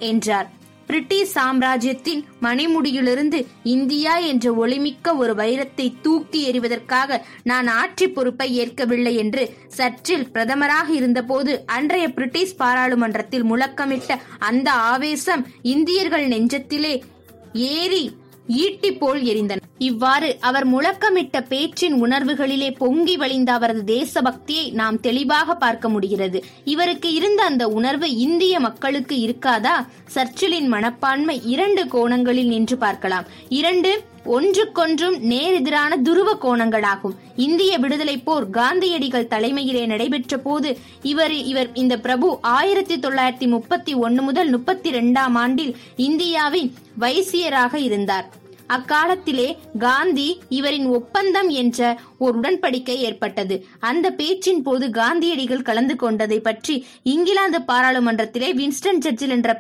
என்றார். பிரிட்டிஷ் சாம்ராஜ்யத்தின் மணிமுடியிலிருந்து இந்தியா என்ற ஒளிமிக்க ஒரு வைரத்தை தூக்கி எறிவதற்காக நான் ஆட்சி பொறுப்பை ஏற்கவில்லை என்று சர்ச்சில் பிரதமராக இருந்தபோது அன்றைய பிரிட்டிஷ் பாராளுமன்றத்தில் முழக்கமிட்ட அந்த ஆவேசம் இந்தியர்கள் நெஞ்சத்திலே ஏறி ஈட்டி போல் எரிந்தன. இவ்வாறு அவர் முழக்கமிட்ட பேச்சின் உணர்வுகளிலே பொங்கி வழிந்த அவரது தேசபக்தியை நாம் தெளிவாக பார்க்க முடிகிறது. இவருக்கு இருந்த அந்த உணர்வு இந்திய மக்களுக்கு இருக்காதா? சர்ச்சிலின் மனப்பான்மை இரண்டு கோணங்களில் நின்று பார்க்கலாம். இரண்டு ஒன்றுக்கொன்றும் நேரெதிரான துருவ கோணங்களாகும். இந்திய விடுதலை போர் காந்தியடிகள் தலைமையிலே நடைபெற்ற போது இவர் இவர் இந்த பிரபு ஆயிரத்தி தொள்ளாயிரத்தி முப்பத்தி ஒன்னு முதல் முப்பத்தி இரண்டாம் ஆண்டில் இந்தியாவின் வைசியராக இருந்தார். அக்காலத்திலே காந்தி இவரின் ஒப்பந்தம் என்ற ஒரு உடன்படிக்கை ஏற்பட்டது. அந்த பேச்சின் போது காந்தியடிகள் கலந்து கொண்டதை பற்றி இங்கிலாந்து பாராளுமன்றத்திலே வின்ஸ்டன் சர்ச்சில் என்ற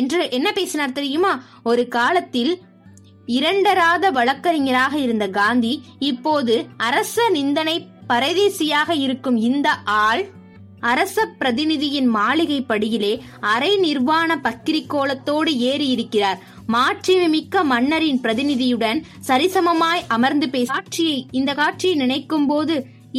என்று என்ன பேசினார் தெரியுமா? ஒரு காலத்தில் இரண்டராத வழக்கறிஞராக இருந்த காந்தி இப்போது அரச நிந்தனை பரதேசியாக இருக்கும் இந்த ஆள் அரச பிரதிநிதியின் மாளிகை படியிலே அரை நிர்வாண பக்கிரிக்கோலத்தோடு ஏறி இருக்கிறார். மாட்சிமிக்க மன்னரின் பிரதிநிதியுடன் சரிசமமாய் அமர்ந்து பேசியை இந்த காட்சியை நினைக்கும் போது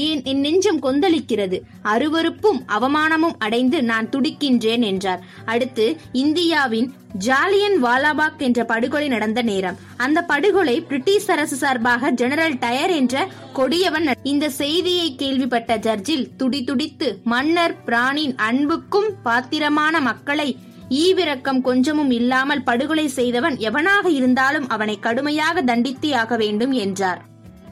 ஏன் என் நெஞ்சம் கொந்தளிக்கிறது, அருவருப்பும் அவமானமும் அடைந்து நான் துடிக்கின்றேன் என்றார். அடுத்து இந்தியாவின் ஜாலியன் வாலாபாக் என்ற படுகொலை நடந்த நேரம். அந்த படுகொலை பிரிட்டிஷ் அரசு சார்பாக ஜெனரல் டயர் என்ற கொடியவன். இந்த செய்தியை கேள்விப்பட்ட சர்ச்சில் துடி துடித்து மன்னர் பிரானின் அன்புக்கும் பாத்திரமான மக்களை ஈவிரக்கம் கொஞ்சமும் இல்லாமல் படுகொலை செய்தவன் எவனாக இருந்தாலும் அவனை கடுமையாக தண்டித்தே ஆக வேண்டும் என்றார்.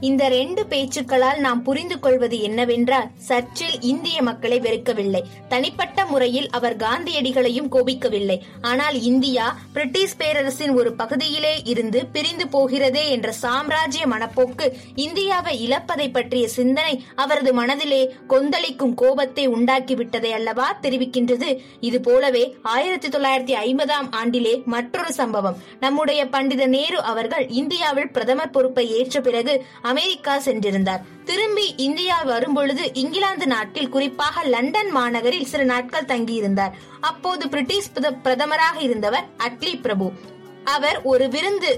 இந்த ரெண்டு பேச்சுக்களால் நாம் புரிந்து கொள்வது என்னவென்றால் சர்ச்சில் இந்திய மக்களை வெறுக்கவில்லை. தனிப்பட்ட முறையில் அவர் காந்தியடிகளையும் கோபிக்கவில்லை. ஆனால் இந்தியா பிரிட்டிஷ் பேரரசின் ஒரு பகுதியிலே இருந்து பிரிந்து போகிறதே என்ற சாம்ராஜ்ய மனப்போக்கு, இந்தியாவை இழப்பதை பற்றிய சிந்தனை அவரது மனதிலே கொந்தளிக்கும் கோபத்தை உண்டாக்கிவிட்டதை அல்லவா தெரிவிக்கின்றது. இது போலவே ஆயிரத்தி தொள்ளாயிரத்தி ஐம்பதாம் ஆண்டிலே மற்றொரு சம்பவம். நம்முடைய பண்டித நேரு அவர்கள் இந்தியாவில் பிரதமர் பொறுப்பை ஏற்ற பிறகு அமெரிக்கா சென்றிருந்தார். திரும்பி இந்தியா வரும்பொழுது இங்கிலாந்து நாட்டில் குறிப்பாக லண்டன் மாநகரில் சில நாட்கள் தங்கியிருந்தார். அப்போது பிரிட்டிஷ் பிரதமராக இருந்தவர் அட்லி பிரபு அவர் ஒரு விருந்து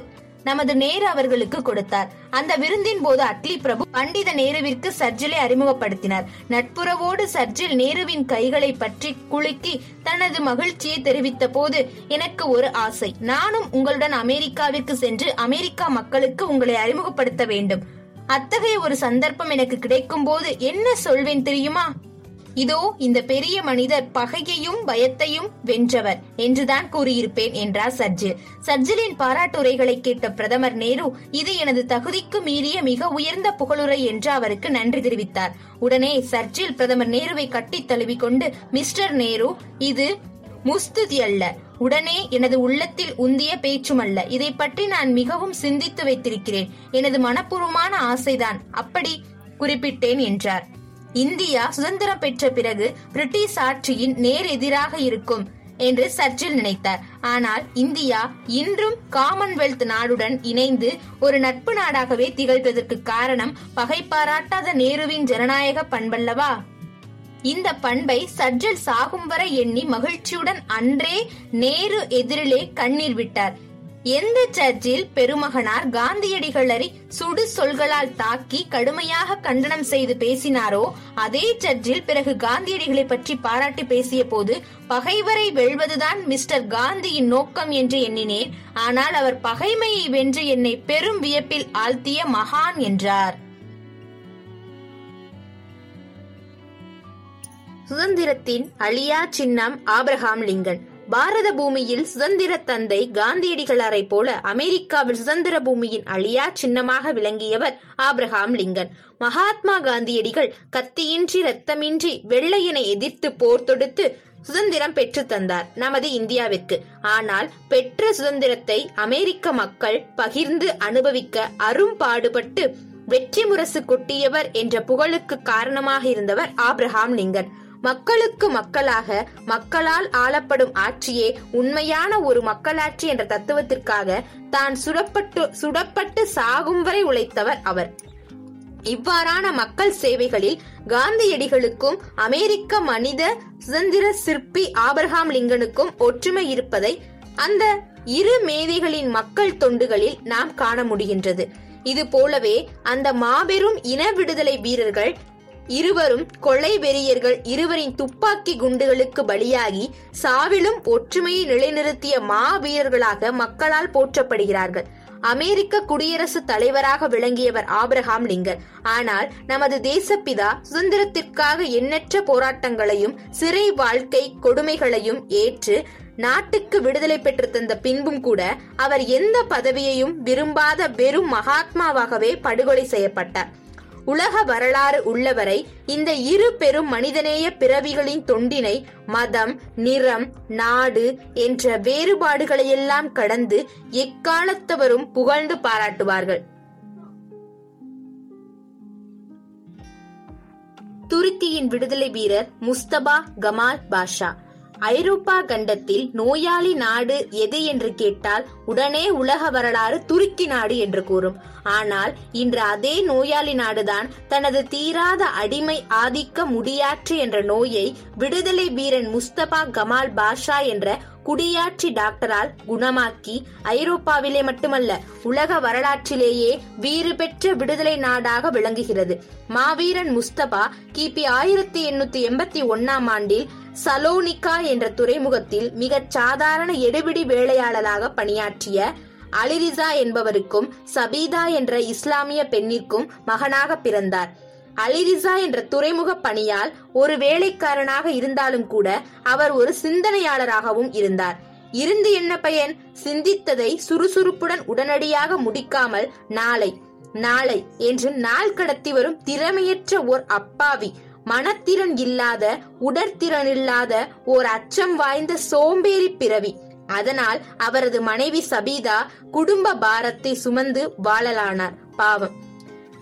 நமது நேரு அவர்களுக்கு கொடுத்தார். அந்த விருந்தின் போது அட்லி பிரபு பண்டித நேருவிற்கு சர்ஜிலை அறிமுகப்படுத்தினார். நட்புறவோடு சர்ஜில் நேருவின் கைகளை பற்றி குலுக்கி தனது மகிழ்ச்சியை தெரிவித்த போது, எனக்கு ஒரு ஆசை, நானும் உங்களுடன் அமெரிக்காவிற்கு சென்று அமெரிக்கா மக்களுக்கு உங்களை அறிமுகப்படுத்த வேண்டும். அத்தகைய ஒரு சந்தர்ப்பம் எனக்கு கிடைக்கும் போது என்ன சொல்வேன் தெரியுமா? இதோ இந்த பெரிய மனிதர் பகையையும் பயத்தையும் வென்றவர் என்றுதான் கூறியிருப்பேன் என்றார் சர்ஜில். சர்ஜிலின் பாராட்டுரைகளை கேட்ட பிரதமர் நேரு, இது எனது தகுதிக்கு மீறிய மிக உயர்ந்த புகழுரை என்று அவருக்கு நன்றி தெரிவித்தார். உடனே சர்ஜில் பிரதமர் நேருவை கட்டி தழுவிக்கொண்டு, மிஸ்டர் நேரு, இது முஸ்துதி அல்ல, உடனே எனது உள்ளத்தில் உந்திய பேச்சுமல்ல. இதை பற்றி நான் மிகவும் சிந்தித்து வைத்திருக்கிறேன். எனது மனப்பூர்வமான ஆசைதான், அப்படி குறிப்பிட்டேன் என்றார். இந்தியா சுதந்திரம் பெற்ற பிறகு பிரிட்டிஷ் ஆட்சியின் நேர் எதிராக இருக்கும் என்று சர்ச்சில் நினைத்தார். ஆனால் இந்தியா இன்றும் காமன்வெல்த் நாடுடன் இணைந்து ஒரு நட்பு நாடாகவே திகழ்வதற்கு காரணம் பகை பாராட்டாத நேருவின் ஜனநாயக பண்பல்லவா. இந்த பண்பை சர்ச்சில் சாகும் வரை எண்ணி மகிழ்ச்சியுடன் அன்றே நேரு எதிரிலே கண்ணீர் விட்டார். எந்த சர்ச்சில் பெருமகனார் காந்தியடிகளை சுடு சொல்களால் தாக்கி கடுமையாக கண்டனம் செய்து பேசினாரோ அதே சர்ச்சில் பிறகு காந்தியடிகளை பற்றி பாராட்டி பேசிய போது பகைவரை வெல்வதுதான் மிஸ்டர் காந்தியின் நோக்கம் என்று எண்ணினேன். ஆனால் அவர் பகைமையை வென்று என்னை பெரும் வியப்பில் ஆழ்த்திய மகான் என்றார். சுதந்திரத்தின் அழியா சின்னம் ஆப்ரஹாம் லிங்கன். பாரத பூமியில் சுதந்திர தந்தை காந்தியடிகளாரை போல அமெரிக்காவில் சுதந்திர பூமியின் அழியா சின்னமாக விளங்கியவர் ஆப்ரஹாம் லிங்கன். மகாத்மா காந்தியடிகள் கத்தியின்றி ரத்தமின்றி வெள்ளையனை எதிர்த்து போர் தொடுத்து சுதந்திரம் பெற்று தந்தார் நமது இந்தியாவிற்கு. ஆனால் பெற்ற சுதந்திரத்தை அமெரிக்க மக்கள் பகிர்ந்து அனுபவிக்க அரும் பாடுபட்டு வெற்றி முரசு கொட்டியவர் என்ற புகழுக்கு காரணமாக இருந்தவர் ஆப்ரஹாம் லிங்கன். மக்களுக்கு மக்களாக மக்களால் ஆளப்படும் ஆட்சியே உண்மையான ஒரு மக்களாட்சி என்ற தத்துவத்திற்காக தான் சுடப்பட்டு சுடப்பட்டு சாகும் வரை உழைத்தவர் அவர். இவ்வாறான மக்கள் சேவைகளில் காந்தியடிகளுக்கும் அமெரிக்க மனித சுதந்திர சிற்பி ஆப்ரஹாம் லிங்கனுக்கும் ஒற்றுமை இருப்பதை அந்த இரு மேதைகளின் மக்கள் தொண்டுகளில் நாம் காண முடிகின்றது. இது போலவே அந்த மாபெரும் இன விடுதலை வீரர்கள் இருவரும் கொலை வெறியர்கள் இருவரின் துப்பாக்கி குண்டுகளுக்கு பலியாகி சாவிலும் ஒற்றுமையை நிலைநிறுத்திய மாவீரர்களாக மக்களால் போற்றப்படுகிறார்கள். அமெரிக்க குடியரசு தலைவராக விளங்கியவர் ஆப்ரஹாம் லிங்கன். ஆனால் நமது தேசப்பிதா சுதந்திரத்திற்காக எண்ணற்ற போராட்டங்களையும் சிறை வாழ்க்கை கொடுமைகளையும் ஏற்று நாட்டுக்கு விடுதலை பெற்று தந்த பின்பும் கூட அவர் எந்த பதவியையும் விரும்பாத வெறும் மகாத்மாவாகவே படுகொலை செய்யப்பட்டார். உலக வரலாறு உள்ளவரை இந்த இரு பெரும் மனிதநேய பிறவிகளின் தொண்டினை மதம், நிறம், நாடு என்ற வேறுபாடுகளையெல்லாம் கடந்து எக்காலத்தவரும் புகழ்ந்து பாராட்டுவார்கள். துருக்கியின் விடுதலை வீரர் முஸ்தபா கமால் பாஷா. ஐரோப்பா கண்டத்தில் நோயாளி நாடு எது என்று கேட்டால் உடனே உலக வரலாறு துருக்கி நாடு என்று கூறும். ஆனால் இன்று அதே நோயாளி நாடுதான் தனது தீராத அடிமை ஆதிக்க முடியாட்சி என்ற நோயை விடுதலை வீரன் முஸ்தபா கமால் பாஷா என்ற குடியாட்சி டாக்டரால் குணமாக்கி ஐரோப்பாவிலே மட்டுமல்ல உலக வரலாற்றிலேயே வீறு பெற்ற விடுதலை நாடாக விளங்குகிறது. மாவீரன் முஸ்தபா கிபி ஆயிரத்தி எண்ணூத்தி எண்பத்தி ஒன்னாம் ஆண்டில் சலோனிகா என்ற துறைமுகத்தில் மிக சாதாரண எடுபிடி வேலையாளராக பணியாற்றிய அலிரிசா என்பவருக்கும் சபீதா என்ற இஸ்லாமிய பெண்ணிற்கும் மகனாக பிறந்தார். அலிரிசா என்ற துறைமுக பணியால் ஒரு வேலைக்காரனாக இருந்தாலும் கூட அவர் ஒரு சிந்தனையாளராகவும் இருந்தார். இருந்து என்ன பயன்? சிந்தித்ததை சுறுசுறுப்புடன் உடனடியாக முடிக்காமல் நாளை நாளை என்று நாள் கடத்தி வரும் திறமையற்ற ஓர் அப்பாவி, மனத்திறன் இல்லாத, உடற்திறன் இல்லாத ஓர் அச்சம் வாய்ந்த சோம்பேறி பிறவி. அதனால் அவரது மனைவி சபீதா குடும்ப பாரத்தை சுமந்து வாழலானார். பாவம்,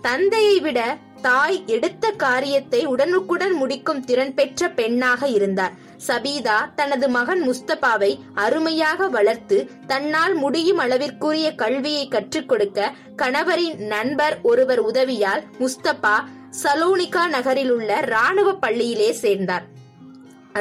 தந்தையை விட தாய் எடுத்த காரியத்தை உடனுக்குடன் முடிக்கும் திறன் பெற்ற பெண்ணாக இருந்தார். சபீதா தனது மகன் முஸ்தபாவை அருமையாக வளர்த்து தன்னால் முடியும் அளவிற்குரிய கல்வியை கற்றுக் கொடுக்க கணவரின் நண்பர் ஒருவர் உதவியால் முஸ்தபா சலோனிகா நகரில் உள்ள ராணுவ பள்ளியிலே சேர்ந்தார்.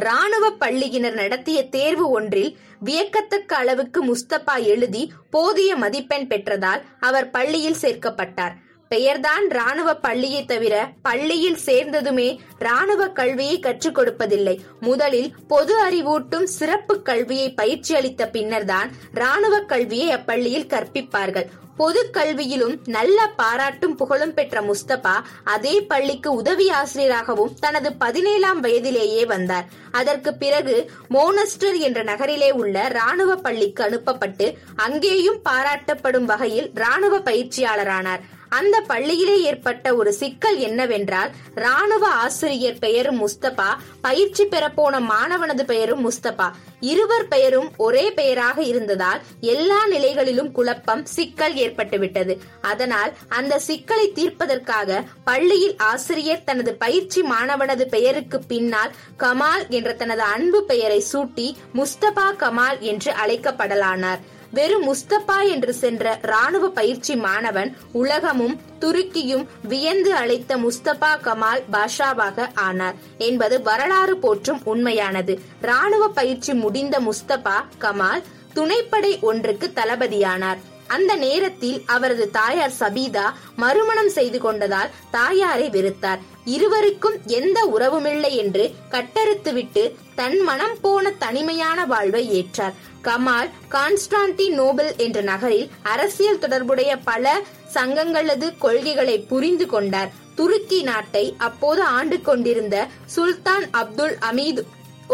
ராணுவ பள்ளியினர் நடத்திய தேர்வு ஒன்றில் வியக்கத்தக்க அளவுக்கு முஸ்தபா எழுதி போதிய மதிப்பெண் பெற்றதால் அவர் பள்ளியில் சேர்க்கப்பட்டார். பெயர்தான் ராணுவ பள்ளியை தவிர பள்ளியில் சேர்ந்ததுமே ராணுவ கல்வியை கற்றுக் கொடுப்பதில்லை. முதலில் பொது அறிவூட்டும் சிறப்பு கல்வியை பயிற்சி அளித்த பின்னர்தான் ராணுவ கல்வியை அப்பள்ளியில் கற்பிப்பார்கள். பொது கல்வியிலும் நல்ல பாராட்டும் புகழும் பெற்ற முஸ்தபா அதே பள்ளிக்கு உதவி ஆசிரியராகவும் தனது பதினேழாம் வயதிலேயே வந்தார். அதற்கு பிறகு மோனஸ்டர் என்ற நகரிலே உள்ள ராணுவ பள்ளிக்கு அனுப்பப்பட்டு அங்கேயும் பாராட்டப்படும் வகையில் ராணுவ பயிற்சியாளரானார். அந்த பள்ளியிலே ஏற்பட்ட ஒரு சிக்கல் என்னவென்றால், ராணுவ ஆசிரியர் பெயரும் முஸ்தபா, பயிற்சி பெறப்போன மாணவனது பெயரும் முஸ்தபா. இருவர் பெயரும் ஒரே பெயராக இருந்ததால் எல்லா நிலைகளிலும் குழப்பம், சிக்கல் ஏற்பட்டுவிட்டது. அதனால் அந்த சிக்கலை தீர்ப்பதற்காக பள்ளியில் ஆசிரியர் தனது பயிற்சி மாணவனது பெயருக்கு பின்னால் கமால் என்ற தனது அன்பு பெயரை சூட்டி முஸ்தபா கமால் என்று அழைக்கப்படலானார். வெறும் முஸ்தபா என்று சென்ற ராணுவ பயிற்சி மாணவன் உலகமும் துருக்கியும் வியந்து அழைத்த முஸ்தபா கமால் பாஷாவாக ஆனார் என்பது வரலாறு போற்றும் உண்மையானது. ராணுவ பயிற்சி முடிந்த முஸ்தபா கமால் துணைப்படை ஒன்றுக்கு தளபதியானார். அந்த நேரத்தில் அவரது தாயார் சபீதா மறுமணம் செய்து கொண்டதால் தாயாரை வெறுத்தார். இருவருக்கும் எந்த உறவுமில்லை என்று கட்டறுத்து விட்டு தன் மனம் போன தனிமையான வாழ்வை ஏற்றார். கமால் கான்ஸ்டான்டி நோபல் என்ற நகரில் அரசியல் தொடர்புடைய பல சங்கங்களது கொள்கைகளை புரிந்து கொண்டார். துருக்கி நாட்டை அப்போது ஆண்டு கொண்டிருந்த சுல்தான் அப்துல் அமீது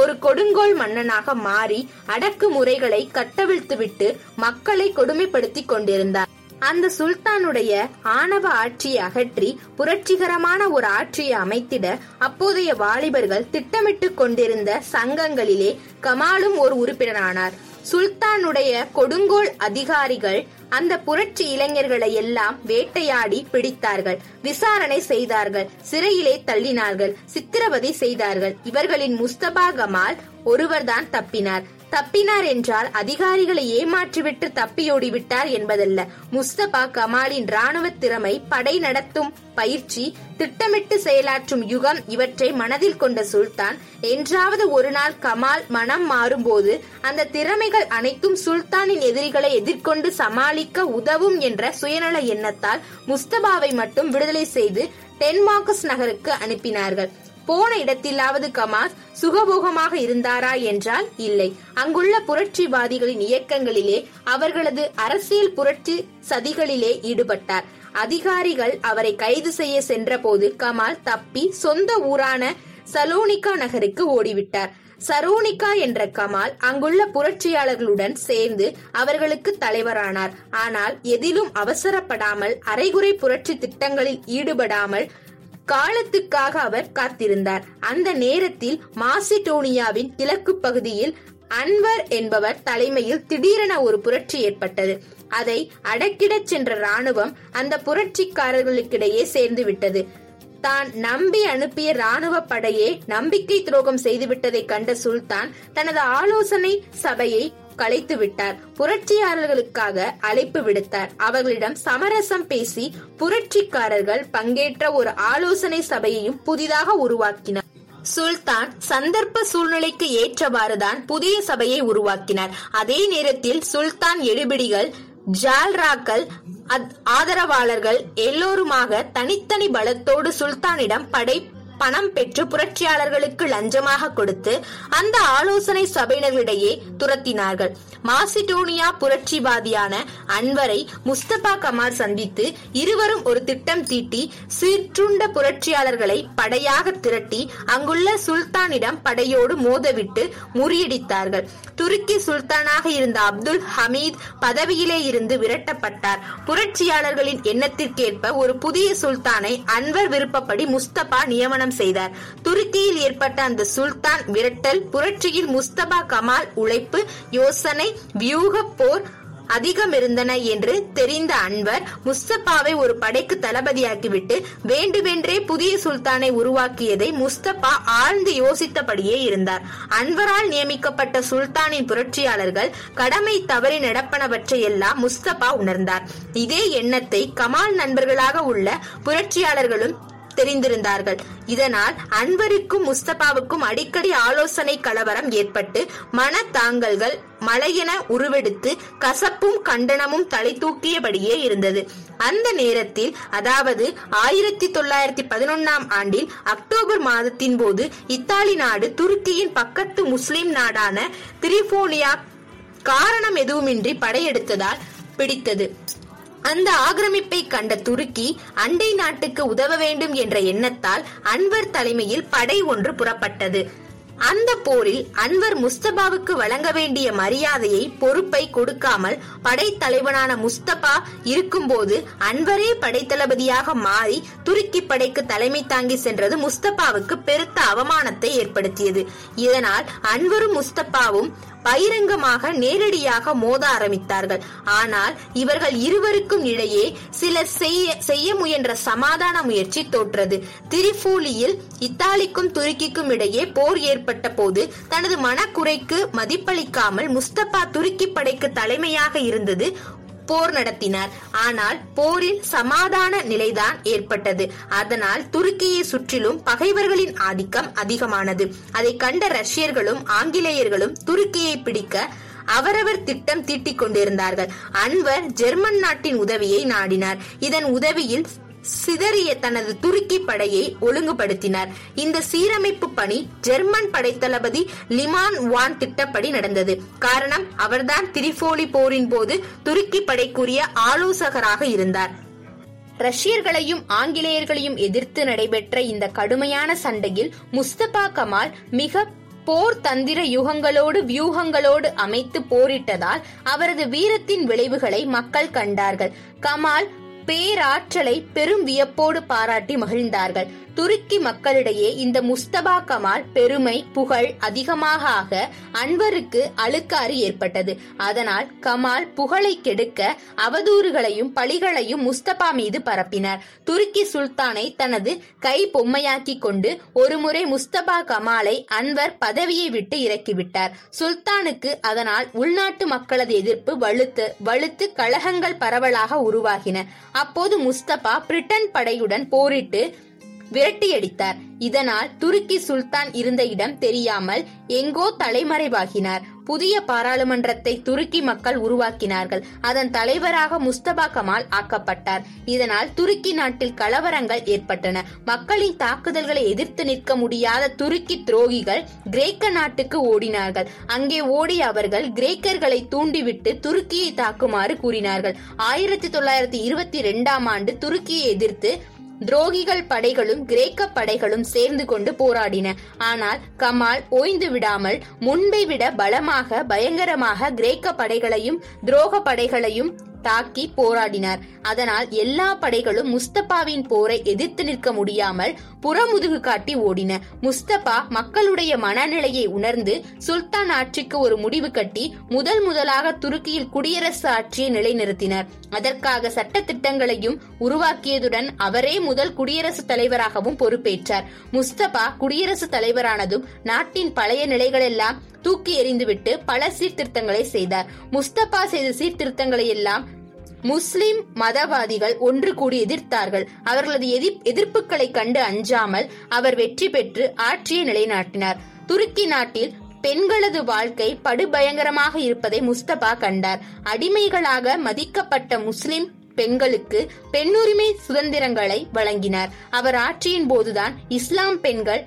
ஒரு கொடுங்கோல் மன்னனாக மாறி அடக்குமுறைகளை கட்டவிழ்த்துவிட்டு மக்களை கொடுமைப்படுத்திக் கொண்டிருந்தார். அந்த சுல்தானுடைய ஆணவ ஆட்சியை அகற்றி புரட்சிகரமான ஒரு ஆட்சியை அமைத்திட அப்போதைய வாலிபர்கள் திட்டமிட்டு கொண்டிருந்த சங்கங்களிலே கமாலும் ஒரு உறுப்பினரானார். சுல்தானுடைய கொடுங்கோல் அதிகாரிகள் அந்த புரட்சி இளைஞர்களை எல்லாம் வேட்டையாடி பிடித்தார்கள், விசாரணை செய்தார்கள், சிறையிலே தள்ளினார்கள், சித்திரவதை செய்தார்கள். இவர்களின் முஸ்தபா கமால் ஒருவர்தான் தப்பினார். தப்பினார் என்றால் அதிகாரிகளை ஏமாற்றிவிட்டு தப்பியோடிவிட்டார் என்பதல்ல. முஸ்தபா கமாலின் ராணுவ திறமை, படை நடத்தும் பயிற்சி, திட்டமிட்டு செயலாற்றும் யுகம் இவற்றை மனதில் கொண்ட சுல்தான் என்றாவது ஒரு நாள் கமால் மனம் மாறும்போது அந்த திறமைகள் அனைத்தும் சுல்தானின் எதிரிகளை எதிர்கொண்டு சமாளிக்க உதவும் என்ற சுயநல எண்ணத்தால் முஸ்தபாவை மட்டும் விடுதலை செய்து டென்மார்க்கஸ் நகருக்கு அனுப்பினார்கள். போன இடத்திலாவது கமால் சுகபோகமாக இருந்தாரா என்றால் இல்லை. அங்குள்ள புரட்சிவாதிகளின் இயக்கங்களிலே, அவர்களது அரசியல் புரட்சி சதிகளிலே ஈடுபட்டார். அதிகாரிகள் அவரை கைது செய்ய சென்ற போது கமால் தப்பி சொந்த ஊரான சலோனிகா நகருக்கு ஓடிவிட்டார். சரோனிகா என்ற கமால் அங்குள்ள புரட்சியாளர்களுடன் சேர்ந்து அவர்களுக்கு தலைவரானார். ஆனால் எதிலும் அவசரப்படாமல், அரைகுறை புரட்சி திட்டங்களில் ஈடுபடாமல் காலத்துக்காக அவர் காத்திருந்தார். அந்த நேரத்தில் மாசிடோனியாவின் கிழக்கு பகுதியில் அன்வர் என்பவர் தலைமையில் திடீரென ஒரு புரட்சி ஏற்பட்டது. அதை அடக்கிடச் சென்ற ராணுவம் அந்த புரட்சிக்காரர்களுக்கிடையே சேர்ந்து விட்டது. தான் நம்பி அனுப்பிய ராணுவ படையே நம்பிக்கை துரோகம் செய்துவிட்டதை கண்ட சுல்தான் தனது ஆலோசனை சபையை கலைத்து விட்டார். புரட்சியாளர்களுக்காக அழைப்பு விடுத்தார். அவர்களிடம் சமரசம் பேசி புரட்சிக்காரர்கள் பங்கேற்ற ஒரு ஆலோசனை சபையையும் புதிதாக உருவாக்கினார். சுல்தான் சந்தர்ப்ப சூழ்நிலைக்கு ஏற்றவாறுதான் புதிய சபையை உருவாக்கினார். அதே நேரத்தில் சுல்தான் எடுபிடிகள், ஜால்ராக்கள், ஆதரவாளர்கள் எல்லோருமாக தனித்தனி பலத்தோடு சுல்தானிடம் படை பணம் பெற்று புரட்சியாளர்களுக்கு லஞ்சமாக கொடுத்து அந்த ஆலோசனை சபையினர்களிடையே துரத்தினார்கள். மாசிடோனியா புரட்சிவாதியான அன்வரை முஸ்தபா கமால் சந்தித்து இருவரும் ஒரு திட்டம் தீட்டி சீற்றுண்ட புரட்சியாளர்களை படையாக திரட்டி அங்குள்ள சுல்தானிடம் படையோடு மோதவிட்டு முறியடித்தார்கள். துருக்கி சுல்தானாக இருந்த அப்துல் ஹமீத் பதவியிலே இருந்து விரட்டப்பட்டார். புரட்சியாளர்களின் எண்ணத்திற்கேற்ப ஒரு புதிய சுல்தானை அன்வர் விருப்பப்படி முஸ்தபா நியமனம் செய்தார். துருக்கியில் ஏற்பட்ட அந்த சுல்தான் விரட்டல் புரட்சியில் முஸ்தபா கமால் உழைப்பு, யோசனை, வியூக போர் அதிகம் இருந்தன என்று தெரிந்த அன்வர் முஸ்தபாவை ஒரு படைக்கு தளபதியாக்கிவிட்டு வேண்டுமென்றே புதிய சுல்தானை உருவாக்கியதை முஸ்தபா ஆழ்ந்து யோசித்தபடியே இருந்தார். அன்வரால் நியமிக்கப்பட்ட சுல்தானின் புரட்சியாளர்கள் கடமை தவறி நடப்பனவற்றை எல்லாம் முஸ்தபா உணர்ந்தார். இதே எண்ணத்தை கமால் நண்பர்களாக உள்ள புரட்சியாளர்களும் தெரிந்திருந்தார்கள். இதனால் அன்வருக்கும் முஸ்தபாவுக்கும் அடிக்கடி ஆலோசனை கலவரம் ஏற்பட்டு மன தாங்கல்கள் மலையென உருவெடுத்து கசப்பும் கண்டனமும் தலை தூக்கியபடியே இருந்தது. அந்த நேரத்தில், அதாவது ஆயிரத்தி தொள்ளாயிரத்தி பதினொன்னாம் ஆண்டில் அக்டோபர் மாதத்தின் போது இத்தாலி நாடு துருக்கியின் பக்கத்து முஸ்லிம் நாடான திரிபோலியா காரணம் எதுவுமின்றி படையெடுத்ததால் பிடித்தது. அந்த ஆக்கிரமிப்பை கண்ட துருக்கி அண்டை நாட்டுக்கு உதவ வேண்டும் என்ற எண்ணத்தால் அன்வர் தலைமையில் படை ஒன்று புறப்பட்டது. அந்த போரில் அன்வர் முஸ்தபாவுக்கு வழங்க வேண்டிய மரியாதையை பொறுப்பை கொடுக்காமல் படைத்தலைவனான முஸ்தபா இருக்கும்போது அன்வரே படைத்தளபதியாக மாறி துருக்கி படைக்கு தலைமை தாங்கி சென்றது முஸ்தபாவுக்கு பெருத்த அவமானத்தை ஏற்படுத்தியது. இதனால் அன்வரும் முஸ்தபாவும் பகிரங்கமாக நேரடியாக மோத ஆரம்பித்தார்கள். ஆனால் இவர்கள் இருவருக்கும் இடையே சிலர் செய்ய முயன்ற சமாதான முயற்சி தோற்றது. திரிபோலியில் இத்தாலிக்கும் துருக்கிக்கும் இடையே போர் ஏற்பட்ட போது தனது மனக்குறைக்கு மதிப்பளிக்காமல் முஸ்தபா துருக்கி படைக்கு தலைமையாக இருந்தது போர் நடத்தினார். ஆனால் போரில் சமாதான நிலைதான் ஏற்பட்டது. அதனால் துருக்கியை சுற்றிலும் பகைவர்களின் ஆதிக்கம் அதிகமானது. அதை கண்ட ரஷ்யர்களும் ஆங்கிலேயர்களும் துருக்கியை பிடிக்க அவரவர் திட்டம் தீட்டிக் கொண்டிருந்தார்கள். அன்வர் ஜெர்மன் நாட்டின் உதவியை நாடினார். இதன் உதவியில் சிதறிய தனது துருக்கி படையை ஒழுங்குபடுத்தினார். இந்த சீரமைப்பு பணி ஜெர்மன் படைத்தளபதி லிமான் வான் திட்டப்படி நடந்தது. காரணம், அவர்தான் திரிபோலி போரின் போது துருக்கி படைக்குரிய ஆலோசகராக இருந்தார். ரஷ்யர்களையும் ஆங்கிலேயர்களையும் எதிர்த்து நடைபெற்ற இந்த கடுமையான சண்டையில் முஸ்தபா கமால் மிக போர் தந்திர யுகங்களோடு வியூகங்களோடு அமைத்து போரிட்டதால் அவரது வீரத்தின் விளைவுகளை மக்கள் கண்டார்கள். கமால் பேராற்றலை பெரும் வியப்போடு பாராட்டி மகிழ்ந்தார்கள். துருக்கி மக்களிடையே இந்த முஸ்தபா கமால் பெருமை புகழ் அதிகமாக ஆக அன்வருக்கு அழுக்காறு ஏற்பட்டது. அதனால் கமால் புகழை கெடுக்க அவதூறுகளையும் பழிகளையும் முஸ்தபா மீது பரப்பினார். துருக்கி சுல்தானை தனது கை பொம்மையாக்கி கொண்டு ஒருமுறை முஸ்தபா கமாலை அன்வர் பதவியை விட்டு இறக்கிவிட்டார். சுல்தானுக்கு அதனால் உள்நாட்டு மக்களது எதிர்ப்பு வலுத்து வலுத்து கலகங்கள் பரவலாக உருவாகின. அப்போது முஸ்தபா பிரிட்டன் படையுடன் போரிட்டு விரட்டியடித்தார். இதனால் துருக்கி சுல்தான் இருந்த இடம் தெரியாமல் எங்கோ தலைமறைவாகினார். புதிய பாராளுமன்றத்தை துருக்கி மக்கள் உருவாக்கினார்கள். அதன் தலைவராக முஸ்தபா கமால் ஆக்கப்பட்டார். இதனால் துருக்கி நாட்டில் கலவரங்கள் ஏற்பட்டன. மக்களின் தாக்குதல்களை எதிர்த்து நிற்க முடியாத துருக்கி துரோகிகள் கிரேக்க நாட்டுக்கு ஓடினார்கள். அங்கே ஓடிய அவர்கள் கிரேக்கர்களை தூண்டிவிட்டு துருக்கியை தாக்குமாறு கூறினார்கள். ஆயிரத்தி தொள்ளாயிரத்தி இருபத்தி இரண்டாம் ஆண்டு துருக்கியை எதிர்த்து துரோகிகள் படைகளும் கிரேக்க படைகளும் சேர்ந்து கொண்டு போராடின. ஆனால் கமால் ஓய்ந்து விடாமல் முன்பை விட பலமாக பயங்கரமாக கிரேக்க படைகளையும் துரோக படைகளையும் தாக்கி போராடினார். அதனால் எல்லா படைகளும் முஸ்தபாவின் போரை எதிர்த்து நிற்க முடியாமல் புறமுதுகு காட்டி ஓடின. முஸ்தபா மக்களுடைய மனநிலையை உணர்ந்து சுல்தான் ஆட்சிக்கு ஒரு முடிவு கட்டி முதல் முதலாக துருக்கியில் குடியரசு ஆட்சியை நிலைநிறுத்தினார். அதற்காக சட்ட திட்டங்களையும் உருவாக்கியதுடன் அவரே முதல் குடியரசுத் தலைவராகவும் பொறுப்பேற்றார். முஸ்தபா குடியரசுத் தலைவரானதும் நாட்டின் பழைய நிலைகளெல்லாம் தூக்கி எறிந்துவிட்டு பல சீர்திருத்தங்களை செய்தார். முஸ்தபா செய்த சீர்திருத்தங்களை எல்லாம் முஸ்லிம் மதவாதிகள் ஒன்று கூடி எதிர்த்தார்கள். அவர்களது எதிர்ப்புகளை கண்டு அஞ்சாமல் அவர் வெற்றி பெற்று ஆட்சியை நிலைநாட்டினார். துருக்கி நாட்டில் பெண்களது வாழ்க்கை படுபயங்கரமாக இருப்பதை முஸ்தபா கண்டார். அடிமைகளாக மதிக்கப்பட்ட முஸ்லிம் பெண்களுக்கு பெண்ணுரிமை சுதந்திரங்களை வழங்கினார். அவர் ஆட்சியின் போதுதான் இஸ்லாம் பெண்கள்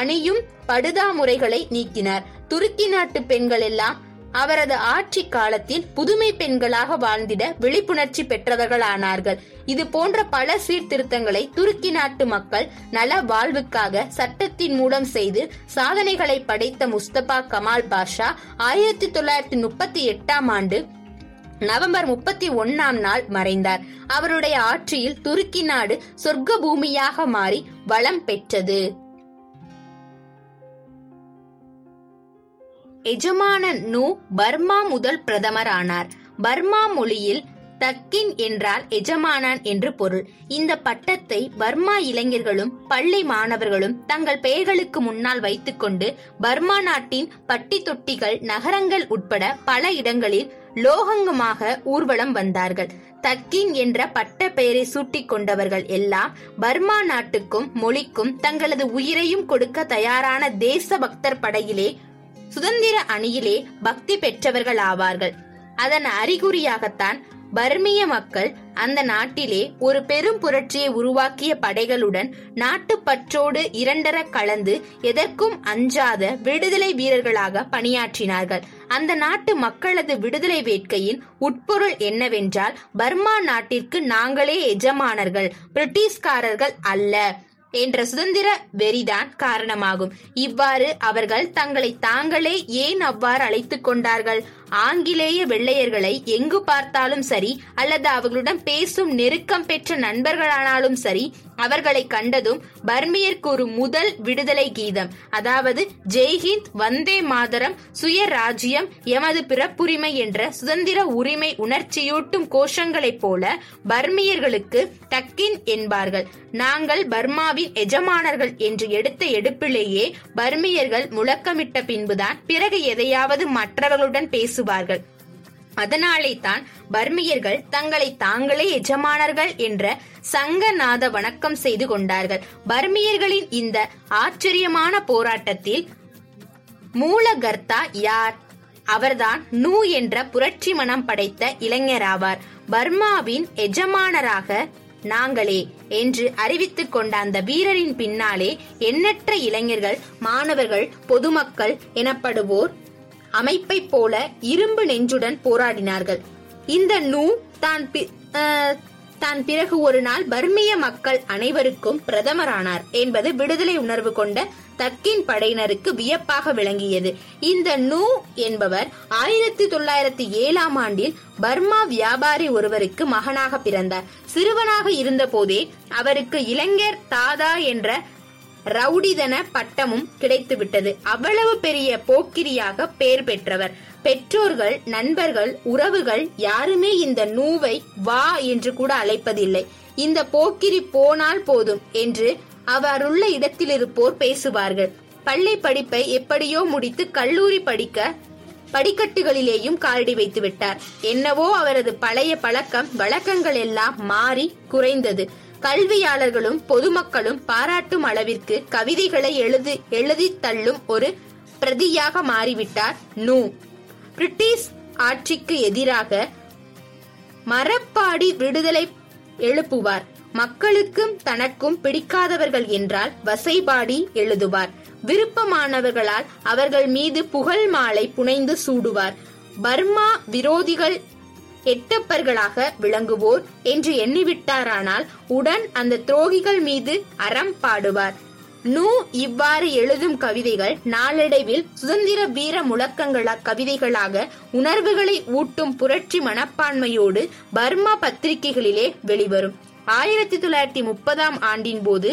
அணியும் படுதா முறைகளை நீக்கினார். துருக்கி நாட்டு பெண்கள் எல்லாம் அவரது ஆட்சி காலத்தில் புதுமை பெண்களாக வாழ்ந்திட விழிப்புணர்ச்சி பெற்றவர்களானார்கள். இது போன்ற பல சீர்திருத்தங்களை துருக்கி நாட்டு மக்கள் நல வாழ்வுக்காக சட்டத்தின் மூலம் செய்து சாதனைகளை படைத்த முஸ்தபா கமால் பாஷா ஆயிரத்தி தொள்ளாயிரத்தி முப்பத்தி எட்டாம் ஆண்டு நவம்பர் முப்பத்தி ஒன்னாம் நாள் மறைந்தார். அவருடைய ஆட்சியில் துருக்கி நாடு சொர்க்க பூமியாக மாறி வளம் பெற்றது. எஜமான நூ பர்மா முதல் பிரதமர் ஆனார். பர்மா மொழியில் தக்கின் என்றால் எஜமானான் என்று பொருள். இந்த பட்டத்தை பர்மா இளைஞர்களும் பள்ளி மாணவர்களும் தங்கள் பெயர்களுக்கு முன்னால் வைத்துக் கொண்டு பர்மா நாட்டின் பட்டி தொட்டிகள் நகரங்கள் உட்பட பல இடங்களில் லோகங்கமாக ஊர்வலம் வந்தார்கள். தக்கின் என்ற பட்ட பெயரை சூட்டிக் கொண்டவர்கள் எல்லாம் பர்மா நாட்டுக்கும் மொழிக்கும் தங்களது உயிரையும் கொடுக்க தயாரான தேச பக்தர் படையிலே சுதந்திர அணியிலே பக்தி பெற்றவர்கள் ஆவார்கள். அதன் அறிகுறியாகத்தான் பர்மிய மக்கள் அந்த நாட்டிலே ஒரு பெரும் புரட்சியை உருவாக்கிய படைகளுடன் நாட்டுப்பற்றோடு இரண்டர கலந்து எதற்கும் அஞ்சாத விடுதலை வீரர்களாக பணியாற்றினார்கள். அந்த நாட்டு மக்களது விடுதலை வேட்கையின் உட்பொருள் என்னவென்றால், பர்மா நாட்டிற்கு நாங்களே எஜமானர்கள், பிரிட்டிஷ்காரர்கள் அல்ல. என்ற சுதந்திர வெறிதான் காரணமாகும். இவ்வாறு அவர்கள் தங்களை தாங்களே ஏன் அவ்வாறு அழைத்துக் கொண்டார்கள்? ஆங்கிலேய வெள்ளையர்களை எங்கு பார்த்தாலும் சரி, அல்லது அவர்களுடன் பேசும் நெருக்கம் பெற்ற நண்பர்களானாலும் சரி, அவர்களை கண்டதும் பர்மியருக்கு ஒரு முதல் விடுதலை கீதம், அதாவது ஜெய்ஹிந்த், வந்தே மாதரம், சுய ராஜ்யம், எமது பிறப்புரிமை என்ற சுதந்திர உரிமை உணர்ச்சியூட்டும் கோஷங்களைப் போல பர்மியர்களுக்கு டக்கின் என்பார்கள். நாங்கள் பர்மாவின் எஜமானர்கள் என்று எடுத்த எடுப்பிலேயே பர்மியர்கள் முழக்கமிட்ட பின்புதான் பிறகு எதையாவது மற்றவர்களுடன் பேசுவார்கள். அதனாலே தான் பர்மியர்கள் தங்களை தாங்களே எஜமானர்கள் என்ற சங்கநாத வணக்கம் செய்து கொண்டார்கள். பர்மியர்களின் இந்த ஆச்சரியமான போராட்டத்தில் மூலகர்த்தா யார்? அவர்தான் நூ என்ற புரட்சி மனம் படைத்த இளைஞராவார். பர்மாவின் எஜமானராக நாங்களே என்று அறிவித்துக் கொண்ட அந்த வீரரின் பின்னாலே எண்ணற்ற இளைஞர்கள், மாணவர்கள், பொதுமக்கள் எனப்படுவோர் அமைப்பை போல இரும்பு நெஞ்சுடன் போராடினார்கள். இந்த நூ தான் தான் பிறகு ஒரு நாள் பர்மிய மக்கள் அனைவருக்கும் பிரதமரானார் என்பது விடுதலை உணர்வு கொண்ட தக்கின் படையினருக்கு வியப்பாக விளங்கியது. இந்த நூ என்பவர் ஆயிரத்தி தொள்ளாயிரத்தி ஏழாம் ஆண்டில் பர்மா வியாபாரி ஒருவருக்கு மகனாக பிறந்தார். சிறுவனாக இருந்த போதே அவருக்கு இளைஞர் தாதா என்ற ரவுடிதன பட்டமும் கிடைத்துவிட்டது. அவ்வளவு பெரிய போக்கிரியாக பெயர் பெற்றவர். பெற்றோர்கள், நண்பர்கள், உறவுகள் யாருமே இந்த நூவை வா என்று கூட அழைப்பதில்லை. இந்த போக்கிரி போனால் போதும் என்று அவருள்ள இடத்தில் இருப்போர் பேசுவார்கள். பள்ளி படிப்பை எப்படியோ முடித்து கல்லூரி படிக்க படிக்கட்டுகளிலேயும் காலடி வைத்து விட்டார். என்னவோ அவரது பழைய பழக்கம் வழக்கங்கள் எல்லாம் மாறி குறைந்தது. கல்வியாளர்களும் பொதுமக்களும் பாராட்டும் அளவிற்கு கவிதைகளை எழுதி எழுதி தள்ளும் ஒரு பிரதியாக மாறிவிட்டார் நூ. பிரிட்டிஷ் ஆட்சிக்கு எதிராக மரப்பாடி விடுதலை எழுப்புவார். மக்களுக்கும் தனக்கும் பிடிக்காதவர்கள் என்றால் வசைபாடி எழுதுவார். விருப்பமானவர்களால் அவர்கள் மீது புகழ் மாலை புனைந்து சூடுவார். பர்மா விரோதிகள் எட்டப்பர்களாக விளங்குவோர் என்று எண்ணிவிட்டாரானால் உடன் அந்த துரோகிகள் மீது அறம் பாடுவார். நூ இவ்வாறு எழுதும் கவிதைகள் நாளடைவில் சுதந்திர வீர முழக்கங்கள கவிதைகளாக உணர்வுகளை ஊட்டும் புரட்சி மனப்பான்மையோடு பர்மா பத்திரிகைகளிலே வெளிவரும். ஆயிரத்தி தொள்ளாயிரத்தி முப்பதாம் ஆண்டின் போது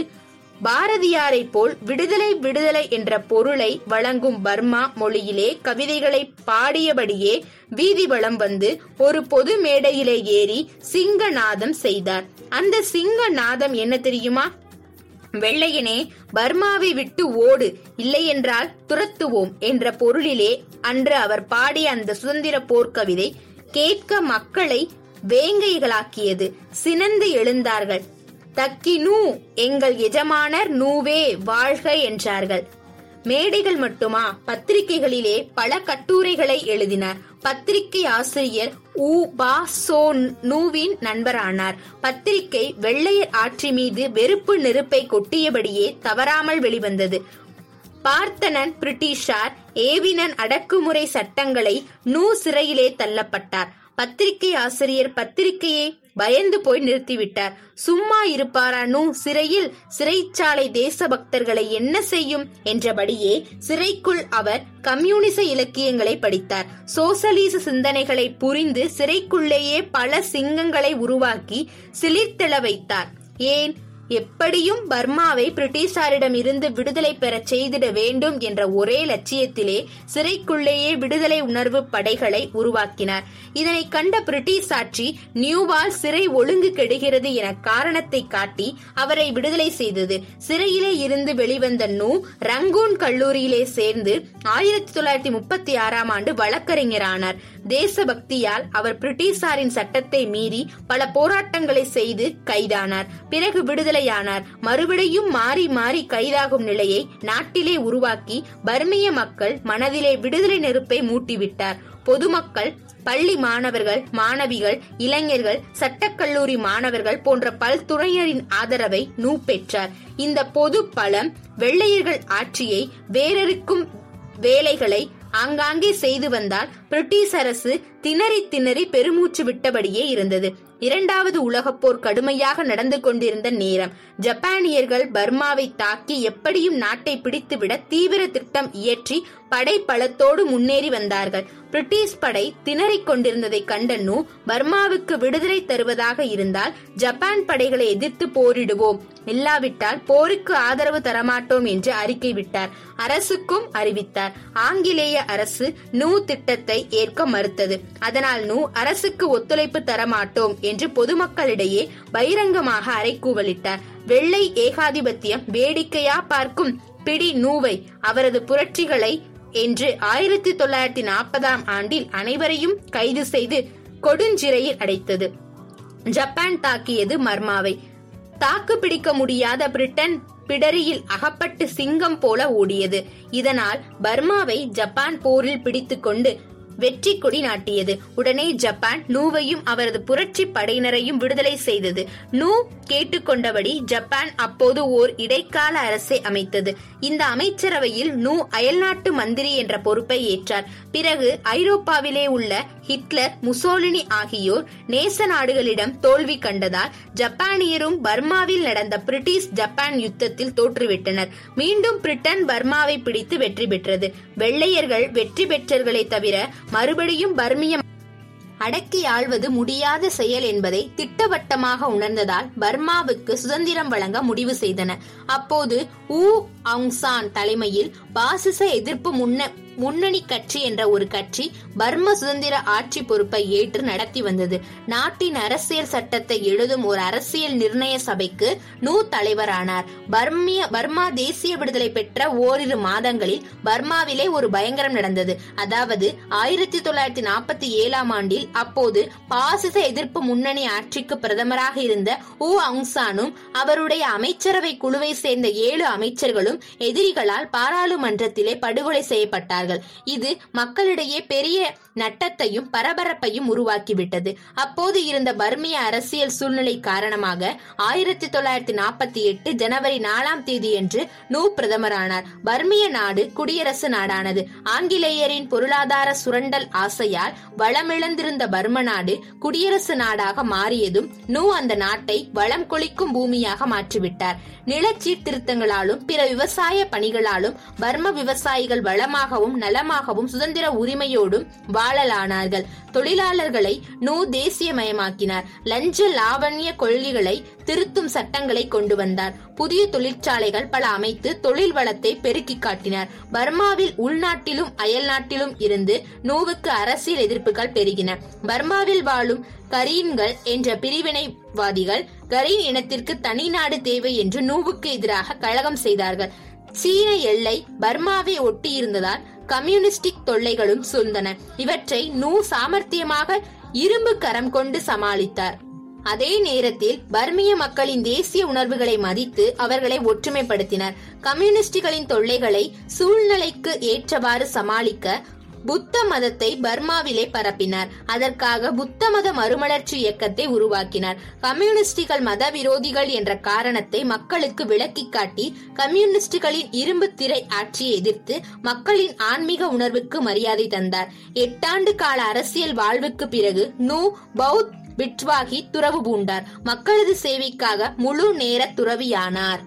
பாரதியாரை போல் விடுதலை விடுதலை என்ற பொருளை வழங்கும் பர்மா மொழியிலே கவிதைகளை பாடியபடியே வீதி வலம் வந்து ஒரு பொது மேடையிலே ஏறி சிங்க நாதம் செய்தார். அந்த சிங்க நாதம் என்ன தெரியுமா? வெள்ளையனே, பர்மாவை விட்டு ஓடு, இல்லையென்றால் துரத்துவோம் என்ற பொருளிலே அன்று அவர் பாடிய அந்த சுதந்திர போர்க்கவிதை கேட்க மக்களை வேங்கைகளாக்கியது. சினந்து எழுந்தார்கள். தக்கி நூ, எங்கள் எஜமானர் நூவே வாழ்க என்றார்கள். மேடைகள் மட்டுமா, பத்திரிகைகளிலே பல கட்டுரைகளை எழுதினார். பத்திரிகை ஆசிரியர் உ பா சோ நூவின் நண்பரானார். பத்திரிகை வெள்ளையர் ஆட்சி மீது வெறுப்பு நெருப்பை கொட்டியபடியே தவறாமல் வெளிவந்தது. பார்த்தனன் பிரிட்டிஷார் ஏவினன் அடக்குமுறை சட்டங்களை நூ சிறையிலே தள்ளப்பட்டார். பத்திரிகை ஆசிரியர் பத்திரிகையை பயந்து போய் நிறுத்திவிட்டார். சும்மா இருப்பாரா நூ சிறையில்? சிறைச்சாலை தேசபக்தர்களை என்ன செய்யும் என்றபடியே சிறைக்குள் அவர் கம்யூனிச இலக்கியங்களை படித்தார். சோசலிச சிந்தனைகளை புரிந்து சிறைக்குள்ளேயே பல சிங்கங்களை உருவாக்கி சிலிர்த்தெழ வைத்தார். ஏன்? எப்படியும் பர்மாவை பிரிட்டிஷாரிடம் இருந்து விடுதலை பெற செய்திட வேண்டும் என்ற ஒரே லட்சியத்திலே சிறைக்குள்ளேயே விடுதலை உணர்வு படைகளை உருவாக்கினார். இதனை கண்ட பிரிட்டிஷ் ஆட்சி நியூவால் சிறை ஒழுங்கு கெடுகிறது என காரணத்தை காட்டி அவரை விடுதலை செய்தது. சிறையிலே இருந்து வெளிவந்த நூ ரங்கூன் கல்லூரியிலே சேர்ந்து ஆயிரத்தி தொள்ளாயிரத்தி முப்பத்தி ஆறாம் ஆண்டு வழக்கறிஞரானார். தேசபக்தியால் அவர் பிரிட்டிஷாரின் சட்டத்தை மீறி பல போராட்டங்களை செய்து கைதானார். பிறகு விடுதலையானார். மறுபடியும் மாறி மாறி கைதாகும் நிலையை நாட்டிலே உருவாக்கி பர்மிய மக்கள் மனதிலே விடுதலை நெருப்பை மூட்டிவிட்டார். பொதுமக்கள், பள்ளி மாணவர்கள், மாணவிகள், இளைஞர்கள், சட்டக்கல்லூரி மாணவர்கள் போன்ற பல்துறையினரின் ஆதரவை நூ பெற்றார். இந்த பொது பலம் வெள்ளையர்கள் ஆட்சியை வேறறுக்கும் வேலைகளை ஆங்காங்கே செய்து வந்தால் பிரிட்டிஷ் அரசு திணறி திணறி பெருமூச்சு விட்டபடியே இருந்தது. இரண்டாவது உலகப்போர் கடுமையாக நடந்து கொண்டிருந்த நேரம். ஜப்பானியர்கள் பர்மாவை தாக்கி எப்படியும் நாட்டை பிடித்துவிட தீவிர திட்டம் இயற்றி படை பலத்தோடு முன்னேறி வந்தார்கள். பிரிட்டிஷ் படை திணறிக் கொண்டிருந்ததை கண்ட நூ, பர்மாவுக்கு விடுதலை தருவதாக இருந்தால் ஜப்பான் படைகளை எதிர்த்து போரிடுவோம், இல்லாவிட்டால் போருக்கு ஆதரவு தரமாட்டோம் என்று அறிக்கை விட்டார். அரசுக்கும் அறிவித்தார். ஆங்கிலேய அரசு நூ திட்டத்தை ஏற்க மறுத்தது. அதனால் நூ அரசுக்கு ஒத்துழைப்பு தரமாட்டோம் என்று பொதுமக்களிடையே பகிரங்கமாக அறைகூவலிட்டார். வெள்ளை ஏகாதிபத்தியம் வேடிக்கையா பார்க்கும், பிடி நூவை, அவரது புரட்சிகளை என்று ஆயிரத்தி தொள்ளாயிரத்தி நாற்பதாம் ஆண்டில் அனைவரையும் கைது செய்து கொடுஞ்சிறையில் அடைத்தது. ஜப்பான் தாக்கியது மர்மாவை. தாக்கு பிடிக்க முடியாத பிரிட்டன் பிடரியில் அகப்பட்டு சிங்கம் போல ஓடியது. இதனால் பர்மாவை ஜப்பான் போரில் பிடித்துக் கொண்டு வெற்றி கொடி நாட்டியது. உடனே ஜப்பான் நூவையும் அவரது புரட்சி படையினரையும் விடுதலை செய்தது. நூ கேட்டுக்கொண்டபடி ஜப்பான் அப்போது ஓர் இடைக்கால அரசை அமைத்தது. இந்த அமைச்சரவையில் நூ அயல்நாட்டு மந்திரி என்ற பொறுப்பை ஏற்றார். பிறகு ஐரோப்பாவிலே உள்ள ஹிட்லர், முசோலினி ஆகியோர் நேச நாடுகளிடம் தோல்வி கண்டதால் ஜப்பானியரும் பர்மாவில் நடந்த பிரிட்டிஷ் ஜப்பான் யுத்தத்தில் தோற்றுவிட்டனர். மீண்டும் பிரிட்டன் பர்மாவை பிடித்து வெற்றி பெற்றது. வெள்ளையர்கள் வெற்றி பெற்றவர்களை தவிர மறுபடியும் பர்மிய அடக்கி ஆள்வது முடியாத செயல் என்பதை திட்டவட்டமாக உணர்ந்ததால் பர்மாவுக்கு சுதந்திரம் வழங்க முடிவு செய்தன. அப்போது ஊ அங்சான் தலைமையில் பாசிச எதிர்ப்பு முன்ன முன்னணி கட்சி என்ற ஒரு கட்சி பர்மா சுதந்திர ஆட்சி பொறுப்பை ஏற்று நடத்தி வந்தது. நாட்டின் அரசியல் சட்டத்தை எழுதும் ஒரு அரசியல் நிர்ணய சபைக்கு நூ தலைவரானார். பர்மிய பர்மா தேசிய விடுதலை பெற்ற ஓரிரு மாதங்களில் பர்மாவிலே ஒரு பயங்கரம் நடந்தது. அதாவது ஆயிரத்தி தொள்ளாயிரத்தி நாற்பத்தி ஏழாம் ஆண்டில் அப்போது பாசிச எதிர்ப்பு முன்னணி ஆட்சிக்கு பிரதமராக இருந்த ஊ அங்சானும் அவருடைய அமைச்சரவை குழுவை சேர்ந்த ஏழு அமைச்சர்களும் எதிரிகளால் பாராளுமன்றத்திலே படுகொலை செய்யப்பட்டார். இது மக்களிடையே பெரிய நட்டத்தையும் பரபரப்பையும் உருவாக்கிவிட்டது. அப்போது இருந்த பர்மிய அரசியல் சூழ்நிலை காரணமாக ஆயிரத்தி தொள்ளாயிரத்தி நாற்பத்தி எட்டு ஜனவரி நாலாம் தேதியன்று நூ பிரதமரானார். பர்மிய நாடு குடியரசு நாடானது. ஆங்கிலேயரின் பொருளாதார சுரண்டல் ஆசையால் வளமிழந்திருந்த பர்ம நாடு குடியரசு நாடாக மாறியதும் நூ அந்த நாட்டை வளம் கொளிக்கும் பூமியாக மாற்றிவிட்டார். நிலச்சீர்திருத்தங்களாலும் பிற விவசாய பணிகளாலும் பர்ம விவசாயிகள் வளமாகவும் நலமாகவும் சுதந்திர உரிமையோடும் வாழலானார்கள். தொழிலாளர்களை நூ தேசியமயமாக்கினார். லஞ்ச லாவண்ய கொள்கைகளை திருத்தும் சட்டங்களை கொண்டு வந்தார். புதிய தொழிற்சாலைகள் பல அமைத்து தொழில் வளத்தை பெருக்கி காட்டினார். பர்மாவில் உள்நாட்டிலும் அயல்நாட்டிலும் இருந்து நூவுக்கு அரசியல் எதிர்ப்புகள் பெருகின. பர்மாவில் வாழும் கரீன்கள் என்ற பிரிவினைவாதிகள் கரீன் இனத்திற்கு தனி நாடு தேவை என்று நூவுக்கு எதிராக கழகம் செய்தார்கள். சீன எல்லை பர்மாவை ஒட்டி இருந்ததால் கம்யூனிஸ்டிக் தொல்லைகளும் சூழ்ந்தன. இவற்றை நூ சாமர்த்தியமாக இரும்பு கரம் கொண்டு சமாளித்தார். அதே நேரத்தில் பர்மிய மக்களின் தேசிய உணர்வுகளை மதித்து அவர்களை ஒற்றுமைப்படுத்தினார். கம்யூனிஸ்டுகளின் தொல்லைகளை சூழ்நிலைக்கு ஏற்றவாறு சமாளிக்க புத்த மதத்தை பர்மாவிலே பரப்பினார். அதற்காக புத்த மத மறுமலர்ச்சி இயக்கத்தை உருவாக்கினார். கம்யூனிஸ்டுகள் மத விரோதிகள் என்ற காரணத்தை மக்களுக்கு விளக்கி காட்டி கம்யூனிஸ்டுகளின் இரும்பு திரை ஆட்சியை எதிர்த்து மக்களின் ஆன்மீக உணர்வுக்கு மரியாதை தந்தார். எட்டாண்டு கால அரசியல் வாழ்வுக்கு பிறகு நூ பௌத் பிட்வாகி துறவு பூண்டார். மக்களது சேவைக்காக முழு நேர துறவியானார்.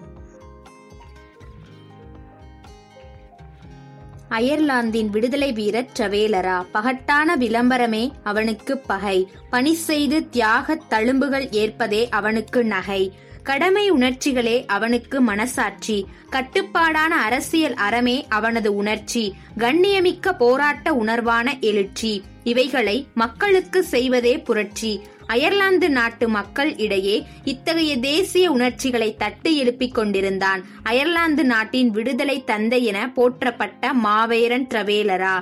அயர்லாந்தின் விடுதலை வீரர் டிரவேலரா. பகட்டான விளம்பரமே அவனுக்கு பகை. பணி செய்து தியாக தழும்புகள் ஏற்பதே அவனுக்கு நகை. கடமை உணர்ச்சிகளே அவனுக்கு மனசாட்சி. கட்டுப்பாடான அரசியல் அறமே அவனது உணர்ச்சி. கண்ணியமிக்க போராட்ட உணர்வான எழுச்சி. இவைகளை மக்களுக்கு செய்வதே புரட்சி. அயர்லாந்து நாட்டு மக்கள் இடையே இத்தகைய தேசிய உணர்ச்சிகளை தட்டி எழுப்பிக் கொண்டிருந்தான் அயர்லாந்து நாட்டின் விடுதலை தந்தை என போற்றப்பட்ட மாவீரன் டிரவேலரா.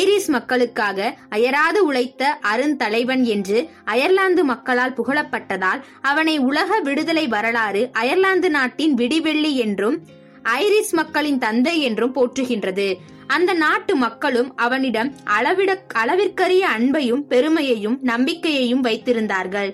ஐரிஷ் மக்களுக்காக அயராது உழைத்த அருந்தலைவன் என்று அயர்லாந்து மக்களால் புகழப்பட்டதால் அவனை உலக விடுதலை வரலாறு அயர்லாந்து நாட்டின் விடிவெள்ளி என்றும் ஐரிஷ் மக்களின் தந்தை என்றும் போற்றுகின்றது. அந்த நாட்டு மக்களும் அவனிடம் அளவிட அளவிற்கரிய அன்பையும் பெருமையையும் நம்பிக்கையையும் வைத்திருந்தார்கள்.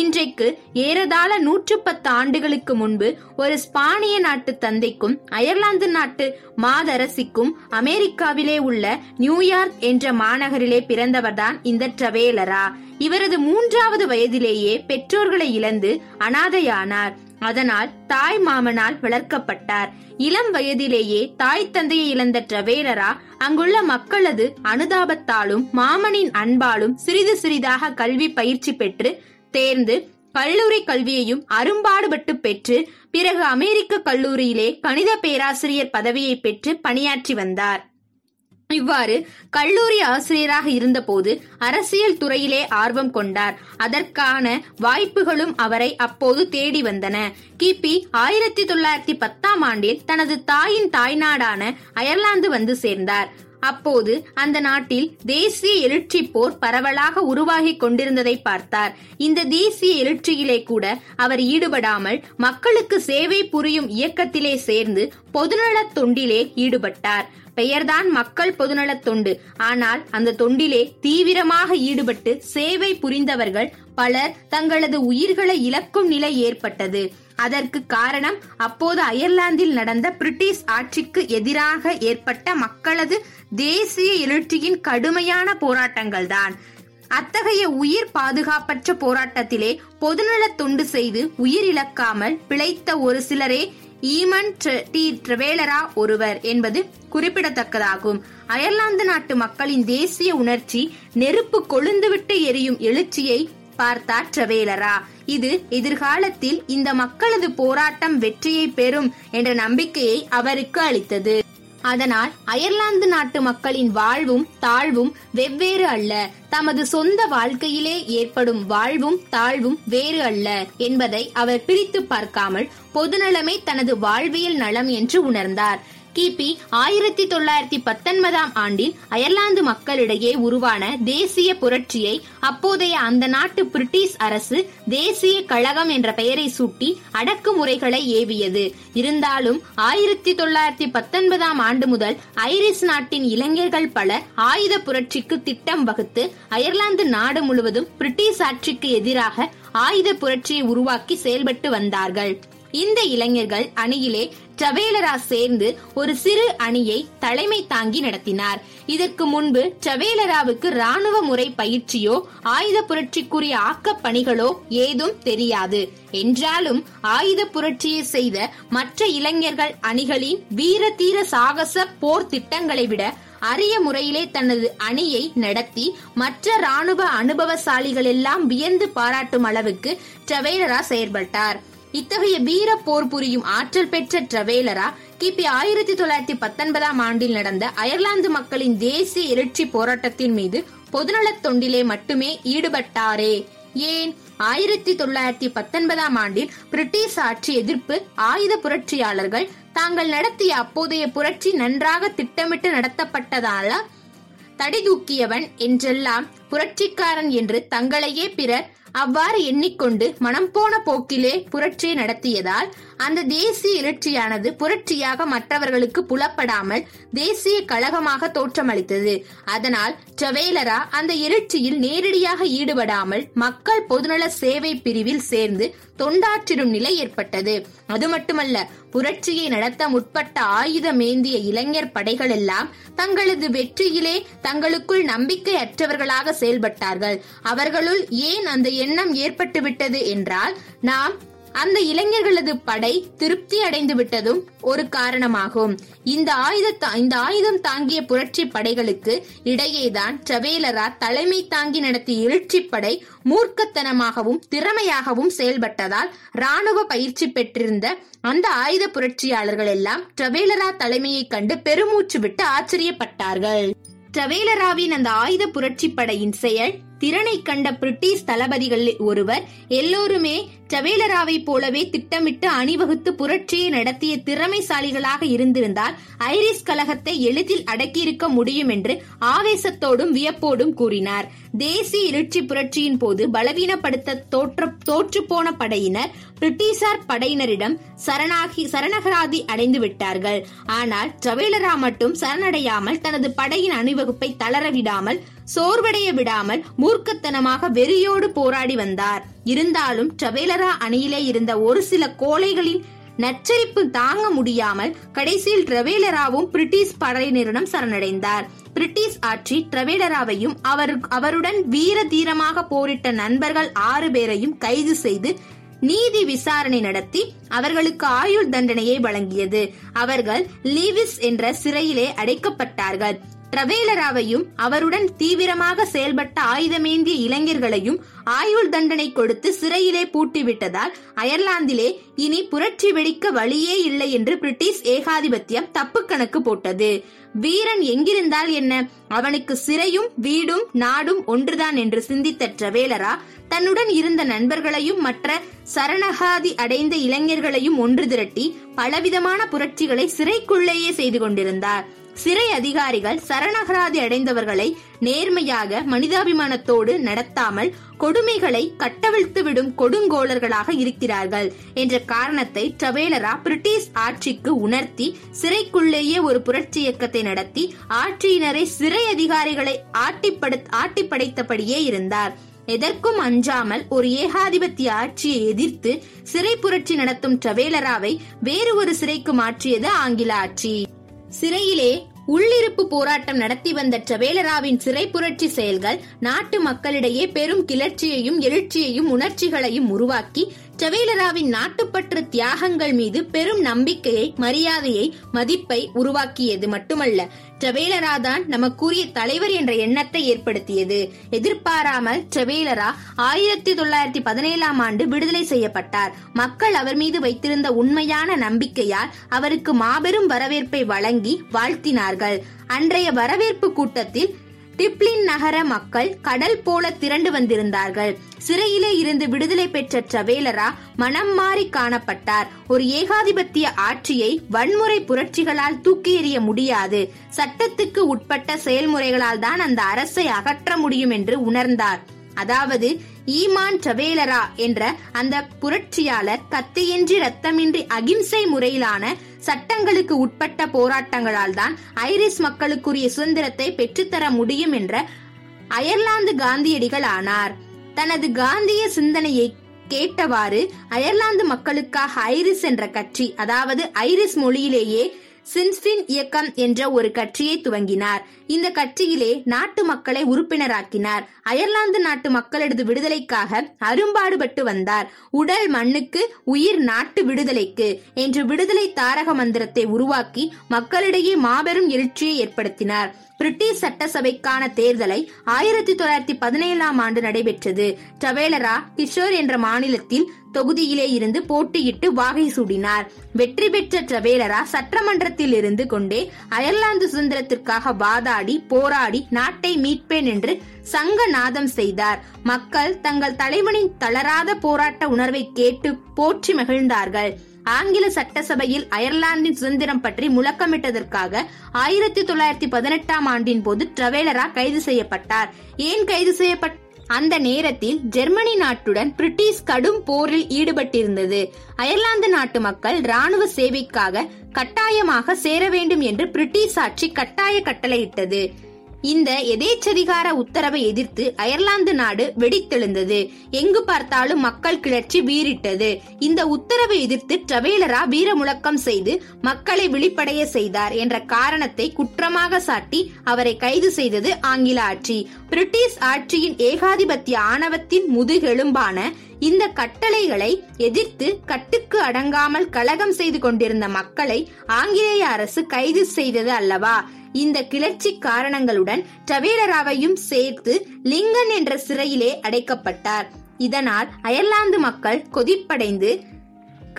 இன்றைக்கு ஏறதாழ நூற்று பத்து ஆண்டுகளுக்கு முன்பு ஒரு ஸ்பானிய நாட்டு தந்தைக்கும் அயர்லாந்து நாட்டு மாதரசிக்கும் அமெரிக்காவிலே உள்ள நியூயார்க் என்ற மாநகரிலே பிறந்தவர்தான் இந்த டிரவேலரா. இவரது மூன்றாவது வயதிலேயே பெற்றோர்களை இழந்து அனாதையானார். அதனால் தாய் மாமனால் வளர்க்கப்பட்டார். இளம் வயதிலேயே தாய் தந்தையை இழந்த டிரவேலரா அங்குள்ள மக்களது அனுதாபத்தாலும் மாமனின் அன்பாலும் சிறிது சிறிதாக கல்வி பயிற்சி பெற்று தேர்ந்து கல்லூரி கல்வியையும் அரும்பாடுபட்டு பெற்று பிறகு அமெரிக்க கல்லூரியிலே கணித பேராசிரியர் பதவியை பெற்று பணியாற்றி வந்தார். இவ்வாறு கல்லூரி ஆசிரியராக இருந்தபோது அரசியல் துறையிலே ஆர்வம் கொண்டார். அதற்கான வாய்ப்புகளும் அவரை அப்போது தேடி வந்தன. கிபி ஆயிரத்தி தொள்ளாயிரத்தி பத்தாம் ஆண்டில் தனது தாயின் தாய்நாடான அயர்லாந்து வந்து சேர்ந்தார். அப்போது அந்த நாட்டில் தேசிய எழுச்சி போர் பரவலாக உருவாகி கொண்டிருந்ததை பார்த்தார். இந்த தேசிய எழுச்சியிலே கூட அவர் ஈடுபடாமல் மக்களுக்கு சேவை புரியும் இயக்கத்திலே சேர்ந்து பொதுநலத் தொண்டிலே ஈடுபட்டார். பெயர்தான் மக்கள் பொதுநலத் தொண்டு. ஆனால் அந்த தொண்டிலே தீவிரமாக ஈடுபட்டு சேவை புரிந்தவர்கள் பலர் தங்களது உயிர்களை இழக்கும் நிலை ஏற்பட்டது. அதற்கு காரணம் அப்போது அயர்லாந்தில் நடந்த பிரிட்டிஷ் ஆட்சிக்கு எதிராக ஏற்பட்ட மக்களது தேசிய எழுச்சியின் கடுமையான போராட்டங்கள் தான். அத்தகைய உயிர் பாதுகாப்பற்ற போராட்டத்திலே பொதுநலத் தொண்டு செய்து உயிர் இழக்காமல் பிழைத்த ஒரு சிலரே ஈமான் டிரவேலரா ஒருவர் என்பது குறிப்பிடத்தக்கதாகும். அயர்லாந்து நாட்டு மக்களின் தேசிய உணர்ச்சி நெருப்பு கொழுந்துவிட்டு எரியும் எழுச்சியை பார்த்தார் டிரவேலரா. இது எதிர்காலத்தில் இந்த மக்களது போராட்டம் வெற்றியை பெறும் என்ற நம்பிக்கையை அவருக்கு அளித்தது. அதனால் அயர்லாந்து நாட்டு மக்களின் வாழ்வும் தாழ்வும் வெவ்வேறு அல்ல, தமது சொந்த வாழ்க்கையிலே ஏற்படும் வாழ்வும் தாழ்வும் வேறு அல்ல என்பதை அவர் பிரித்து பார்க்காமல் பொதுநலமே தனது வாழ்வியல் நலம் என்று உணர்ந்தார். கிபி ஆயிரத்தி தொள்ளாயிரத்தி பத்தொன்பதாம் ஆண்டில் அயர்லாந்து மக்களிடையே உருவான தேசிய புரட்சியை அப்போதைய அந்த நாட்டு பிரிட்டிஷ் அரசு தேசிய கழகம் என்ற பெயரை சூட்டி அடக்குமுறைகளை ஏவியது. இருந்தாலும் ஆயிரத்தி தொள்ளாயிரத்தி பத்தொன்பதாம் ஆண்டு முதல் ஐரிஷ் நாட்டின் இளைஞர்கள் பல ஆயுத புரட்சிக்கு திட்டம் வகுத்து அயர்லாந்து நாடு முழுவதும் பிரிட்டிஷ் ஆட்சிக்கு எதிராக ஆயுத புரட்சியை உருவாக்கி செயல்பட்டு வந்தார்கள். இந்த இளைஞர்கள் அணியிலே டிரவேலரா சேர்ந்து ஒரு சிறு அணியை தலைமை தாங்கி நடத்தினார். இதற்கு முன்பு டிரவேலராவுக்கு ராணுவ முறை பயிற்சியோ ஆயுத புரட்சிக்குரிய ஆக்கப் பணிகளோ ஏதும் தெரியாது. என்றாலும் ஆயுத புரட்சியை செய்த மற்ற இளைஞர்கள் அணிகளின் வீரதீர சாகச போர் திட்டங்களை விட அரிய முறையிலே தனது அணியை நடத்தி மற்ற ராணுவ அனுபவசாலிகள் எல்லாம் வியந்து பாராட்டும் அளவுக்கு டிரவேலரா செயல்பட்டார். இத்தகைய வீர போர் புரியும் ஆற்றல் பெற்ற டிரவேலரா கிபி ஆயிரத்தி தொள்ளாயிரத்தி பத்தொன்பதாம் ஆண்டில் நடந்த அயர்லாந்து மக்களின் தேசிய எழுச்சி போராட்டத்தின் மீது பொதுநலத் தொண்டிலே மட்டுமே ஈடுபட்டாரே ஏன்? ஆயிரத்தி தொள்ளாயிரத்தி பத்தொன்பதாம் ஆண்டில் பிரிட்டிஷ் ஆட்சி எதிர்ப்பு ஆயுத புரட்சியாளர்கள் தாங்கள் நடத்திய அப்போதைய புரட்சி நன்றாக திட்டமிட்டு நடத்தப்பட்டதால தடிதூக்கியவன் என்றெல்லாம் புரட்சிக்காரன் என்று தங்களையே பிறர் அவ்வாறு எண்ணிக்கொண்டு மனம் போன போக்கிலே புரட்சியை நடத்தியதால் அந்த தேசிய எழுச்சியானது புரட்சியாக மற்றவர்களுக்கு புலப்படாமல் தேசிய கழகமாக தோற்றமளித்தது. அதனால் டிரவேலரா அந்த எழுச்சியில் நேரடியாக ஈடுபடாமல் மக்கள் பொதுநல சேவை பிரிவில் சேர்ந்து தொண்டாற்றிடும் நிலை ஏற்பட்டது. அது மட்டுமல்ல, புரட்சியை நடத்த முற்பட்ட ஆயுதமேந்திய இளைஞர் படைகள் எல்லாம் தங்களது வெற்றியிலே தங்களுக்குள் நம்பிக்கை அற்றவர்களாக செயல்பட்டார்கள். அவர்களுள் ஏன் அந்த எண்ணம் ஏற்பட்டுவிட்டது என்றால், நாம் அந்த இளைஞர்களது படை திருப்தி அடைந்து விட்டதும் ஒரு காரணமாகும். இந்த ஆயுத இந்த ஆயுதம் தாங்கிய புரட்சி படைகளுக்கு இடையேதான் டிரவேலரா தலைமை தாங்கி நடத்திய எழுச்சி படை மூர்க்கத்தனமாகவும் திறமையாகவும் செயல்பட்டதால் ராணுவ பயிற்சி பெற்றிருந்த அந்த ஆயுத புரட்சியாளர்கள் எல்லாம் டிரவேலரா தலைமையை கண்டு பெருமூச்சு விட்டு ஆச்சரியப்பட்டார்கள். டிரவேலராவின் அந்த ஆயுத புரட்சி படையின் செயல் திறனை கண்ட பிரிட்டிஷ் தளபதிகளில் ஒருவர், எல்லோருமே டிரவேலராவை போலவே திட்டமிட்டு அணிவகுத்து புரட்சியை நடத்திய திறமைசாலிகளாக இருந்திருந்தால் ஐரிஷ் கழகத்தை எளிதில் அடக்கியிருக்க முடியும் என்று ஆவேசத்தோடும் வியப்போடும் கூறினார். தேசிய எழுச்சி புரட்சியின் போது பலவீனப்படுத்த தோற்ற தோற்றுப்போன படையினர் பிரிட்டிஷார் படையினரிடம் சரணாகி சரணகராதி அடைந்து விட்டார்கள். ஆனால் டிரவேலரா மட்டும் சரணடையாமல் தனது படையின் அணிவகுப்பை தளரவிடாமல் சோர்வடைய விடாமல் மூர்க்கத்தனமாக வெறியோடு போராடி வந்தார். இருந்தாலும் டிரபேலரா அணியிலே இருந்த ஒரு சில கோழைகளின் நச்சரிப்பு தாங்க முடியாமல் கடைசியில் டிரபேலராவும் பிரிட்டிஷ் படையினரிடம் சரணடைந்தார். பிரிட்டிஷ் ஆட்சி டிரபேலராவையும் அவர் அவருடன் வீர தீரமாக போரிட்ட நண்பர்கள் ஆறு பேரையும் கைது செய்து நீதி விசாரணை நடத்தி அவர்களுக்கு ஆயுள் தண்டனையை வழங்கியது. அவர்கள் லீவிஸ் என்ற சிறையிலே அடைக்கப்பட்டார்கள். டிரவேலராவையும் அவருடன் தீவிரமாக செயல்பட்ட ஆயுதமேந்திய இளைஞர்களையும் ஆயுள் தண்டனை கொடுத்து சிறையிலே பூட்டிவிட்டதால் அயர்லாந்திலே இனி புரட்சி வெடிக்க வழியே இல்லை என்று பிரிட்டிஷ் ஏகாதிபத்தியம் தப்பு கணக்கு போட்டது. வீரன் எங்கிருந்தால் என்ன, அவனுக்கு சிறையும் வீடும் நாடும் ஒன்றுதான் என்று சிந்தித்த டிரவேலரா தன்னுடன் இருந்த நண்பர்களையும் மற்ற சரணகாதி அடைந்த இளைஞர்களையும் ஒன்று திரட்டி பலவிதமான புரட்சிகளை சிறைக்குள்ளேயே செய்து கொண்டிருந்தார். சிறை அதிகாரிகள் சரணகராதி அடைந்தவர்களை நேர்மையாக மனிதாபிமானத்தோடு நடத்தாமல் கொடுமைகளை கட்டவிழ்த்து விடும் கொடுங்கோலர்களாக இருக்கிறார்கள் என்ற காரணத்தை டிரவேலரா பிரிட்டிஷ் ஆட்சிக்கு உணர்த்தி சிறைக்குள்ளேயே ஒரு புரட்சி இயக்கத்தை நடத்தி ஆட்சியினரை சிறை அதிகாரிகளை ஆட்டிப்படு ஆட்டி படைத்தபடியே இருந்தார். எதற்கும் அஞ்சாமல் ஒரு ஏகாதிபத்திய ஆட்சியை எதிர்த்து சிறை புரட்சி நடத்தும் டிரவேலராவை வேறு ஒரு சிறைக்கு மாற்றியது ஆங்கில ஆட்சி. சிறையிலே உள்ளிருப்பு போராட்டம் நடத்தி வந்த டிரவேலராவின் சிறை புரட்சி செயல்கள் நாட்டு மக்களிடையே பெரும் கிளர்ச்சியையும் எழுச்சியையும் உணர்ச்சிகளையும் உருவாக்கி டிரவேலராவின் நாட்டுப்பற்று தியாகங்கள் மீது பெரும் நம்பிக்கையை, மரியாதையை, மதிப்பை உருவாக்கியது மட்டுமல்ல டிரவேலரா தான் நமக்குரிய தலைவர் என்ற எண்ணத்தை ஏற்படுத்தியது. எதிர்பாராமல் டிரவேலரா ஆயிரத்தி தொள்ளாயிரத்தி பதினேழாம் ஆண்டு விடுதலை செய்யப்பட்டார். மக்கள் அவர் மீது வைத்திருந்த உண்மையான நம்பிக்கையால் அவருக்கு மாபெரும் வரவேற்பை வழங்கி வாழ்த்தினார்கள். அன்றைய வரவேற்பு கூட்டத்தில் டிப்ளின் நகர மக்கள் கடல் போல திரண்டு வந்திருந்தார்கள். சிறையிலே இருந்து விடுதலை பெற்ற டிரவேலரா மனம் மாறி காணப்பட்டார். ஒரு ஏகாதிபத்திய ஆட்சியை வன்முறை புரட்சிகளால் தூக்கி எறிய முடியாது, சட்டத்துக்கு உட்பட்ட செயல்முறைகளால் தான் அந்த அரசை அகற்ற முடியும் என்று உணர்ந்தார். அதாவது ஈமான் டிரவேலரா என்ற அந்த புரட்சியாளர் கத்தியின்றி ரத்தமின்றி அகிம்சை முறையிலான சட்டங்களுக்கு உட்பட்ட போராட்டங்களால் தான் ஐரிஷ் மக்களுக்குரிய சுதந்திரத்தை பெற்றுத்தர முடியும் என்ற அயர்லாந்து காந்தியடிகள் ஆனார். தனது காந்திய சிந்தனையை கேட்டவாறு அயர்லாந்து மக்களுக்காக ஐரிஷ் என்ற கட்சி, அதாவது ஐரிஷ் மொழியிலேயே சின்ஃபின் இயக்கம் என்ற ஒரு கட்சியை துவங்கினார். இந்த கட்சியிலே நாட்டு மக்களை உறுப்பினராக்கினார். அயர்லாந்து நாட்டு மக்களது விடுதலைக்காக அரும்பாடுபட்டு வந்தார். உடல் மண்ணுக்கு, உயிர் நாட்டு விடுதலைக்கு என்று விடுதலை தாரக மந்திரத்தை உருவாக்கி மக்களிடையே மாபெரும் எழுச்சியை ஏற்படுத்தினார். பிரிட்டிஷ் சட்டசபைக்கான தேர்தலை ஆயிரத்தி தொள்ளாயிரத்தி பதினேழாம் ஆண்டு நடைபெற்றது. டிரவேலரா கிஷோர் என்ற மாநிலத்தில் தொகுதியிலே இருந்து போட்டியிட்டு வாகை சூடினார். வெற்றி பெற்ற டிரவேலரா சட்டமன்றத்தில் இருந்து கொண்டே அயர்லாந்து சுதந்திரத்திற்காக வாதாடி போராடி நாட்டை மீட்பேன் என்று சங்க நாதம் செய்தார். மக்கள் தங்கள் தலைவனின் தளராத போராட்ட உணர்வை கேட்டு போற்றி மகிழ்ந்தார்கள். ஆங்கில சட்டசபையில் அயர்லாந்தின் சுதந்திரம் பற்றி முழக்கமிட்டதற்காக ஆயிரத்தி தொள்ளாயிரத்தி பதினெட்டாம் ஆண்டின் போது டிரவேலரா கைது செய்யப்பட்டார். ஏன் கைது செய்யப்பட்ட அந்த நேரத்தில் ஜெர்மனி நாட்டுடன் பிரிட்டிஷ் கடும் போரில் ஈடுபட்டிருந்தது. அயர்லாந்து நாட்டு மக்கள் ராணுவ சேவைக்காக கட்டாயமாக சேர வேண்டும் என்று பிரிட்டிஷ் ஆட்சி கட்டாய கட்டளையிட்டது. இந்த எதேச்சதிகார உத்தரவை எதிர்த்து அயர்லாந்து நாடு வெடித்தெழுந்தது. எங்கு பார்த்தாலும் மக்கள் கிளர்ச்சி வீறிட்டது. இந்த உத்தரவை எதிர்த்து டிரவேலரா வீர முழக்கம் செய்து மக்களை விழிப்படைய செய்தார் என்ற காரணத்தை குற்றமாக சாட்டி அவரை கைது செய்தது ஆங்கில ஆட்சி. பிரிட்டிஷ் ஆட்சியின் ஏகாதிபத்திய ஆணவத்தின் முதுகெலும்பான இந்த கட்டளைகளை எதிர்த்து கட்டுக்கு அடங்காமல் கலகம் செய்து கொண்டிருந்த மக்களை ஆங்கிலேய அரசு கைது செய்தது அல்லவா? இந்த கிளர்ச்சி காரணங்களுடன் டிரவேலராவையும் சேர்த்து லிங்கன் என்ற சிறையிலே அடைக்கப்பட்டார். இதனால் அயர்லாந்து மக்கள் கொதிப்படைந்து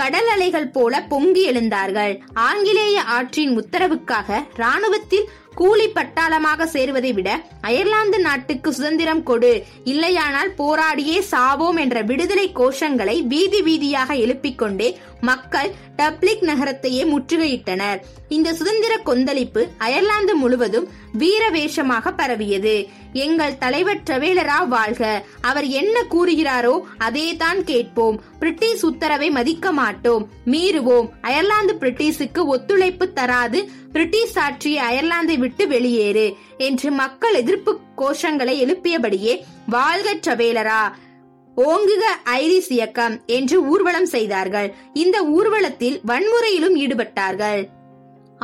கடல் அலைகள் போல பொங்கி எழுந்தார்கள். ஆங்கிலேய ஆட்சியின் உத்தரவுக்காக ராணுவத்தில் கூலி பட்டாளமாக சேருவதை விட அயர்லாந்து நாட்டுக்கு சுதந்திரம் கொடு, இல்லையானால் போராடியே சாவோம் என்ற விடுதலை கோஷங்களை வீதி வீதியாக எழுப்பிக்கொண்டே மக்கள் டப்ளிக் நகரத்தையே முற்றுகையிட்டனர். இந்த சுதந்திர கொந்தளிப்பு அயர்லாந்து முழுவதும் வீரவேஷமாக பரவியது. எங்கள் தலைவர் டிரவேலரா வாழ்க, அவர் என்ன கூறுகிறாரோ அதே தான் கேட்போம், பிரிட்டிஷ் உத்தரவை மதிக்க மாட்டோம், மீறுவோம், அயர்லாந்து பிரிட்டிஷுக்கு ஒத்துழைப்பு தராது, பிரிட்டிஷ் ஆட்சியை அயர்லாந்தை விட்டு வெளியேறு என்று மக்கள் எதிர்ப்பு கோஷங்களை எழுப்பியபடியே வாழ்க டிரவேலரா, ஓங்குக ஐரிஸ் இயக்கம் என்று ஊர்வலம் செய்தார்கள். இந்த ஊர்வலத்தில் வன்முறையிலும் ஈடுபட்டார்கள்.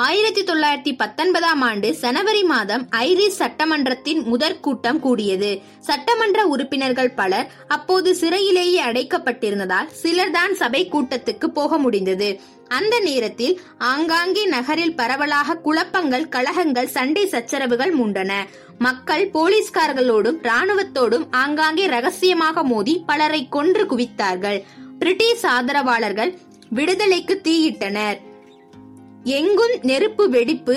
ஆயிரத்தி தொள்ளாயிரத்தி பத்தொன்பதாம் ஆண்டு சனவரி மாதம் ஐரிஷ் சட்டமன்றத்தின் முதற் கூட்டம் கூடியது. சட்டமன்ற உறுப்பினர்கள் பலர் அப்போது சிறையிலேயே அடைக்கப்பட்டிருந்ததால் சிலர்தான் சபை கூட்டத்துக்கு போக முடிந்தது. அந்த நேரத்தில் ஆங்காங்கே நகரில் பரவலாக குழப்பங்கள், கலகங்கள், சண்டை சச்சரவுகள் மூண்டன. மக்கள் போலீஸ்காரர்களோடும் இராணுவத்தோடும் ஆங்காங்கே ரகசியமாக மோதி பலரை கொன்று குவித்தார்கள். பிரிட்டிஷ் ஆதரவாளர்கள் விடுதலைக்கு தீயிட்டனர். எங்கும் நெருப்பு வெடிப்பு,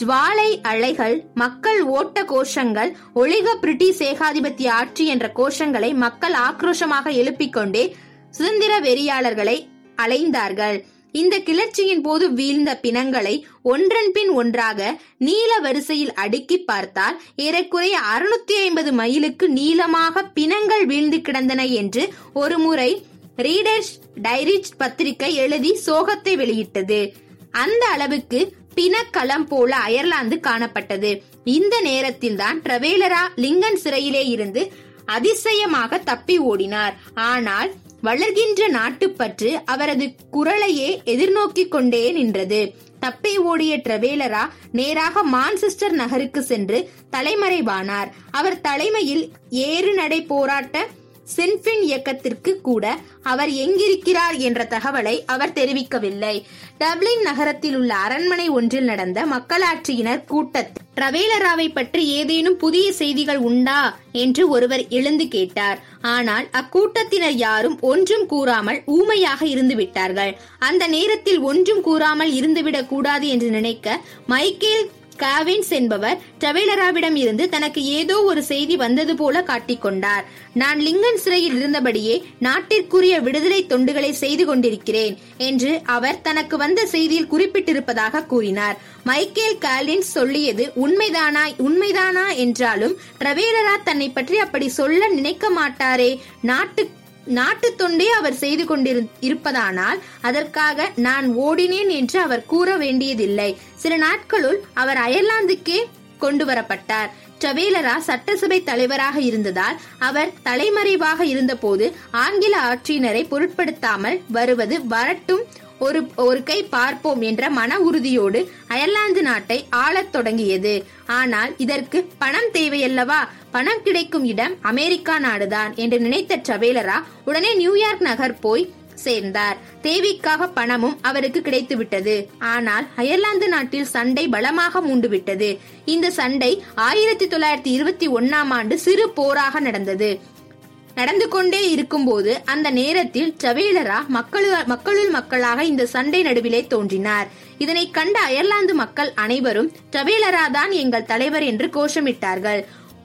ஜுவாலை அலைகள், மக்கள் ஓட்ட கோஷங்கள் ஒளிக பிரிட்டிஷ் ஏகாதிபத்திய ஆட்சி என்ற கோஷங்களை மக்கள் ஆக்ரோஷமாக எழுப்பிக்கொண்டே சுதந்திர வெறியாளர்களை அலைந்தார்கள். இந்த கிளர்ச்சியின் போது வீழ்ந்த பிணங்களை ஒன்றன் பின் ஒன்றாக நீல வரிசையில் அடுக்கி பார்த்தால் ஏறக்குறைய அறுநூத்தி ஐம்பது மைலுக்கு நீளமாக பிணங்கள் வீழ்ந்து கிடந்தன என்று ஒரு முறை ரீடர்ஸ் டைரி பத்திரிகை எழுதி சோகத்தை வெளியிட்டது. அந்த அளவுக்கு பிணக்களம் போல அயர்லாந்து காணப்பட்டது. இந்த நேரத்தில் தான் டிரவேலரா லிங்கன் சிறையிலே இருந்து அதிசயமாக தப்பி ஓடினார். ஆனால் வளர்கின்ற நாட்டுப்பற்று அவரது குரலையே எதிர்நோக்கி கொண்டே நின்றது. தப்பி ஓடிய டிரவேலரா நேராக மான்செஸ்டர் நகருக்கு சென்று தலைமறைவானார். அவர் தலைமையில் ஏறுநடை போராட்ட சென்பின் இயக்கத்திற்கு கூட அவர் எங்கிருக்கிறார் என்ற தகவலை அவர் தெரிவிக்கவில்லை. டப்ளின் நகரத்தில் உள்ள அரண்மனை ஒன்றில் நடந்த மக்களாட்சியினர் கூட்டத்தில் டிரவேலராவை பற்றி ஏதேனும் புதிய செய்திகள் உண்டா என்று ஒருவர் எழுந்து கேட்டார். ஆனால் அக்கூட்டத்தினர் யாரும் ஒன்றும் கூறாமல் ஊமையாக இருந்துவிட்டார்கள். அந்த நேரத்தில் ஒன்றும் கூறாமல் இருந்துவிடக் கூடாது என்று நினைக்க மைக்கேல் காவின்ஸ் என்பவர் டிரவேலராவிடம் இருந்து தனக்கு ஏதோ ஒரு செய்தி வந்தது போல காட்டிக்கொண்டார். நான் லிங்கன் சிறையில் இருந்தபடியே நாட்டிற்குரிய விடுதலை தொண்டுகளை செய்து கொண்டிருக்கிறேன் என்று அவர் தனக்கு வந்த செய்தியில் குறிப்பிட்டிருப்பதாக கூறினார். மைக்கேல் காலின்ஸ் சொல்லியது உண்மைதானா உண்மைதானா என்றாலும் டிரவேலரா தன்னை பற்றி அப்படி சொல்ல நினைக்க மாட்டாரே. நாட்டு நாட்டு தொண்டே அவர் செய்து கொண்டிருப்பதானால் அதற்காக நான் ஓடினேன் என்று அவர் கூற வேண்டியதில்லை. சில நாட்களுள் அவர் அயர்லாந்துக்கே கொண்டு வரப்பட்டார். டிரவேலரா சட்டசபை தலைவராக இருந்ததால் அவர் தலைமறைவாக இருந்தபோது ஆங்கில ஆட்சியினரை பொருட்படுத்தாமல் வருவது வரட்டும், ஒரு ஒரு கை பார்ப்போம் என்ற மன உறுதியோடு அயர்லாந்து நாட்டை ஆளத் தொடங்கியது. ஆனால் இதற்கு பணம் தேவையல்லவா? பணம் கிடைக்கும் இடம் அமெரிக்கா நாடுதான் என்று நினைத்த டிரவேலரா உடனே நியூயார்க் நகர் போய் சேர்ந்தார். தேவைக்காக பணமும் அவருக்கு கிடைத்துவிட்டது. ஆனால் அயர்லாந்து நாட்டில் சண்டை பலமாக மூண்டுவிட்டது. இந்த சண்டை ஆயிரத்தி தொள்ளாயிரத்தி இருபத்தி ஒன்னாம் ஆண்டு சிறு போராக நடந்தது. நடந்து கொண்டே இருக்கும் போது அந்த நேரத்தில் டிரவேலரா மக்களுள் மக்களாக இந்த சண்டை நடுவிலே தோன்றினார். இதனை கண்ட அயர்லாந்து மக்கள் அனைவரும் டிரவேலரா தான் எங்கள் தலைவர் என்று கோஷமிட்டார்கள்.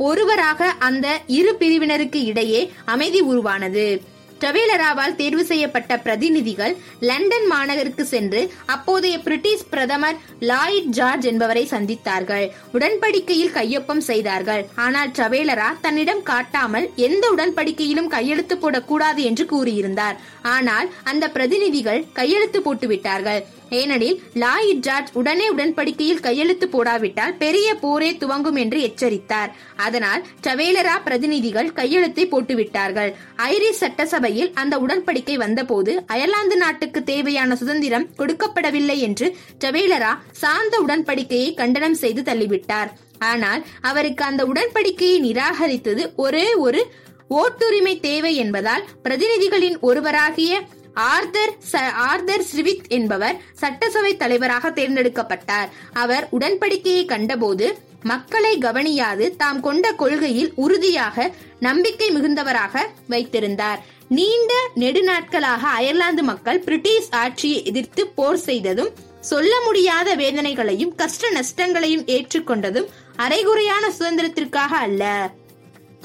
ஒருவராக அந்த இரு பிரிவினருக்கு இடையே அமைதி உருவானது. டிரவேலராவால் தேர்வு செய்யப்பட்ட பிரதிநிதிகள் லண்டன் மாநகருக்கு சென்று அப்போதைய பிரிட்டிஷ் பிரதமர் லாயிட் ஜார்ஜ் என்பவரை சந்தித்தார்கள். உடன்படிக்கையில் கையொப்பம் செய்தார்கள். ஆனால் டிரவேலரா தன்னிடம் காட்டாமல் எந்த உடன்படிக்கையிலும் கையெழுத்து போடக்கூடாது என்று கூறியிருந்தார். ஆனால் அந்த பிரதிநிதிகள் கையெழுத்து போட்டுவிட்டார்கள். ஏனெனில் லாயிட் ஜார்ஜ் உடனே உடன்படிக்கையில் கையெழுத்து போடாவிட்டால் பெரிய போரே துவங்கும் என்று எச்சரித்தார். அதனால் டிரவேலரா பிரதிநிதிகள் கையெழுத்தை போட்டுவிட்டார்கள். ஐரிஷ் சட்டசபையில் அந்த உடன்படிக்கை வந்தபோது அயர்லாந்து நாட்டுக்கு தேவையான சுதந்திரம் கொடுக்கப்படவில்லை என்று டிரவேலரா சார்ந்த உடன்படிக்கையை கண்டனம் செய்து தள்ளிவிட்டார். ஆனால் அவருக்கு அந்த உடன்படிக்கையை நிராகரித்தது ஒரே ஒரு ஓட்டுரிமை தேவை என்பதால் பிரதிநிதிகளின் ஒருவராகிய ஆர்தர் ஆர்தர் ஸ்ரிவித் என்பவர் சட்டசபை தலைவராக தேர்ந்தெடுக்கப்பட்டார். அவர் உடன்படிக்கையை கண்டபோது மக்களை கவனியாது தாம் கொண்ட கொள்கையில் உறுதியாக நம்பிக்கை மிகுந்தவராக வைத்திருந்தார். நீண்ட நெடுநாட்களாக அயர்லாந்து மக்கள் பிரிட்டிஷ் ஆட்சியை எதிர்த்து போர் செய்ததும் சொல்ல முடியாத வேதனைகளையும் கஷ்ட நஷ்டங்களையும் ஏற்றுக்கொண்டதும் அரைகுறையான சுதந்திரத்திற்காக அல்ல,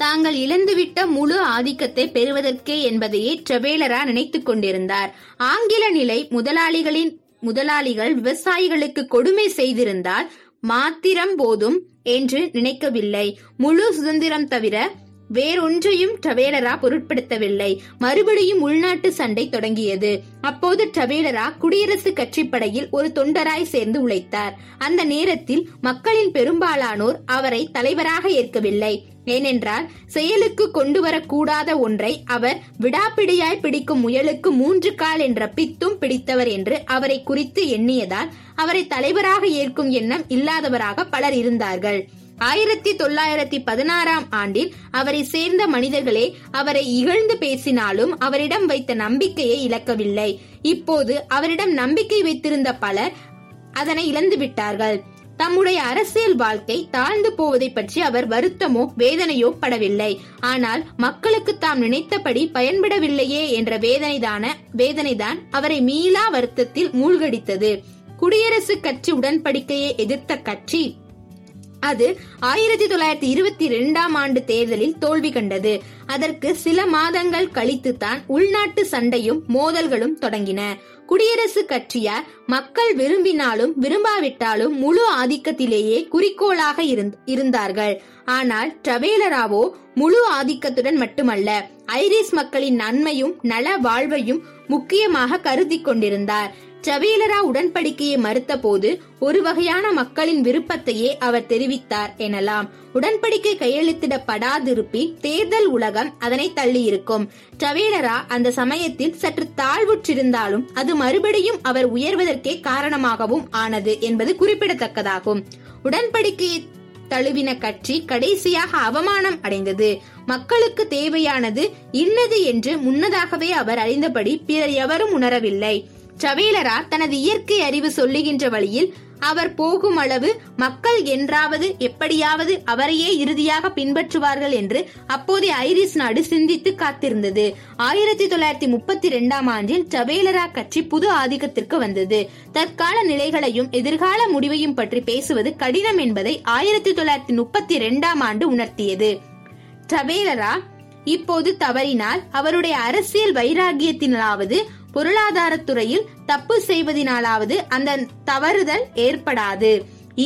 தாங்கள் இழந்துவிட்ட முழு ஆதிக்கத்தை பெறுவதற்கே என்பதையே டிரவேலரா நினைத்துக் கொண்டிருந்தார். ஆங்கில நிலை முதலாளிகளின் முதலாளிகள் விவசாயிகளுக்கு கொடுமை செய்திருந்தால் மாத்திரம் போதும் என்று நினைக்கவில்லை. முழு சுதந்திரம் தவிர வேறொன்றையும் டிரவேலரா பொருட்படுத்தவில்லை. மறுபடியும் உள்நாட்டு சண்டை தொடங்கியது. அப்போது டிரவேலரா குடியரசு கட்சி படையில் ஒரு தொண்டராய் சேர்ந்து உழைத்தார். அந்த நேரத்தில் மக்களின் பெரும்பாலானோர் அவரை தலைவராக ஏற்கவில்லை. ஏனென்றால் செயலுக்கு கொண்டு வரக்கூடாத ஒன்றை அவர் விடாப்பிடியாய் பிடிக்கும் முயலுக்கு மூன்று கால் என்ற பித்தும் பிடித்தவர் என்று அவரை குறித்து எண்ணியதால் அவரை தலைவராக ஏற்கும் எண்ணம் இல்லாதவராக பலர் இருந்தார்கள். ஆயிரத்தி தொள்ளாயிரத்தி பதினாறாம் ஆண்டில் அவரை சேர்ந்த மனிதர்களே அவரை இகழ்ந்து பேசினாலும் அவரிடம் வைத்த நம்பிக்கையை இழக்கவில்லை. இப்போது அவரிடம் நம்பிக்கை வைத்திருந்த பலர் அதனை இழந்துவிட்டார்கள். தம்முடைய அரசியல் வாழ்க்கை தாழ்ந்து போவதை பற்றி அவர் வருத்தமோ வேதனையோ படவில்லை. ஆனால் மக்களுக்கு தாம் நினைத்தபடி பயன்படவில்லையே என்ற வேதனைதான வேதனைதான் அவரை மீளா வருத்தத்தில் மூழ்கடித்தது. குடியரசு கட்சி உடன்படிக்கையை எதிர்த்த கட்சி அது ஆயிரத்தி தொள்ளாயிரத்தி இருபத்தி இரண்டாம் ஆண்டு தேர்தலில் தோல்வி கண்டது. அதற்கு சில மாதங்கள் கழித்துதான் உள்நாட்டு சண்டையும் மோதல்களும் தொடங்கின. குடியரசு கட்சியார் மக்கள் விரும்பினாலும் விரும்பாவிட்டாலும் முழு ஆதிக்கத்திலேயே குறிக்கோளாக இருந்தார்கள். ஆனால் டிரவேலராவோ முழு ஆதிக்கத்துடன் மட்டுமல்ல, ஐரிஷ் மக்களின் நன்மையும் நல வாழ்வையும் முக்கியமாக கருதி கொண்டிருந்தார். டிரவேலரா உடன்படிக்கையை மறுத்த போது ஒரு வகையான மக்களின் விருப்பத்தையே அவர் தெரிவித்தார் எனலாம். உடன்படிக்கை கையெழுத்திடப்படாதிருப்பி தேர்தல் உலகம் அதனை தள்ளி இருக்கும். டிரவேலரா அந்த சமயத்தில் சற்று தாழ்வுற்றிருந்தாலும் அது மறுபடியும் அவர் உயர்வதற்கே காரணமாகவும் ஆனது என்பது குறிப்பிடத்தக்கதாகும். உடன்படிக்கையை தழுவின கட்சி கடைசியாக அவமானம் அடைந்தது. மக்களுக்கு தேவையானது இன்னது என்று முன்னதாகவே அவர் அறிந்தபடி பிறர் எவரும் உணரவில்லை. டிரவேலரா தனது இயற்கை அறிவு சொல்லுகின்ற வழியில் அவர் போகும் அளவு மக்கள் என்றாவது எப்படியாவது அவரையே இறுதியாக பின்பற்றுவார்கள் என்று அப்போதைய ஐரிஷ் நாடு சிந்தித்து காத்திருந்தது. ஆயிரத்தி தொள்ளாயிரத்தி முப்பத்தி இரண்டாம் ஆண்டில் டிரவேலரா கட்சி புது ஆதிக்கத்திற்கு வந்தது. தற்கால நிலைகளையும் எதிர்கால முடிவையும் பற்றி பேசுவது கடினம் என்பதை ஆயிரத்தி தொள்ளாயிரத்தி முப்பத்தி இரண்டாம் ஆண்டு உணர்த்தியது. டிரவேலரா இப்போது தவறினால் அவருடைய அரசியல் வைராகியத்தினாலாவது பொருளாதாரத்துறையில் தப்பு செய்வதனாலாவது அந்த தவறுதல் ஏற்படாது.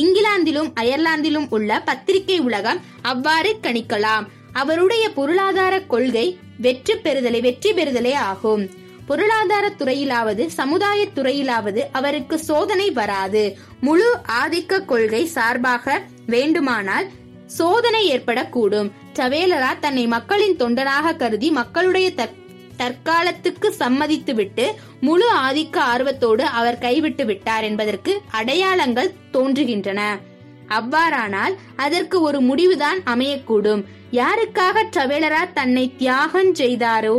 இங்கிலாந்திலும் அயர்லாந்திலும் உள்ள பத்திரிகை உலகம் அவ்வாறு கணிக்கலாம். அவருடைய பொருளாதார கொள்கை வெற்றி பெறுதலை வெற்றி பெறுதலே ஆகும். பொருளாதார துறையிலாவது சமுதாய துறையிலாவது அவருக்கு சோதனை வராது. முழு ஆதிக்க கொள்கை சார்பாக வேண்டுமானால் சோதனை ஏற்படக்கூடும். டிரவேலரா தன்னை மக்களின் தொண்டனாக கருதி மக்களுடைய தற்காலத்துக்கு சம்மதித்துவிட்டு முழு ஆதிக்க ஆர்வத்தோடு அவர் கைவிட்டு விட்டார் என்பதற்கு அடையாளங்கள் தோன்றுகின்றன. அவ்வாறானால் அதற்கு ஒரு முடிவுதான் அமையக்கூடும். யாருக்காக டிரவேலரா தன்னை தியாகம் செய்தாரோ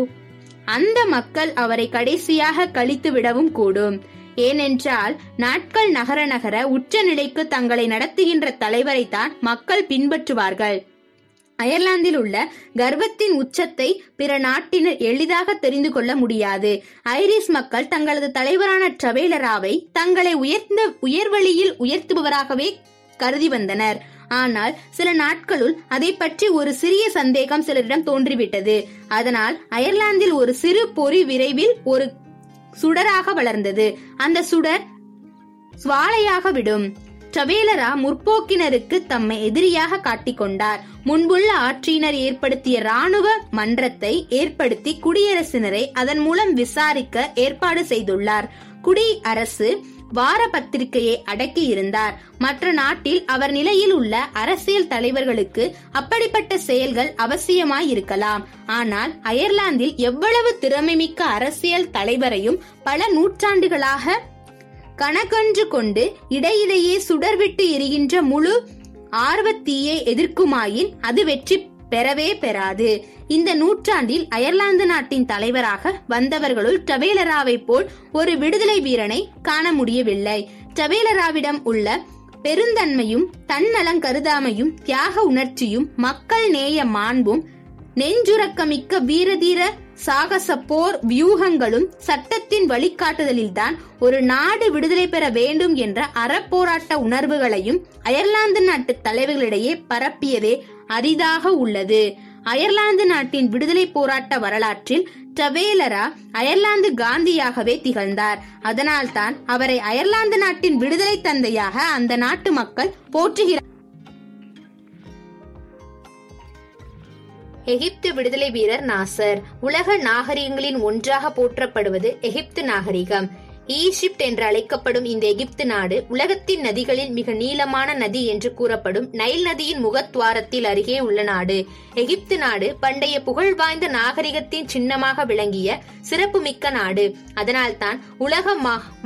அந்த மக்கள் அவரை கடைசியாக கழித்து விடவும் கூடும். ஏனென்றால் நாட்கள் நகர நகர உச்ச நிலைக்கு தங்களை நடத்துகின்ற தலைவரை தான் மக்கள் பின்பற்றுவார்கள். அயர்லாந்தில் உள்ள கர்வத்தின் உச்சத்தை பிற நாட்டினர் எளிதாக தெரிந்து கொள்ள முடியாது. ஐரிஷ் மக்கள் தங்களது தலைவரான டிரவேலராவை தங்களை உயர்ந்த உயர்வழியில் உயர்த்துபவராகவே கருதி வந்தனர். ஆனால் சில நாட்களுள் அதை பற்றி ஒரு சிறிய சந்தேகம் சிலரிடம் தோன்றிவிட்டது. அதனால் அயர்லாந்தில் ஒரு சிறு பொறி விரைவில் ஒரு சுடராக வளர்ந்தது. அந்த சுடர் சுவாலையாக விடும். டிரவேலரா முற்போக்கினருக்கு தம்மை எதிரியாக காட்டிக்கொண்டார். முன்புள்ள ஆட்சியினர் ஏற்படுத்திய ராணுவ மன்றத்தை ஏற்படுத்தி குடியரசினரை அதன் மூலம் விசாரிக்க ஏற்பாடு செய்துள்ளார். குடியரசு வார பத்திரிகையை அடக்கி இருந்தார். மற்ற நாட்டில் அவர் நிலையில் உள்ள அரசியல் தலைவர்களுக்கு அப்படிப்பட்ட செயல்கள் அவசியமாய் இருக்கலாம். ஆனால் அயர்லாந்தில் எவ்வளவு திறமைமிக்க அரசியல் தலைவரையும் பல நூற்றாண்டுகளாக கணக்கன்று கொண்டு இடையிடையே சுடர்விட்டு எரிகின்ற முழு ஆர்வத்தீயை எதிர்க்குமாயின் அது வெற்றி பெறவே பெறாது. இந்த நூற்றாண்டில் அயர்லாந்து நாட்டின் தலைவராக வந்தவர்களுள் டிரவேலராவை போல் ஒரு விடுதலை வீரனை காண முடியவில்லை. டிரவேலராவிடம் உள்ள பெருந்தன்மையும் தன்னலம் கருதாமையும் தியாக உணர்ச்சியும் மக்கள் நேய மாண்பும் நெஞ்சுரக்கமிக்க வீரதீர சாகச போர் வியூகங்களும் சட்டத்தின் வழிகாட்டுதலில்தான் ஒரு நாடு விடுதலை பெற வேண்டும் என்ற அறப்போராட்ட உணர்வுகளையும் அயர்லாந்து நாட்டு தலைவர்களிடையே பரப்பியதே அரிதாக உள்ளது. அயர்லாந்து நாட்டின் விடுதலை போராட்ட வரலாற்றில் டிரவேலரா அயர்லாந்து காந்தியாகவே திகழ்ந்தார். அதனால்தான் அவரை அயர்லாந்து நாட்டின் விடுதலை தந்தையாக அந்த நாட்டு மக்கள் போற்றுகிறார். எகிப்து விடுதலை வீரர் நாசர். உலக நாகரிகங்களின் ஒன்றாக போற்றப்படுவது எகிப்து நாகரிகம். ஈஜிப்ட் என்று அழைக்கப்படும் இந்த எகிப்து நாடு உலகத்தின் நதிகளில் மிக நீளமான நதி என்று கூறப்படும் நைல் நதியின் முகத்வாரத்தில் அருகே உள்ள நாடு. எகிப்து நாடு பண்டைய புகழ் வாய்ந்த நாகரிகத்தின் சின்னமாக விளங்கிய சிறப்புமிக்க நாடு. அதனால்தான் உலக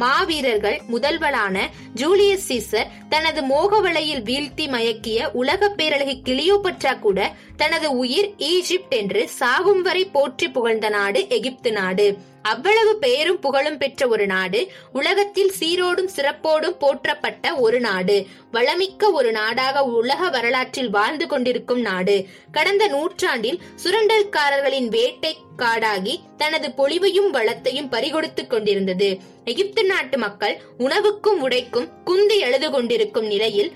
மாவீரர்கள் முதல்வரான ஜூலியஸ் சீசர் தனது மோக வலையில் வீழ்த்தி மயக்கிய உலக பேரழகி கிளியோபட்ரா கூட தனது உயிர் ஈஜிப்ட் என்று சாகும் வரை போற்றி புகழ்ந்த நாடு எகிப்து நாடு. அவ்வளவு பெயரும் புகழும் பெற்ற ஒரு நாடு, உலகத்தில் சீரோடும் சிறப்போடும் போற்றப்பட்ட ஒரு நாடு, வளமிக்க ஒரு நாடாக உலக வரலாற்றில் வாழ்ந்து கொண்டிருக்கும் நாடு. கடந்த நூற்றாண்டில் சுரண்டல்காரர்களின் வேட்டை காடாகி தனது பொலிவையும் வளத்தையும் பறிகொடுத்து கொண்டிருந்தது. எகிப்து நாட்டு மக்கள் உணவுக்கும் உடைக்கும் குந்தி எழுது கொண்டிருக்கும் நிலையில்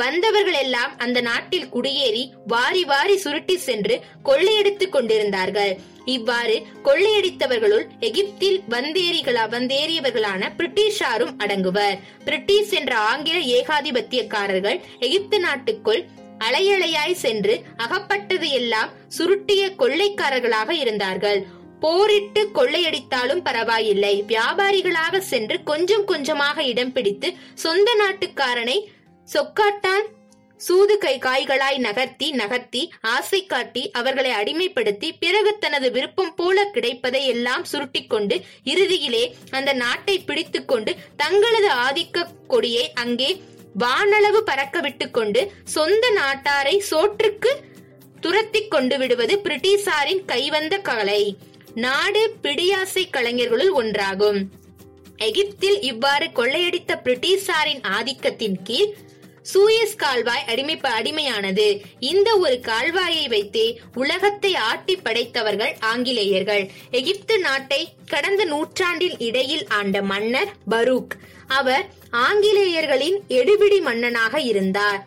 வந்தவர்கள் எல்லாம் அந்த நாட்டில் குடியேறி வாரி வாரி சுருட்டி சென்று கொள்ளையடித்துக் கொண்டிருந்தார்கள். இவ்வாறு கொள்ளையடித்தவர்களுள் எகிப்தில் வந்தேரிகளா வந்தேறியவர்களான பிரிட்டிஷாரும் அடங்குவர். பிரிட்டிஷ் என்ற ஆங்கில ஏகாதிபத்தியக்காரர்கள் எகிப்து நாட்டுக்குள் அலையலையாய் சென்று அகப்பட்டது எல்லாம் சுருட்டிய கொள்ளைக்காரர்களாக இருந்தார்கள். போரிட்டு கொள்ளையடித்தாலும் பரவாயில்லை, வியாபாரிகளாக சென்று கொஞ்சம் கொஞ்சமாக இடம் பிடித்து சொந்த நாட்டுக்காரனை சொக்காட்டான் சூது கை காய்களாய் நகர்த்தி நகர்த்தி ஆசை காட்டி அவர்களை அடிமைப்படுத்தி பிறகு தனது விருப்பம் போல கிடைப்பதை எல்லாம் சுருட்டிக்கொண்டு இறுதியிலே அந்த நாட்டை பிடித்து கொண்டு தங்களது ஆதிக்க கொடியை அங்கே வானளவு பறக்க விட்டு கொண்டு சொந்த நாட்டாரை சோற்றுக்கு துரத்தி கொண்டு விடுவது பிரிட்டிஷாரின் கைவந்த கலை. நாடு பிடியாசை கலைஞர்களுள் ஒன்றாகும். எகிப்தில் இவ்வாறு கொள்ளையடித்த பிரிட்டிஷாரின் ஆதிக்கத்தின் கீழ் சூயஸ் கால்வாய் அடிமை அடிமையானது. இந்த ஒரு கால்வாயை வைத்தே உலகத்தை ஆட்டி படைத்தவர்கள் ஆங்கிலேயர்கள். எகிப்து நாட்டை கடந்த நூற்றாண்டில் இடையில் ஆண்ட மன்னர் பருக். அவர் ஆங்கிலேயர்களின் எடுபிடி மன்னனாக இருந்தார்.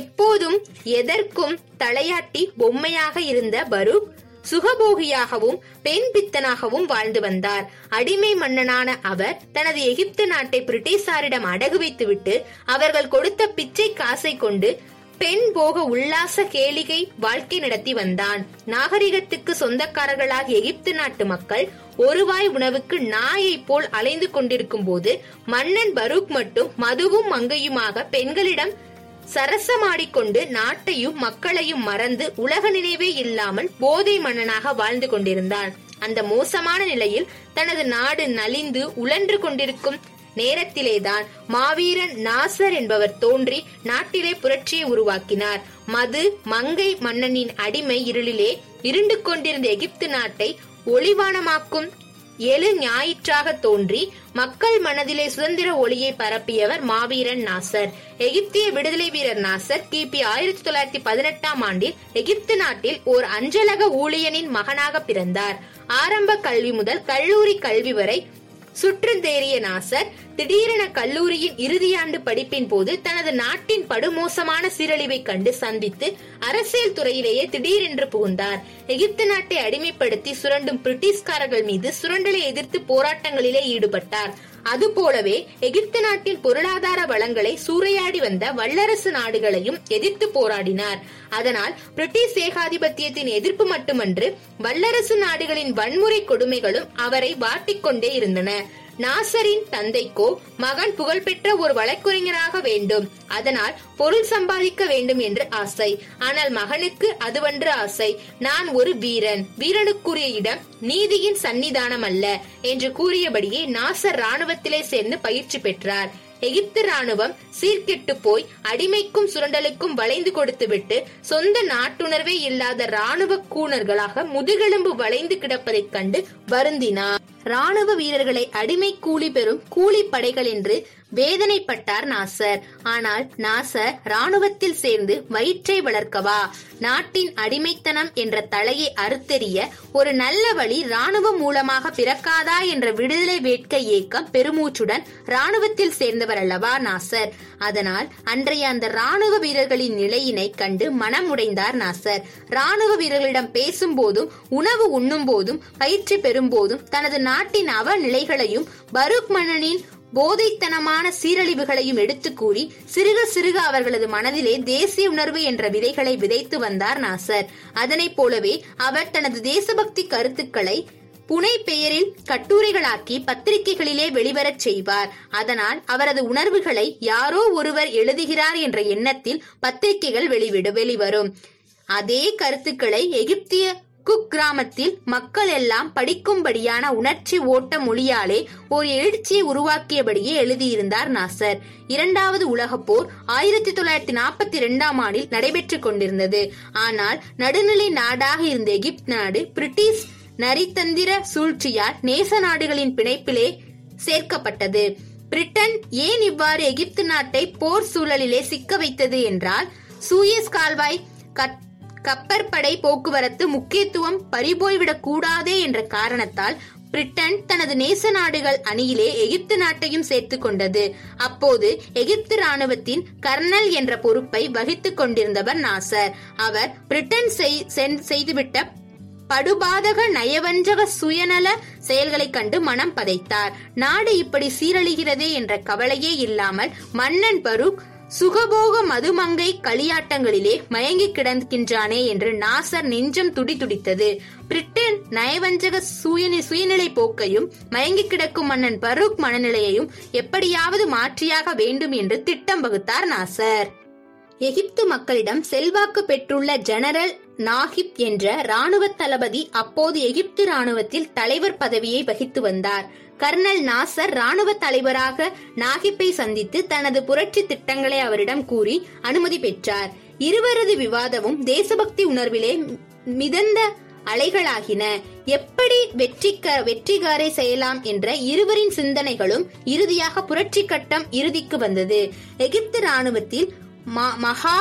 எப்போதும் எதற்கும் தலையாட்டி பொம்மையாக இருந்த பருக் சுகபோகியாகவும் பெண் பித்தனாகவும் வாழ்ந்து வந்தார். அடிமை மன்னனான அவர் தனது எகிப்து நாட்டை பிரிட்டிஷாரிடம் அடகு வைத்துவிட்டு அவர்கள் கொடுத்த பிச்சை காசை கொண்டு பெண் போக உல்லாச கேளிகை வாழ்க்கை நடத்தி வந்தான். நாகரிகத்துக்கு சொந்தக்காரர்களாக எகிப்து நாட்டு மக்கள் ஒருவாய் உணவுக்கு நாயை போல் அலைந்து கொண்டிருக்கும் போது மன்னன் பருக் மட்டும் மதுவும் மங்கையுமாக பெண்களிடம் சரசமாடிக்கொண்டு நாட்டையும் மக்களையும் மறந்து உலக நினைவே இல்லாமல் போதை மன்னனாக வாழ்ந்து கொண்டிருந்தான். அந்த மோசமான நிலையில் தனது நாடு நலிந்து உழன்று கொண்டிருக்கும் நேரத்திலேதான் மாவீரன் நாசர் என்பவர் தோன்றி நாட்டிலே புரட்சியை உருவாக்கினார். மது மங்கை மன்னனின் அடிமை இருளிலே இருண்டு கொண்டிருந்த எகிப்து நாட்டை ஒளிவானமாக்கும் ஏழு ஞாயிற்றாக தோன்றி மக்கள் மனதிலே சுதந்திர ஒளியை பரப்பியவர் மாவீரன் நாசர். எகிப்திய விடுதலை வீரர் நாசர் கிபி ஆயிரத்தி தொள்ளாயிரத்தி பதினெட்டாம் ஆண்டில் எகிப்து நாட்டில் ஓர் அஞ்சலக ஊழியனின் மகனாக பிறந்தார். ஆரம்ப கல்வி முதல் கல்லூரி கல்வி வரை சுற்றுந்தேறிய நாசர் திடீரென கல்லூரியின் இறுதியாண்டு படிப்பின் போது தனது நாட்டின் படுமோசமான சீரழிவை கண்டு சந்தித்து அரசியல் துறையிலேயே திடீரென்று புகுந்தார். எகிப்து நாட்டை அடிமைப்படுத்தி சுரண்டும் பிரிட்டிஷ்காரர்கள் மீது சுரண்டலை எதிர்த்து போராட்டங்களிலே ஈடுபட்டார். அதுபோலவே எகிப்து நாட்டின் பொருளாதார வளங்களை சூறையாடி வந்த வல்லரசு நாடுகளையும் எதிர்த்து போராடினார். அதனால் பிரிட்டிஷ் ஏகாதிபத்தியத்தின் எதிர்ப்பு மட்டுமன்று வல்லரசு நாடுகளின் வன்முறை கொடுமைகளும் அவரை வாட்டிக்கொண்டே இருந்தன. நாசரின் தந்தைக்கோ மகன் புகழ்பெற்ற ஒரு வழக்குரைஞராக வேண்டும், அதனால் பொருள் சம்பாதிக்க வேண்டும் என்று ஆசை. ஆனால் மகனுக்கு அதுவன்று ஆசை, நான் ஒரு வீரன், வீரனுக்குரிய இடம் நீதியின் சன்னிதானம் அல்ல என்று கூறியபடியே நாசர் ராணுவத்திலே சேர்ந்து பயிற்சி பெற்றார். எகிப்து ராணுவம் சீர்கெட்டு போய் அடிமைக்கும் சுரண்டலுக்கும் வளைந்து கொடுத்துவிட்டு சொந்த நாட்டுணர்வே இல்லாத ராணுவ கூணர்களாக முதுகெலும்பு வளைந்து கிடப்பதைக் கண்டு வருந்தினார். ராணுவ வீரர்களை அடிமை கூலி பெறும் கூலி படைகள் என்று வேதனைப்பட்டார் நாசர். ஆனால் நாசர் ராணுவத்தில் சேர்ந்து வயிற்றை வளர்க்கவா, நாட்டின் அடிமைத்தனம் என்ற தலையை அறுத்தெறிய ஒரு நல்ல வழி ராணுவம் மூலமாக பிறக்காதா என்ற விடுதலை வேட்கை ஏக்கம் பெருமூச்சுடன் ராணுவத்தில் சேர்ந்தவர் அல்லவா நாசர். அதனால் அன்றைய அந்த ராணுவ வீரர்களின் நிலையினை கண்டு மனம் உடைந்தார் நாசர். ராணுவ வீரர்களிடம் பேசும் போதும் உணவு உண்ணும் போதும் பயிற்சி பெறும் போதும் தனது நாட்டின் அவ நிலைகளையும் பருக் மன்னனின் போதைத்தனமான சீரழிவுகளையும் எடுத்து கூறி சிறுக சிறுக அவர்களது மனதிலே தேசிய உணர்வு என்ற விதைகளை விதைத்து வந்தார் நாசர். அதனை போலவே அவர் தனது தேசபக்தி கருத்துக்களை புனை பெயரில் கட்டுரைகளாக்கி பத்திரிகைகளிலே வெளிவரச் செய்வார். அதனால் அவரது உணர்வுகளை யாரோ ஒருவர் எழுதுகிறார் என்ற எண்ணத்தில் பத்திரிகைகள் வெளிவிடு வெளிவரும். அதே கருத்துக்களை எகிப்திய குக் கிராமத்தில் மக்கள் எல்லாம் படிக்கும்படியான உணர்ச்சி ஓட்ட மொழியாலே ஒரு எழுச்சியை உருவாக்கியபடியே எழுதியிருந்தார் நாசர். இரண்டாவது உலக போர் ஆயிரத்தி தொள்ளாயிரத்தி நாற்பத்தி இரண்டாம் ஆண்டில் நடைபெற்று கொண்டிருந்தது. ஆனால் நடுநிலை நாடாக இருந்த எகிப்து நாடு பிரிட்டிஷ் நரித்தந்திர சூழ்ச்சியால் நேச நாடுகளின் பிணைப்பிலே சேர்க்கப்பட்டது. பிரிட்டன் ஏன் இவ்வாறு எகிப்து நாட்டை போர் சூழலிலே சிக்க வைத்தது என்றால், சூயஸ் கால்வாய் கப்பற்படை போக்குவரத்து முக்கியத்துவம் பறிபோய்விடக் கூடாதே என்ற காரணத்தால் பிரிட்டன் தனது நேச நாடுகள் அணியிலே எகிப்து நாட்டையும் சேர்த்து கொண்டது. அப்போது எகிப்து ராணுவத்தின் கர்னல் என்ற பொறுப்பை வகித்துக் கொண்டிருந்தவர் நாசர். அவர் பிரிட்டன் செய்துவிட்ட படுபாதக நயவஞ்சக சுயநல செயல்களை கண்டு மனம் பதைத்தார். நாடு இப்படி சீரழிகிறதே என்ற கவலையே இல்லாமல் மன்னன் பருக் சுகபோக மதுமங்கை களியாட்டங்களிலே மயங்கி கிடக்கின்றானே என்று நாசர் நெஞ்சம் துடி துடித்தது. பிரிட்டன் நயவஞ்சக சுயநிலை போக்கையும் மயங்கி கிடக்கும் மன்னன் பருக் மனநிலையையும் எப்படியாவது மாற்றியாக வேண்டும் என்று திட்டம் வகுத்தார் நாசர். எகிப்து மக்களிடம் செல்வாக்கு பெற்றுள்ள ஜெனரல் நாகிப் என்ற ராணுவ தளபதி அப்போது எகிப்து ராணுவத்தில் தலைவர் பதவியை வகித்து வந்தார். கர்னல் நாசர் ராணுவ தலைவராக நாகிப்பை சந்தித்து தனது புரட்சி திட்டங்களை அவரிடம் கூறி அனுமதி பெற்றார். இருவரது விவாதமும் தேசபக்தி உணர்விலே மிதந்த அலைகளாகின. எப்படி வெற்றிக்க வெற்றிகாரை செய்யலாம் என்ற இருவரின் சிந்தனைகளும் இறுதியாக புரட்சி கட்டம் இறுதிக்கு வந்தது. எகிப்து ராணுவத்தில் மகா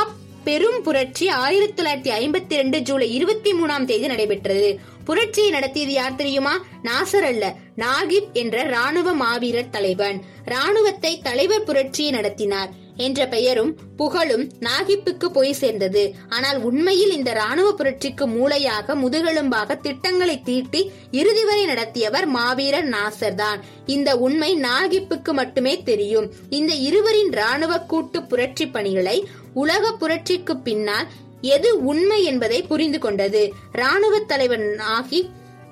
பெரும் புரட்சி ஆயிரத்தி தொள்ளாயிரத்தி ஐம்பத்தி இரண்டு ஜூலை இருபத்தி மூணாம் தேதி நடைபெற்றது. புரட்சியை நடத்தியது யார் தெரியுமா? நாசர் அல்ல, நாகிப் என்ற ராணுவ மாவீரர் தலைவன். ராணுவத்தை தலைவர் புரட்சியை நடத்தினார் என்ற பெயரும் புகழும் நாகிப்புக்கு போய் சேர்ந்தது. ஆனால் உண்மையில் இந்த ராணுவ புரட்சிக்கு மூளையாக முதுகெலும்பாக திட்டங்களை தீட்டி இறுதி வரை நடத்தியவர் மாவீரர் நாசர் தான். இந்த உண்மை நாகிப்புக்கு மட்டுமே தெரியும். இந்த இருவரின் ராணுவ கூட்டு புரட்சி பணிகளை உலக புரட்சிக்கு பின்னால் எது உண்மை என்பதை புரிந்து கொண்டது ராணுவ தலைவர் ஆகி.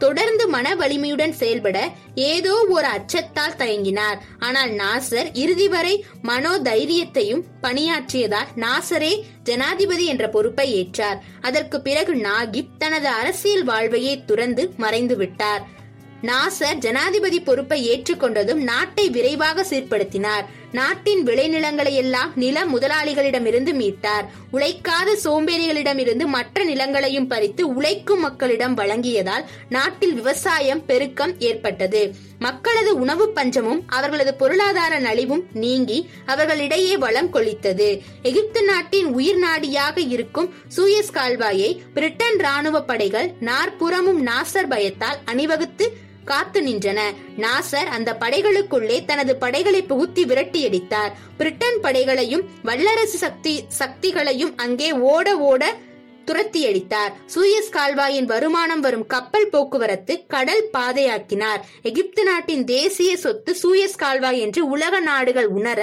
தொடர்ந்து மன வலிமையுடன் செயல்பட ஏதோ ஒரு அச்சத்தால் தயங்கினார். ஆனால் நாசர் இறுதி வரை மனோதைரியத்தையும் பணியாற்றியதால் நாசரே ஜனாதிபதி என்ற பொறுப்பை ஏற்றார். அதற்கு பிறகு நாகிப் தனது அரசியல் வாழ்வையை துறந்து மறைந்து விட்டார். நாசர் ஜனாதிபதி பொறுப்பை ஏற்றுக்கொண்டதும் நாட்டை விரைவாக சீர்படுத்தினார். நாட்டின் விளைநிலங்களை எல்லாம் நில முதலாளிகளிடமிருந்து மீட்டார். உழைக்காத சோம்பேறிகளிடமிருந்து மற்ற நிலங்களையும் பறித்து உழைக்கும் மக்களிடம் வழங்கியதால் நாட்டில் விவசாயம் பெருக்கம் ஏற்பட்டது. மக்களது உணவு பஞ்சமும் அவர்களது பொருளாதார நலிவும் நீங்கி அவர்களிடையே வளம் கொளித்தது. எகிப்து நாட்டின் உயிர் நாடியாக இருக்கும் சூயஸ் கால்வாயை பிரிட்டன் ராணுவ படைகள் நாற்புறமும் நாசர் பயத்தால் அணிவகுத்து காத்து நின்றன. நாசர் அந்த படைகளுக்குள்ளே தனது படைகளை புகுத்தி விரட்டியடித்தார். பிரிட்டன் படைகளையும் வல்லரசு சக்தி சக்திகளையும் அங்கே ஓட ஓட துரத்தியடித்தார். சூயஸ் கால்வாயின் வருமானம் வரும் கப்பல் போக்குவரத்து கடல் பாதையாக்கினார். எகிப்து நாட்டின் தேசிய சொத்து சூயஸ் கால்வாய் என்று உலக நாடுகள் உணர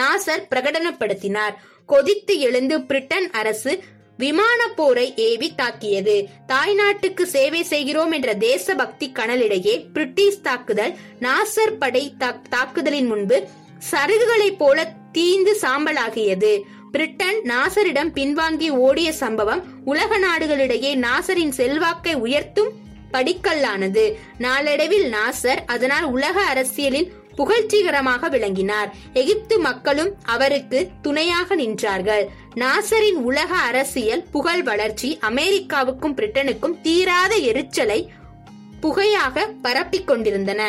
நாசர் பிரகடனப்படுத்தினார். கொதித்து எழுந்து பிரிட்டன் அரசு விமான போரை ஏவி தாக்கியது. தாய்நாட்டுக்கு சேவை செய்கிறோம் என்ற தேசபக்தி கனலிடையே பிரிட்டிஷ் தாக்குதல் நாசர் படை தாக்குதலின் முன்பு சருகுகளை போல தீந்து சாம்பலாகியது. பிரிட்டன் நாசரிடம் பின்வாங்கி ஓடிய சம்பவம் உலக நாடுகளிடையே நாசரின் செல்வாக்கை உயர்த்தும் படிக்கல்லானது. நாளடைவில் நாசர் அதனால் உலக அரசியலில் புகழ்ச்சிகரமாக விளங்கினார். எகிப்து மக்களும் அவருக்கு துணையாக நின்றார்கள். நாசரின் உலக அரசியல் புகழ் வளர்ச்சி அமெரிக்காவுக்கும் பிரிட்டனுக்கும் தீராத எரிச்சலை புகையாக பரப்பிக் கொண்டிருந்தன.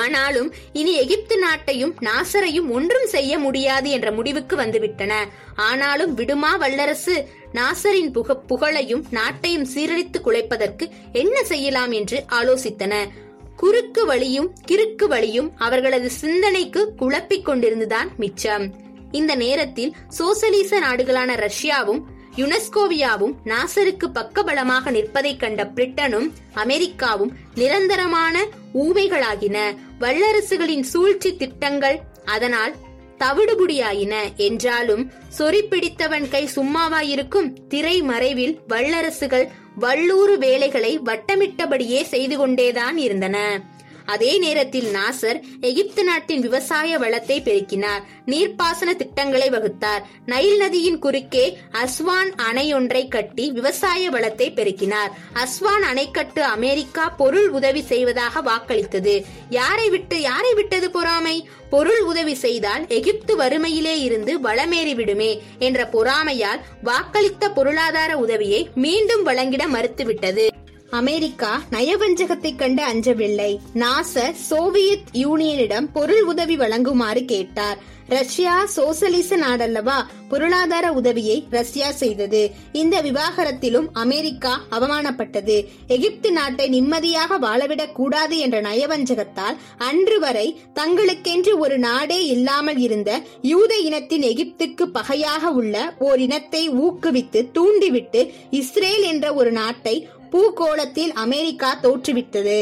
ஆனாலும் இனி எகிப்து நாட்டையும் நாசரையும் ஒன்றும் செய்ய முடியாது என்ற முடிவுக்கு வந்துவிட்டன. ஆனாலும் விடுமா வல்லரசு நாசரின் புக புகழையும் நாட்டையும் சீரழித்து குலைப்பதற்கு என்ன செய்யலாம் என்று ஆலோசித்தன. குறுக்கு வழியும் கிறுக்கு வழியும் அவர்களது சிந்தனைக்கு குழப்பிக் கொண்டிருந்துதான் மிச்சம். இந்த நேரத்தில் சோசலிச நாடுகளான ரஷ்யாவும் யுனெஸ்கோவியாவும் நாசருக்கு பக்கபலமாக நிற்பதை கண்ட பிரிட்டனும் அமெரிக்காவும் நிரந்தரமான ஊமைகளாகின. வல்லரசுகளின் சூழ்ச்சி திட்டங்கள் அதனால் தவிடுபுடியாயின. என்றாலும் சொறிப்பிடித்தவன் கை சும்மாவாயிருக்கும். திரை மறைவில் வல்லரசுகள் வல்லூறு வேலைகளை வட்டமிட்டபடியே செய்து கொண்டேதான் இருந்தன. அதே நேரத்தில் நாசர் எகிப்து நாட்டின் விவசாய வளத்தை பெருக்கினார். நீர்ப்பாசன திட்டங்களை வகுத்தார். நைல் நதியின் குறுக்கே அஸ்வான் அணை ஒன்றை கட்டி விவசாய வளத்தை பெருக்கினார். அஸ்வான் அணைக்கட்டு அமெரிக்கா பொருள் உதவி செய்வதாக வாக்களித்தது. யாரை விட்டு யாரை விட்டது பொறாமை? பொருள் உதவி செய்தால் எகிப்து வறுமையிலே இருந்து வளமேறிவிடுமே என்ற பொறாமையால் வாக்களித்த பொருளாதார உதவியை மீண்டும் வழங்கிட மறுத்துவிட்டது. அமெரிக்கா நயவஞ்சகத்தை கண்டு அஞ்சவில்லை. நாசர் சோவியத் யூனியனிடம் பொருள் உதவி வழங்குமாறு கேட்டார். ரஷ்யா சோசலிச நாடல்லவா, பொருளாதார உதவியை ரஷ்யா செய்தது. இந்த விவகாரத்திலும் அமெரிக்கா அவமானப்பட்டது. எகிப்து நாட்டை நிம்மதியாக வாழவிடக் கூடாது என்ற நயவஞ்சகத்தால் அன்று வரை தங்களுக்கென்று ஒரு நாடே இல்லாமல் இருந்த யூத இனத்தின் எகிப்துக்கு பகையாக உள்ள ஓர் இனத்தை ஊக்குவித்து தூண்டிவிட்டு இஸ்ரேல் என்ற ஒரு நாட்டை பூகோளத்தில் அமெரிக்கா தோற்றுவித்தது.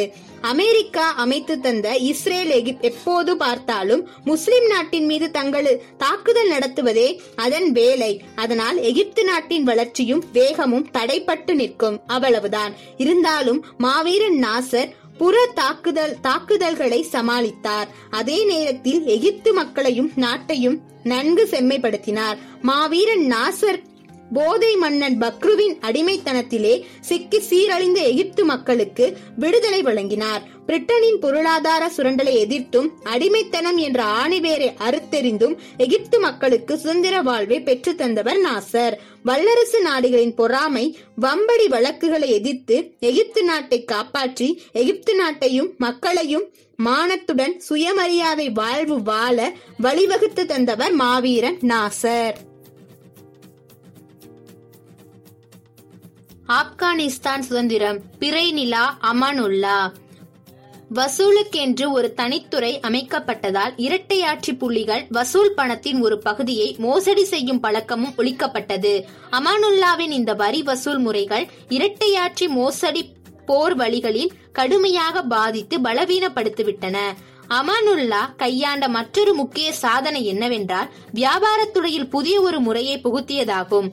அமெரிக்கா அமைத்து தந்த இஸ்ரேல் எகிப்து எப்போது பார்த்தாலும் முஸ்லிம் நாட்டின் மீது தங்கள் தாக்குதல் நடத்துவதே அதன் வேலை. அதனால் எகிப்து நாட்டின் வளர்ச்சியும் வேகமும் தடைப்பட்டு நிற்கும், அவ்வளவுதான். இருந்தாலும் மாவீரன் நாசர் புற தாக்குதல் தாக்குதல்களை சமாளித்தார். அதே நேரத்தில் எகிப்து மக்களையும் நாட்டையும் நன்கு செம்மைப்படுத்தினார். மாவீரன் நாசர் போதை மன்னன் பக்ருவின் அடிமைத்தனத்திலே சிக்கி சீரழிந்த எகிப்து மக்களுக்கு விடுதலை வழங்கினார். பிரிட்டனின் பொருளாதார சுரண்டலை எதிர்த்தும் அடிமைத்தனம் என்ற ஆணிவேரை அறுத்தெறிந்தும் எகிப்து மக்களுக்கு சுதந்திர வாழ்வை பெற்று தந்தவர் நாசர். வல்லரசு நாடுகளின் பொறாமை வம்படி வழக்குகளை எதிர்த்து எகிப்து நாட்டை காப்பாற்றி எகிப்து நாட்டையும் மக்களையும் மானத்துடன் சுயமரியாதை வாழ்வு வாழ வழிவகுத்து தந்தவர் மாவீரன் நாசர். ஆப்கானிஸ்தான் சுதந்திரம். பிறை நிலா அமானுல்லா. வசூலுக்கென்று ஒரு தனித்துறை அமைக்கப்பட்டதால் இரட்டையாட்சி புள்ளிகள் வசூல் பணத்தின் ஒரு பகுதியை மோசடி செய்யும் பழக்கமும் ஒழிக்கப்பட்டது. அமானுல்லாவின் இந்த வரி வசூல் முறைகள் இரட்டையாட்சி மோசடி போர் வழிகளில் கடுமையாக பாதித்து பலவீனப்படுத்திவிட்டன. அமானுல்லா கையாண்ட மற்றொரு முக்கிய சாதனை என்னவென்றால் வியாபாரத்துறையில் புதிய ஒரு முறையை புகுத்தியதாகும்.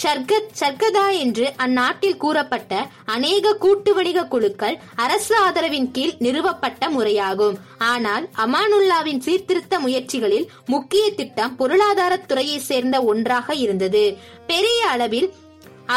ஷர்கத் ஷர்கதா என்று அந்நாட்டில் கூறப்பட்ட அநேக கூட்டு வணிக குழுக்கள் அரசு ஆதரவின் கீழ் நிறுவப்பட்ட முறையாகும். ஆனால் அமானுல்லாவின் சீர்திருத்த முயற்சிகளில் முக்கிய திட்டம் பொருளாதாரத்துறையை சேர்ந்த ஒன்றாக இருந்தது. பெரிய அளவில்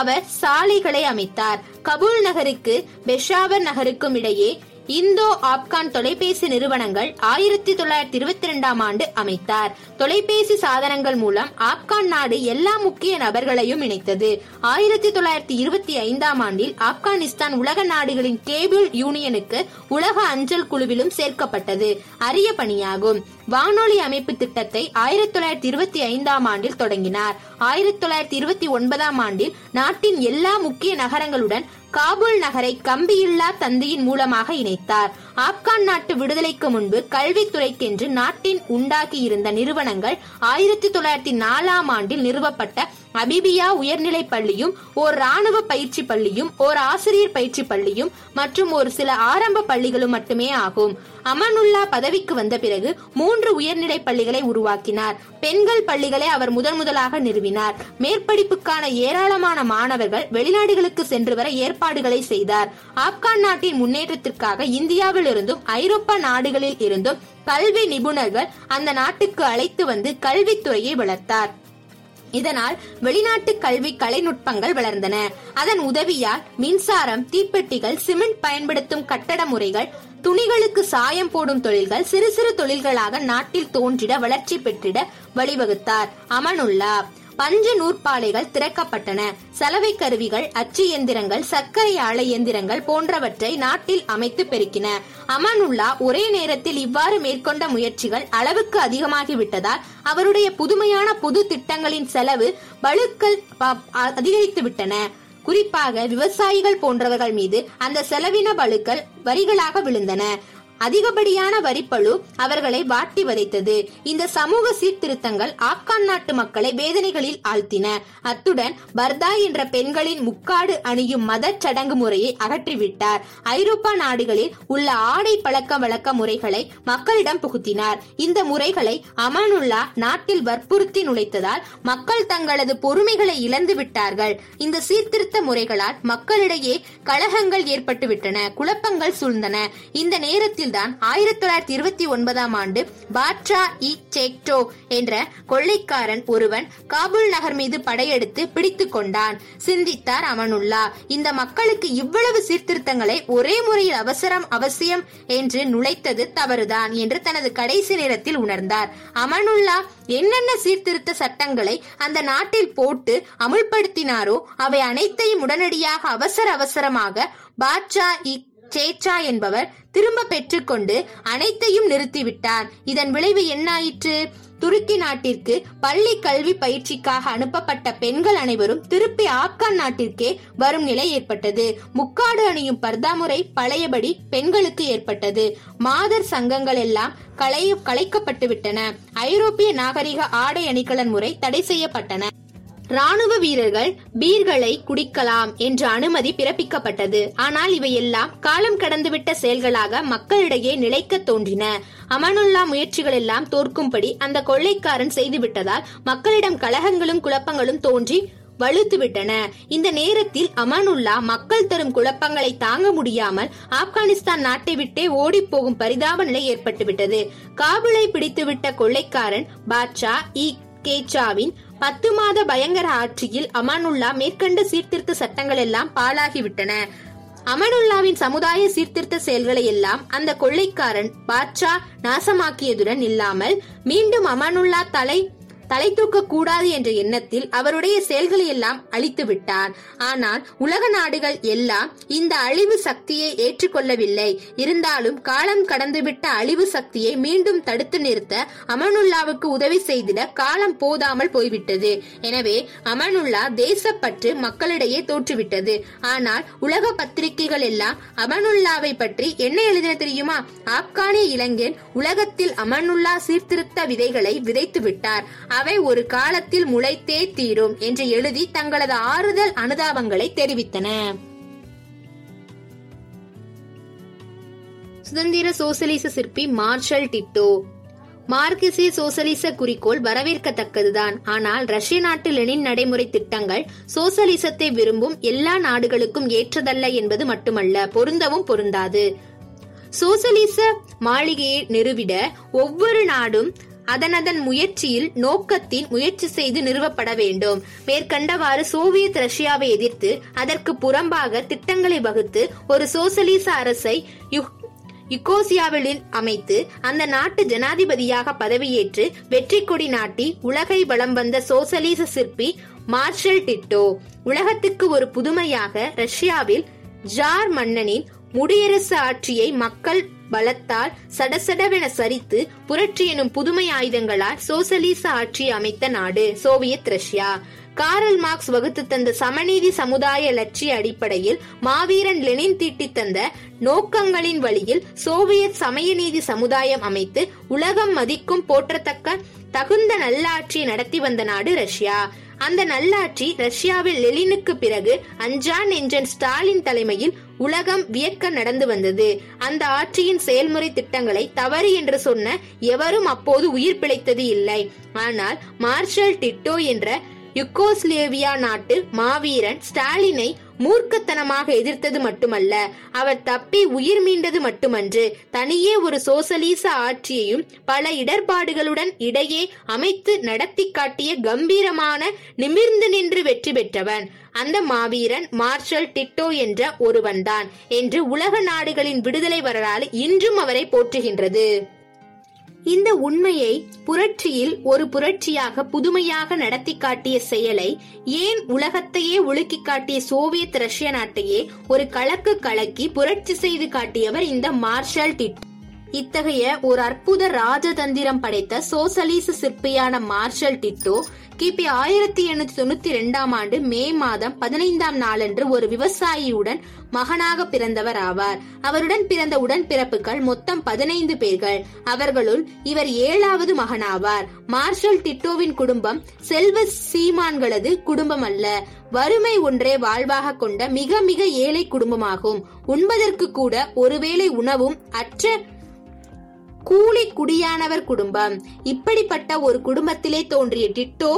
அவர் சாலைகளை அமைத்தார். கபூல் நகருக்கு பெஷாவர் நகருக்கும் இடையே இந்தோ ஆப்கான் தொலைபேசி நிறுவனங்கள் ஆயிரத்தி தொள்ளாயிரத்தி இருபத்தி இரண்டாம் ஆண்டு அமைத்தார். தொலைபேசி சாதனங்கள் மூலம் ஆப்கான் நாடு எல்லா முக்கிய நபர்களையும் இணைத்தது. ஆயிரத்தி தொள்ளாயிரத்தி இருபத்தி ஐந்தாம் ஆண்டில் ஆப்கானிஸ்தான் உலக நாடுகளின் கேபிள் யூனியனுக்கு உலக அஞ்சல் குழுவிலும் சேர்க்கப்பட்டது. அரிய பணியாகும். வானொலி அமைப்பு திட்டத்தை ஆயிரத்தி தொள்ளாயிரத்தி இருபத்தி ஐந்தாம் ஆண்டில் தொடங்கினார். ஆயிரத்தி தொள்ளாயிரத்தி இருபத்தி ஒன்பதாம் ஆண்டில் நாட்டின் எல்லா முக்கிய நகரங்களுடன் காபூல் நகரை கம்பியில்லா தந்தியின் மூலமாக இணைத்தார். ஆப்கான் நாட்டு விடுதலைக்கு முன்பு கல்வித்துறைக்கென்று நாட்டின் உண்டாக்கி இருந்த நிறுவனங்கள் ஆயிரத்தி தொள்ளாயிரத்தி நாலாம் ஆண்டில் நிறுவப்பட்ட அபிபியா உயர்நிலை பள்ளியும் ஓர் ராணுவ பயிற்சி பள்ளியும் ஓர் ஆசிரியர் பயிற்சி பள்ளியும் மற்றும் ஒரு சில ஆரம்ப பள்ளிகளும் மட்டுமே ஆகும். அமானுல்லா பதவிக்கு வந்த பிறகு மூன்று உயர்நிலை பள்ளிகளை உருவாக்கினார். பெண்கள் பள்ளிகளை அவர் முதன் முதலாக நிறுவினார். மேற்படிப்புக்கான ஏராளமான மாணவர்கள் வெளிநாடுகளுக்கு சென்று வர ஏற்பாடுகளை செய்தார். ஆப்கான் நாட்டின் முன்னேற்றத்திற்காக இந்தியாவில் இருந்தும் ஐரோப்பா நாடுகளில் இருந்தும் கல்வி நிபுணர்கள் அந்த நாட்டுக்கு அழைத்து வந்து கல்வித்துறையை வளர்த்தார். இதனால் வெளிநாட்டு கல்வி கலைநுட்பங்கள் வளர்ந்தன. அதன் உதவியால் மின்சாரம், தீப்பெட்டிகள், சிமெண்ட் பயன்படுத்தும் கட்டட முறைகள், துணிகளுக்கு சாயம் போடும் தொழில்கள் சிறு சிறு தொழில்களாக நாட்டில் தோன்றிட வளர்ச்சி பெற்றிட வழிவகுத்தார் அமானுல்லா. பஞ்சு நூற்பாலைகள் திறக்கப்பட்டன. சலவை கருவிகள், அச்சு இயந்திரங்கள், சர்க்கரை ஆலை இயந்திரங்கள் போன்றவற்றை நாட்டில் அமைத்து பெருக்கின. அமானுல்லா ஒரே நேரத்தில் இவ்வாறு மேற்கொண்ட முயற்சிகள் அளவுக்கு அதிகமாகிவிட்டதால் அவருடைய புதுமையான பொது திட்டங்களின் செலவு பழுக்கள் அதிகரித்துவிட்டன. குறிப்பாக விவசாயிகள் போன்றவர்கள் மீது அந்த செலவின பழுக்கள் வரிகளாக விழுந்தன. அதிகப்படியான வரிப்பழு அவர்களை வாட்டி வதைத்தது. இந்த சமூக சீர்திருத்தங்கள் ஆப்கான் நாட்டு மக்களை வேதனைகளில் ஆழ்த்தின. அத்துடன் பர்தா என்ற பெண்களின் முக்காடு அணியும் மத சடங்கு முறையை அகற்றிவிட்டார். ஐரோப்பா நாடுகளில் உள்ள ஆடை பழக்க வழக்க முறைகளை மக்களிடம் புகுத்தினார். இந்த முறைகளை அமானுல்லா நாட்டில் வற்புறுத்தி நுழைத்ததால் மக்கள் தங்களது பொறுமைகளை இழந்து விட்டார்கள். இந்த சீர்திருத்த முறைகளால் மக்களிடையே கலகங்கள் ஏற்பட்டுவிட்டன, குழப்பங்கள் சூழ்ந்தன. இந்த நேரத்தில் தான் ஆயிரத்தி தொள்ளாயிரத்தி இருபத்தி ஒன்பதாம் ஆண்டு பாட்ரா இ சேக்டோ என்ற கொள்ளைக்காரன் ஒருவன் காபூல் நகர் மீது படையெடுத்து பிடித்துக் கொண்டான், சிந்தித்தார் அமானுல்லா. இந்த மக்களுக்கு இவ்வளவு சீர்திருத்தங்களை ஒரே முறையில் அவசரம் அவசியம் என்று நுழைத்தது தவறுதான் என்று தனது கடைசி நேரத்தில் உணர்ந்தார். அமானுல்லா என்னென்ன சீர்திருத்த சட்டங்களை அந்த நாட்டில் போட்டு அமுல்படுத்தினாரோ அவை அனைத்தையும் உடனடியாக அவசர அவசரமாக பாட்சா இ சேச்சா என்பவர் திரும்ப பெற்றுக்கொண்டு அனைத்தையும் நிறுத்திவிட்டார். இதன் விளைவு என்ன ஆயிற்று? துருக்கி நாட்டிற்கு பள்ளி கல்வி பயிற்சிக்காக அனுப்பப்பட்ட பெண்கள் அனைவரும் திருப்பி ஆப்கான் நாட்டிற்கே வரும் நிலை ஏற்பட்டது. முக்காடு அணியும் பர்தா முறை பழையபடி பெண்களுக்கு ஏற்பட்டது. மாதர் சங்கங்கள் எல்லாம் கலைக்கப்பட்டுவிட்டன. ஐரோப்பிய நாகரிக ஆடை அணிகலன் முறை தடை செய்யப்பட்டன. ராணுவ வீரர்கள் பீர்களை குடிக்கலாம் என்ற அனுமதி பிறப்பிக்கப்பட்டது. ஆனால் இவையெல்லாம் காலம் கடந்துவிட்ட செயல்களாக மக்களிடையே நிலைக்க தோன்றின. அமானுல்லா முயற்சிகள் எல்லாம் தோற்கும்படி அந்த கொள்ளைக்காரன் செய்துவிட்டதால் மக்களிடம் கலகங்களும் குழப்பங்களும் தோன்றி வலுத்துவிட்டன. இந்த நேரத்தில் அமானுல்லா மக்கள் தரும் குழப்பங்களை தாங்க முடியாமல் ஆப்கானிஸ்தான் நாட்டை விட்டே ஓடி போகும் பரிதாப நிலை ஏற்பட்டுவிட்டது. காபூலை பிடித்துவிட்ட கொள்ளைக்காரன் பாட்சா இ கேச்சாவின் பத்து மாத பயங்கர ஆட்சியில் அமானுல்லா மேற்கண்ட சீர்திருத்த சட்டங்கள் எல்லாம் பாழாகிவிட்டன. அமானுல்லாவின் சமுதாய சீர்திருத்த செயல்களை எல்லாம் அந்த கொள்ளைக்காரன் பாட்சா நாசமாக்கியதுடன் இல்லாமல் மீண்டும் அமானுல்லா தலை தலை தூக்க கூடாது என்ற எண்ணத்தில் அவருடைய செயல்களை எல்லாம் அழித்து விட்டார். ஆனால் உலக நாடுகள் எல்லாம் இந்த அழிவு சக்தியை ஏற்றுக்கொள்ளவில்லை. இருந்தாலும் காலம் கடந்துவிட்ட அழிவு சக்தியை மீண்டும் தடுத்து நிறுத்த அமானுல்லாவுக்கு உதவி செய்திட காலம் போதாமல் போய்விட்டது. எனவே அமானுல்லா தேசப்பற்று மக்களிடையே தோற்றுவிட்டது. ஆனால் உலக பத்திரிகைகள் எல்லாம் அமானுல்லாவை பற்றி என்ன எழுதின தெரியுமா? ஆப்கானிய இளைஞன் உலகத்தில் அமானுல்லா சீர்திருத்த விதைகளை விதைத்து விட்டார், அவை ஒரு காலத்தில் முளைத்தே தீரும் என்று எழுதி தங்களது ஆறுதல் அனுதாபங்களை தெரிவித்தன. சுதந்திர சோசலிச சிற்பி மார்ஷல் டிட்டோ. மார்க்சிய சோசலிச குறிக்கோள் வரவேற்கத்தக்கதுதான். ஆனால் ரஷ்ய நாட்டு லெனின் நடைமுறை திட்டங்கள் சோசலிசத்தை விரும்பும் எல்லா நாடுகளுக்கும் ஏற்றதல்ல என்பது மட்டுமல்ல, பொருந்தவும் பொருந்தாது. சோசலிச மாளிகையை நிறுவிட ஒவ்வொரு நாடும் அதனதன் முயற்சியில் நோக்கத்தின் முயற்சி செய்து நிறுவப்பட வேண்டும். மேற்கண்டவாறு சோவியத் ரஷ்யாவை எதிர்த்து அதற்கு புறம்பாக திட்டங்களை வகுத்து ஒரு சோசலிச அரசை யுகோஸ்லாவியாவில் அமைத்து அந்த நாட்டு ஜனாதிபதியாக பதவியேற்று வெற்றி கொடி நாட்டி உலகை வலம் வந்த சோசலிச சிற்பி மார்ஷல் டிட்டோ. உலகத்துக்கு ஒரு புதுமையாக ரஷ்யாவில் ஜார் மன்னனின் முடியரசு ஆட்சியை மக்கள் பலத்தால் சடசடவென சரித்து புரட்சி எனும் புதுமை ஆயுதங்களால் சோசலிச ஆட்சி அமைத்த நாடு சோவியத் ரஷ்யா. கார்ல் மார்க்ஸ் வகுத்து தந்த சமநீதி சமுதாய லட்சிய அடிப்படையில் மாவீரன் லெனின் தீட்டி தந்த நோக்கங்களின் வழியில் சோவியத் சமய நீதி சமுதாயம் அமைத்து உலகம் மதிக்கும் போற்றத்தக்க தகுந்த நல்லாட்சியை நடத்தி வந்த நாடு ரஷ்யா. அந்த நல்லாட்சி ரஷ்யாவில் லெனினுக்கு பிறகு அஞ்சான் என்ற ஸ்டாலின் தலைமையில் உலகம் வியக்க நடந்து வந்தது. அந்த ஆட்சியின் செயல்முறை திட்டங்களை தவறு என்று சொன்ன எவரும் அப்போது உயிர் பிழைத்தது இல்லை. ஆனால் மார்ஷல் டிட்டோ என்ற யுகோஸ்லேவியா நாட்டு மாவீரன் ஸ்டாலினை மூர்க்கத்தனமாக எதிர்த்தது மட்டுமல்ல, அவர் தப்பி உயிர் மீண்டது மட்டுமன்று தனியே ஒரு சோசலிச ஆட்சியையும் பல இடர்பாடுகளுடன் இடையே அமைத்து நடத்தி காட்டிய கம்பீரமான நிமிர்ந்து நின்று வெற்றி பெற்றவன் அந்த மாவீரன் மார்ஷல் டிட்டோ என்ற ஒருவன்தான் என்று உலக நாடுகளின் விடுதலை வரலாறு இன்றும் அவரை போற்றுகின்றது. இந்த உண்மையை புரட்சியில் ஒரு புரட்சியாக புதுமையாக நடத்தி காட்டிய செயலை ஏன் உலகத்தையே ஒழுக்கி காட்டிய சோவியத் ரஷ்ய நாட்டையே ஒரு கலக்கு கலக்கி புரட்சி செய்து காட்டியவர் இந்த மார்ஷல் டிட்டோ. இத்தகைய ஒரு அற்புத ராஜதந்திரம் படைத்த சோசலிச சிற்பியான மார்ஷல் டிட்டோ கிபி ஆயிரத்தி எண்ணூத்தி தொண்ணூத்தி இரண்டாம் ஆண்டு மே மாதம் பதினைந்தாம் நாளன்று ஒரு விவசாயியுடன் மகனாக பிறந்தவர் ஆவார். அவருடன் பிறந்த உடன் பிறப்புகள் மொத்தம் பதினைந்து பேர்கள். அவர்களுள் இவர் ஏழாவது மகனாவார். மார்ஷல் டிட்டோவின் குடும்பம் செல்வ சீமான்களது குடும்பம் அல்ல, வறுமை ஒன்றே வாழ்வாக கொண்ட மிக மிக ஏழை குடும்பமாகும். உண்பதற்கு கூட ஒருவேளை உணவும் அற்ற கூலி குடியானவர் குடும்பம். இப்படிப்பட்ட ஒரு குடும்பத்திலே தோன்றிய டிட்டோ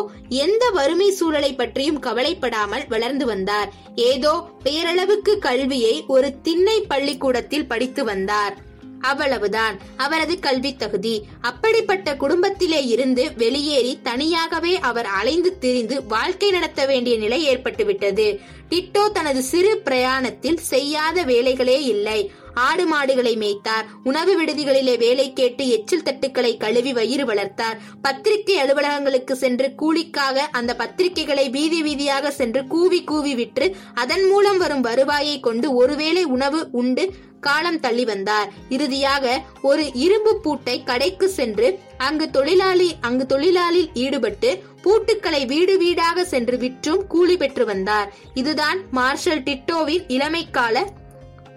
எந்த வறுமை சூழலை பற்றியும் கவலைப்படாமல் வளர்ந்து வந்தார். ஏதோ பேரளவுக்கு கல்வியை ஒரு திண்ணை பள்ளிக்கூடத்தில் படித்து வந்தார், அவ்வளவுதான் அவரது கல்வி தகுதி. அப்படிப்பட்ட குடும்பத்திலே இருந்து வெளியேறி தனியாகவே அவர் அலைந்து திரிந்து வாழ்க்கை நடத்த வேண்டிய நிலை ஏற்பட்டுவிட்டது. டிட்டோ தனது சிறு பிரயாணத்தில் செய்யாத வேலைகளே இல்லை. ஆடு மாடுகளை மேய்த்தார், உணவு விடுதிகளிலே வேலை கேட்டு எச்சில் தட்டுக்களை கழுவி வயிறு வளர்த்தார், பத்திரிகை அலுவலகங்களுக்கு சென்று கூலிக்காக அந்த பத்திரிகைகளை வீதி வீதியாக சென்று கூவி கூவி விற்று அதன் மூலம் வரும் வருவாயை கொண்டு ஒருவேளை உணவு உண்டு காலம் தள்ளி வந்தார். இறுதியாக ஒரு இரும்பு பூட்டை கடைக்கு சென்று அங்கு தொழிலாளி அங்கு தொழிலாளில் ஈடுபட்டு பூட்டுக்களை வீடு வீடாக சென்று விற்றும் கூலி பெற்று வந்தார். இதுதான் மார்ஷல் டிட்டோவின் இளமைக்கால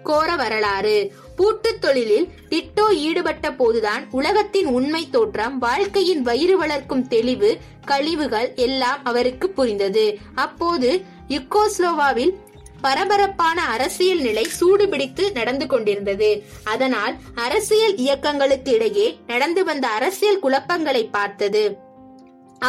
கோர வரலாறு. பூட்டு தொழிலில் டிட்டோ ஈடுபட்ட போதுதான் உலகத்தின் உண்மை தோற்றம், வாழ்க்கையின் வயிறு வளர்க்கும் தெளிவு, கழிவுகள் எல்லாம் அவருக்கு புரிந்தது. அப்போது யுகோஸ்லோவாவில் பரபரப்பான அரசியல் நிலை சூடுபிடித்து நடந்து கொண்டிருந்தது. அதனால் அரசியல் இயக்கங்களுக்கு இடையே நடந்து வந்த அரசியல் குழப்பங்களை பார்த்தது.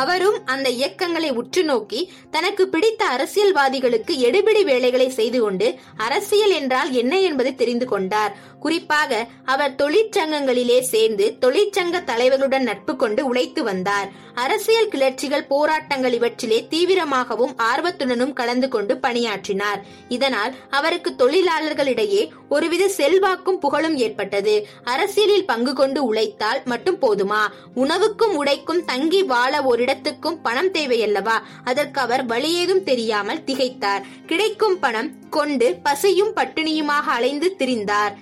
அவரும் அந்த இயக்கங்களை உற்று நோக்கி தனக்கு பிடித்த அரசியல்வாதிகளுக்கு எடுபிடி வேலைகளை செய்து கொண்டு அரசியல் என்றால் என்ன என்பதை தெரிந்து கொண்டார். குறிப்பாக அவர் தொழிற்சங்கங்களிலே சேர்ந்து தொழிற்சங்க தலைவர்களுடன் நட்பு கொண்டு உழைத்து வந்தார். அரசியல் கிளர்ச்சிகள், போராட்டங்கள் இவற்றிலே தீவிரமாகவும் ஆர்வத்துடனும் கலந்து கொண்டு பணியாற்றினார். இதனால் அவருக்கு தொழிலாளர்களிடையே ஒருவித செல்வாக்கும் புகழும் ஏற்பட்டது. அரசியலில் பங்கு கொண்டு உழைத்தால் மட்டும் போதுமா? உணவுக்கும் உடைக்கும் தங்கி வாழ இடத்துக்கும் பணம் தேவையல்லவா? அதற்கு அவர் வழியேதும் தெரியாமல் திகைத்தார். கிடைக்கும் பணம் கொண்டு பசியும் பட்டினியுமாக அலைந்து திரிந்தார்.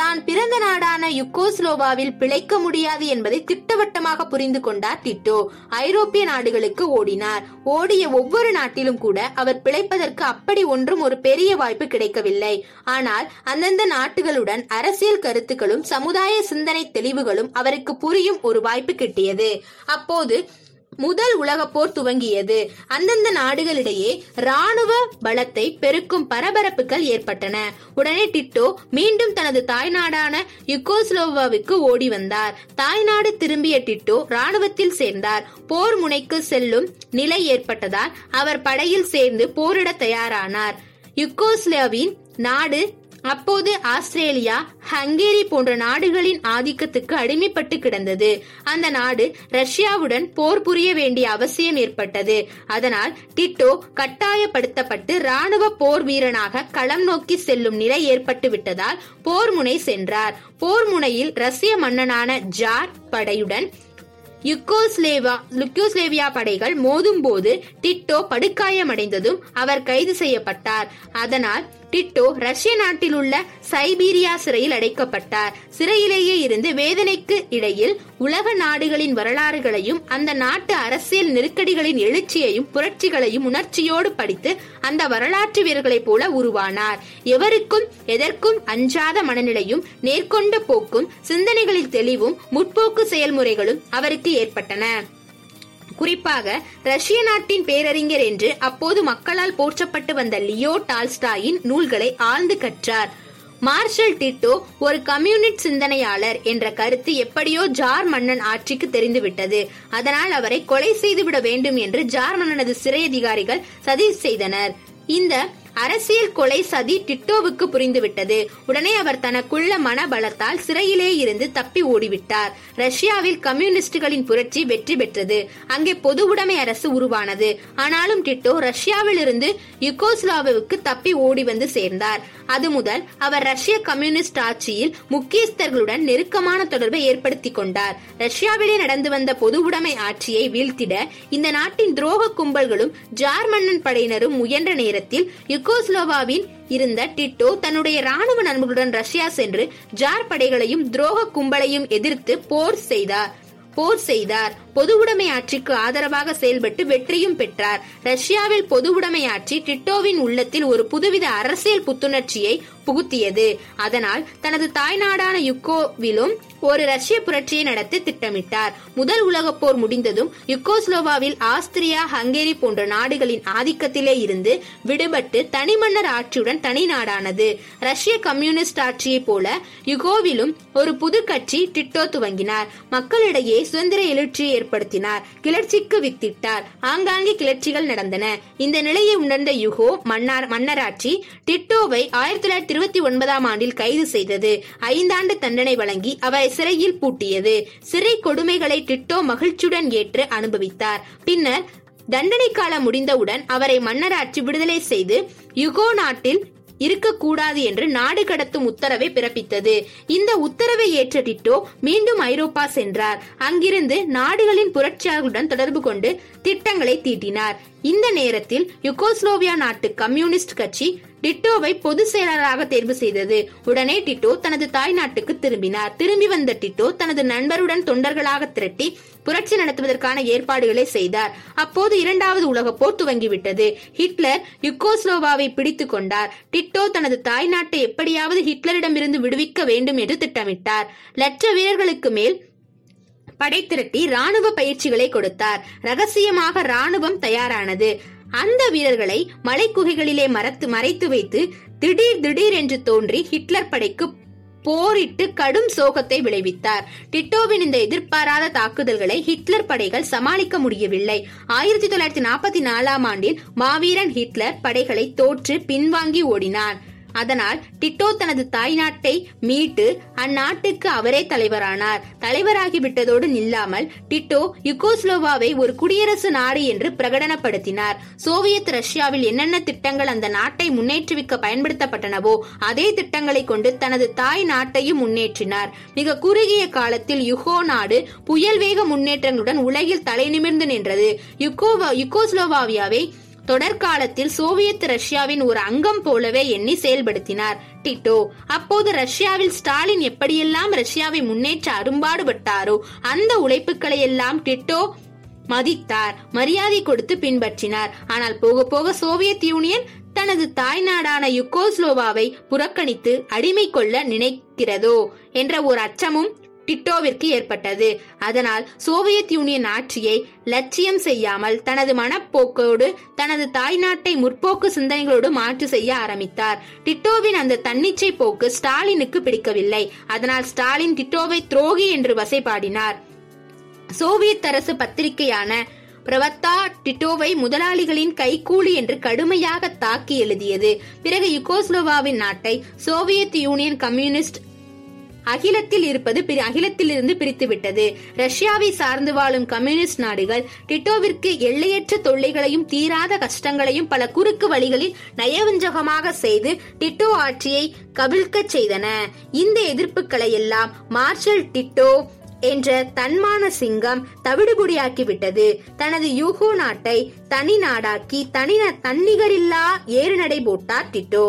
தான் பிறந்த நாடான யுகோஸ்லோவாவில் பிழைக்க முடியாது என்பதை திட்டவட்டமாக புரிந்து கொண்டார் டிட்டோ. ஐரோப்பிய நாடுகளுக்கு ஓடினார். ஓடிய ஒவ்வொரு நாட்டிலும் கூட அவர் பிழைப்பதற்கு அப்படி ஒன்றும் ஒரு பெரிய வாய்ப்பு கிடைக்கவில்லை. ஆனால் அந்தந்த நாடுகளுடன் அரசியல் கருத்துக்களும் சமுதாய சிந்தனை தெளிவுகளும் அவருக்கு புரியும் ஒரு வாய்ப்பு கிட்டியது. அப்போது முதல் உலகப்போர் துவங்கியது. அந்தந்த நாடுகளிடையே ராணுவ பலத்தை பெருக்கும் பரபரப்புகள் ஏற்பட்டன. உடனே டிட்டோ மீண்டும் தனது தாய்நாடான யுகோஸ்லோவாவுக்கு ஓடி வந்தார். தாய்நாடு திரும்பிய டிட்டோ ராணுவத்தில் சேர்ந்தார். போர் முனைக்கு செல்லும் நிலை ஏற்பட்டதால் அவர் படையில் சேர்ந்து போரிட தயாரானார். யுகோஸ்லாவின் நாடு அப்போது ஆஸ்திரேலியா, ஹங்கேரி போன்ற நாடுகளின் ஆதிக்கத்துக்கு அடிமைப்பட்டு கிடந்தது. அந்த நாடு ரஷ்யாவுடன் போர் புரிய வேண்டிய அவசியம் ஏற்பட்டது. அதனால் டிட்டோ கட்டாயப்படுத்தப்பட்டு ராணுவ போர் வீரனாக களம் நோக்கி செல்லும் நிலை ஏற்பட்டு விட்டதால் போர் முனை சென்றார். போர் முனையில் ரஷ்ய மன்னனான ஜார் படையுடன் யுகோஸ்லேவா லுக்கோஸ்லேவியா படைகள் மோதும் போது டிட்டோ படுகாயமடைந்ததும் அவர் கைது செய்யப்பட்டார். அதனால் டிட்டோ ரஷ்ய நாட்டில் உள்ள சைபீரியா சிறையில் அடைக்கப்பட்டார். சிறையிலேயே இருந்து வேதனைக்கு இடையில் உலக நாடுகளின் வரலாறுகளையும் அந்த நாட்டு அரசியல் நெருக்கடிகளின் எழுச்சியையும் புரட்சிகளையும் உணர்ச்சியோடு படித்து அந்த வரலாற்று வீரர்களைப் போல உருவானார். எவருக்கும் எதற்கும் அஞ்சாத மனநிலையும் நேர்கொண்ட போக்கும் சிந்தனைகளின் தெளிவும் முற்போக்கு செயல்முறைகளும் அவருக்கு ஏற்பட்டன. குறிப்பாக ரஷ்ய நாட்டின் பேரறிஞர் என்று அப்போது மக்களால் போற்றப்பட்டு வந்த லியோ டால்ஸ்டாயின் நூல்களை ஆழ்ந்து கற்றார். மார்ஷல் டிட்டோ ஒரு கம்யூனிஸ்ட் சிந்தனையாளர் என்ற கருத்து எப்படியோ ஜார் மன்னன் ஆட்சிக்கு தெரிந்துவிட்டது. அதனால் அவரை கொலை செய்துவிட வேண்டும் என்று ஜார் மன்னனது சிறை அதிகாரிகள் சதி செய்தனர். இந்த அரசியல் கொலை சதி டிட்டோவுக்கு புரிந்துவிட்டது. உடனே அவர் தனக்குள்ள மனபலத்தால் சிறையிலே இருந்து தப்பி ஓடிவிட்டார். ரஷ்யாவில் கம்யூனிஸ்டுகளின் புரட்சி வெற்றி பெற்றது. அங்கே பொது உடைமை அரசு உருவானது. ஆனாலும் டிட்டோ ரஷ்யாவில் இருந்து யுகோஸ்லாவியாவுக்கு தப்பி ஓடி வந்து சேர்ந்தார். அது முதல் அவர் ரஷ்ய கம்யூனிஸ்ட் ஆட்சியில் முக்கியஸ்தர்களுடன் நெருக்கமான தொடர்பை ஏற்படுத்தி கொண்டார். ரஷ்யாவிலே நடந்து வந்த பொது உடைமை ஆட்சியை வீழ்த்திட இந்த நாட்டின் துரோக கும்பல்களும் ஜார்மன்னன் படையினரும் முயன்ற நேரத்தில் யுகோஸ்லோவாவின் இருந்த டிட்டோ தன்னுடைய ராணுவ நண்பர்களுடன் ரஷ்யா சென்று ஜார் படைகளையும் துரோக கும்பலையும் எதிர்த்து போர் செய்தார். போர் செய்தார். பொதுவுடைமை ஆட்சிக்கு ஆதரவாக செயல்பட்டு வெற்றியும் பெற்றார். ரஷ்யாவில் பொதுவுடைமை ஆட்சி டிட்டோவின் உள்ளத்தில் ஒரு புதுவித அரசியல் புத்துணர்ச்சியை புகுத்தியது. அதனால் தனது தாய்நாடான யுகோவிலும் ஒரு ரஷ்ய புரட்சியை நடத்த திட்டமிட்டார். முதல் உலகப் போர் முடிந்ததும் யுகோஸ்லோவாவில் ஆஸ்திரியா, ஹங்கேரி போன்ற நாடுகளின் ஆதிக்கத்திலே இருந்து விடுபட்டு தனி மன்னர் ஆட்சியுடன் தனி நாடானது. ரஷ்ய கம்யூனிஸ்ட் ஆட்சியை போல யுகோவிலும் ஒரு புது கட்சி டிட்டோ துவங்கினார். மக்களிடையே சுதந்திர எழுச்சியை ஏற்படுத்தினார். கிளர்ச்சிக்கு வித்திட்டார். ஆங்காங்கே கிளர்ச்சிகள் நடந்தன. இந்த நிலையை உணர்ந்த யுகோ மன்னர் மன்னராட்சி டிட்டோவை ஆயிரத்தி தொள்ளாயிரத்தி இருபத்தி ஒன்பதாம் ஆண்டில் கைது செய்தது. ஐந்தாண்டு தண்டனை வழங்கி அவரை சிறையில் பூட்டியது. சிறை கொடுமைகளை டிட்டோ மகிழ்ச்சியுடன் ஏற்று அனுபவித்தார். பின்னர் தண்டனை காலம் முடிந்தவுடன் அவரை மன்னராட்சி விடுதலை செய்து யுகோ நாட்டில் இருக்கக்கூடாது என்று நாடு கடத்தும் உத்தரவை பிறப்பித்தது. இந்த உத்தரவை ஏற்ற டிட்டோ மீண்டும் ஐரோப்பா சென்றார். அங்கிருந்து நாடுகளின் புரட்சியாளர்களுடன் தொடர்பு கொண்டு திட்டங்களை தீட்டினார். இந்த நேரத்தில் யுகோஸ்லோவியா நாட்டு கம்யூனிஸ்ட் கட்சி டிட்டோவை பொது செயலாளராக தேர்வு செய்தது. உடனே டிட்டோ தனது தாய் நாட்டுக்கு திரும்பினார். திரும்பி வந்த டிட்டோ தனது நண்பருடன் தொண்டர்களாக திரட்டி புரட்சி நடத்துவதற்கான ஏற்பாடுகளை செய்தார். அப்போது இரண்டாவது உலகப் போர் துவங்கிவிட்டது. ஹிட்லர் யுகோஸ்லோவாவை பிடித்துக் கொண்டார். டிட்டோ தனது தாய் நாட்டை எப்படியாவது ஹிட்லரிடமிருந்து விடுவிக்க வேண்டும் என்று திட்டமிட்டார். லட்ச வீரர்களுக்கு மேல் படை திரட்டி ராணுவ பயிற்சிகளை கொடுத்தார். ரகசியமாக ராணுவம் தயாரானது. அந்த வீரர்களை மலை குகைகளிலே மறைத்து மறைத்து வைத்து திடீர் திடீர் என்று தோன்றி ஹிட்லர் படைக்கு போரிட்டு கடும் சோகத்தை விளைவித்தார். டிட்டோவின் இந்த எதிர்பாராத தாக்குதல்களை ஹிட்லர் படைகள் சமாளிக்க முடியவில்லை. ஆயிரத்தி தொள்ளாயிரத்தி நாற்பத்தி நாலாம் ஆண்டில் மாவீரன் ஹிட்லர் படைகளை தோற்று பின்வாங்கி ஓடினான். அதனால் டிட்டோ தனது தாய் நாட்டை மீட்டு அந்நாட்டுக்கு அவரே தலைவரானார். தலைவராகிவிட்டதோடு நில்லாமல் டிட்டோ யுகோஸ்லோவாவை ஒரு குடியரசு நாடு என்று பிரகடனப்படுத்தினார். சோவியத் ரஷ்யாவில் என்னென்ன திட்டங்கள் அந்த நாட்டை முன்னேற்றுவிக்க பயன்படுத்தப்பட்டனவோ அதே திட்டங்களை கொண்டு தனது தாய் நாட்டையும் முன்னேற்றினார். மிக குறுகிய காலத்தில் யுகோ நாடு புயல் வேக முன்னேற்றங்களுடன் உலகில் தலைநிமிர்ந்து நின்றது. யுகோவா யுகோஸ்லோவாவியாவை தொடர்காலத்தில் சோவியத் ரஷ்யாவின் ஒரு அங்கம் போலவே எண்ணி செயல்படுத்தினார் டிட்டோ. அப்போது ரஷ்யாவில் ஸ்டாலின் எப்படியெல்லாம் ரஷ்யாவை முன்னேற்ற அரும்பாடுபட்டாரோ அந்த உழைப்புக்களை எல்லாம் டிட்டோ மதித்தார், மரியாதை கொடுத்து பின்பற்றினார். ஆனால் போக போக சோவியத் யூனியன் தனது தாய்நாடான யுகோஸ்லோவாவை புறக்கணித்து அடிமை கொள்ள நினைக்கிறதோ என்ற ஒரு அச்சமும் டிட்டோவிற்கு ஏற்பட்டது. அதனால் சோவியத் யூனியன் ஆட்சியை லட்சியம் செய்யாமல் தனது மனப்போக்கோடு தனது தாய்நாட்டை முற்போக்கு சிந்தனைகளோடு மாற்றி செய்ய ஆரம்பித்தார். டிட்டோவின் அந்த தன்னிச்சை போக்கு ஸ்டாலினுக்கு பிடிக்கவில்லை. அதனால் ஸ்டாலின் டிட்டோவை துரோகி என்று வசைபாடினார். சோவியத் அரசு பத்திரிகையான பிரவத்தா டிட்டோவை முதலாளிகளின் கைக்கூலி என்று கடுமையாக தாக்கி எழுதியது. பிறகு யுகோஸ்லோவாவின் நாட்டை சோவியத் யூனியன் கம்யூனிஸ்ட் அகிலத்தில் இருப்பது அகிலத்திலிருந்து பிரித்துவிட்டது. ரஷ்யாவை சார்ந்து வாழும் கம்யூனிஸ்ட் நாடுகள் டிட்டோவிற்கு எல்லையற்ற தொல்லைகளையும் தீராத கஷ்டங்களையும் பல குறுக்கு வழிகளில் நயவஞ்சகமாக செய்து டிட்டோ ஆட்சியை கவிழ்க்கச் செய்தன. இந்த எதிர்ப்புகளை எல்லாம் மார்ஷல் டிட்டோ என்ற தன்மான சிங்கம் தவிடுபொடியாக்கிவிட்டது. தனது யூகோ நாட்டை தனி நாடாக்கி தனி தன்னிகரில்லா ஏறுநடை போட்டார் டிட்டோ.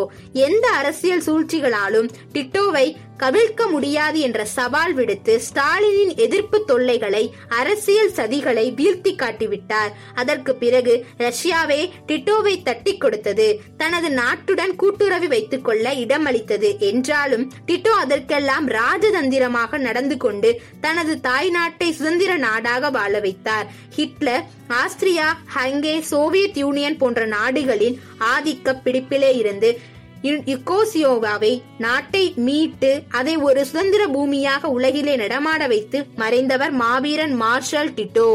எந்த அரசியல் சூழ்ச்சிகளாலும் டிட்டோவை கவிழ்க்க முடியாது என்ற சவால் விடுத்து ஸ்டாலினின் எதிர்ப்பு தொல்லைகளை, அரசியல் சதிகளை வீழ்த்தி காட்டிவிட்டார். அதற்கு பிறகு ரஷ்யாவே டிட்டோவை தட்டி கொடுத்தது. தனது நாட்டுடன் கூட்டுறவு வைத்துக் கொள்ள இடம் அளித்தது. என்றாலும் டிட்டோ அதற்கெல்லாம் ராஜதந்திரமாக நடந்து கொண்டு தனது தாய் நாட்டை சுதந்திர நாடாக வாழ வைத்தார். Hitler Austria, Hungary, Soviet Union போன்ற நாடுகளின் ஆதிக்க பிடிப்பிலே இருந்து யுகோஸ்லோவாவை நாட்டை மீட்டு அதை ஒரு சுதந்திர பூமியாக உலகிலே நடமாட வைத்து மறைந்தவர் மாவீரன் மார்ஷல் டிட்டோ.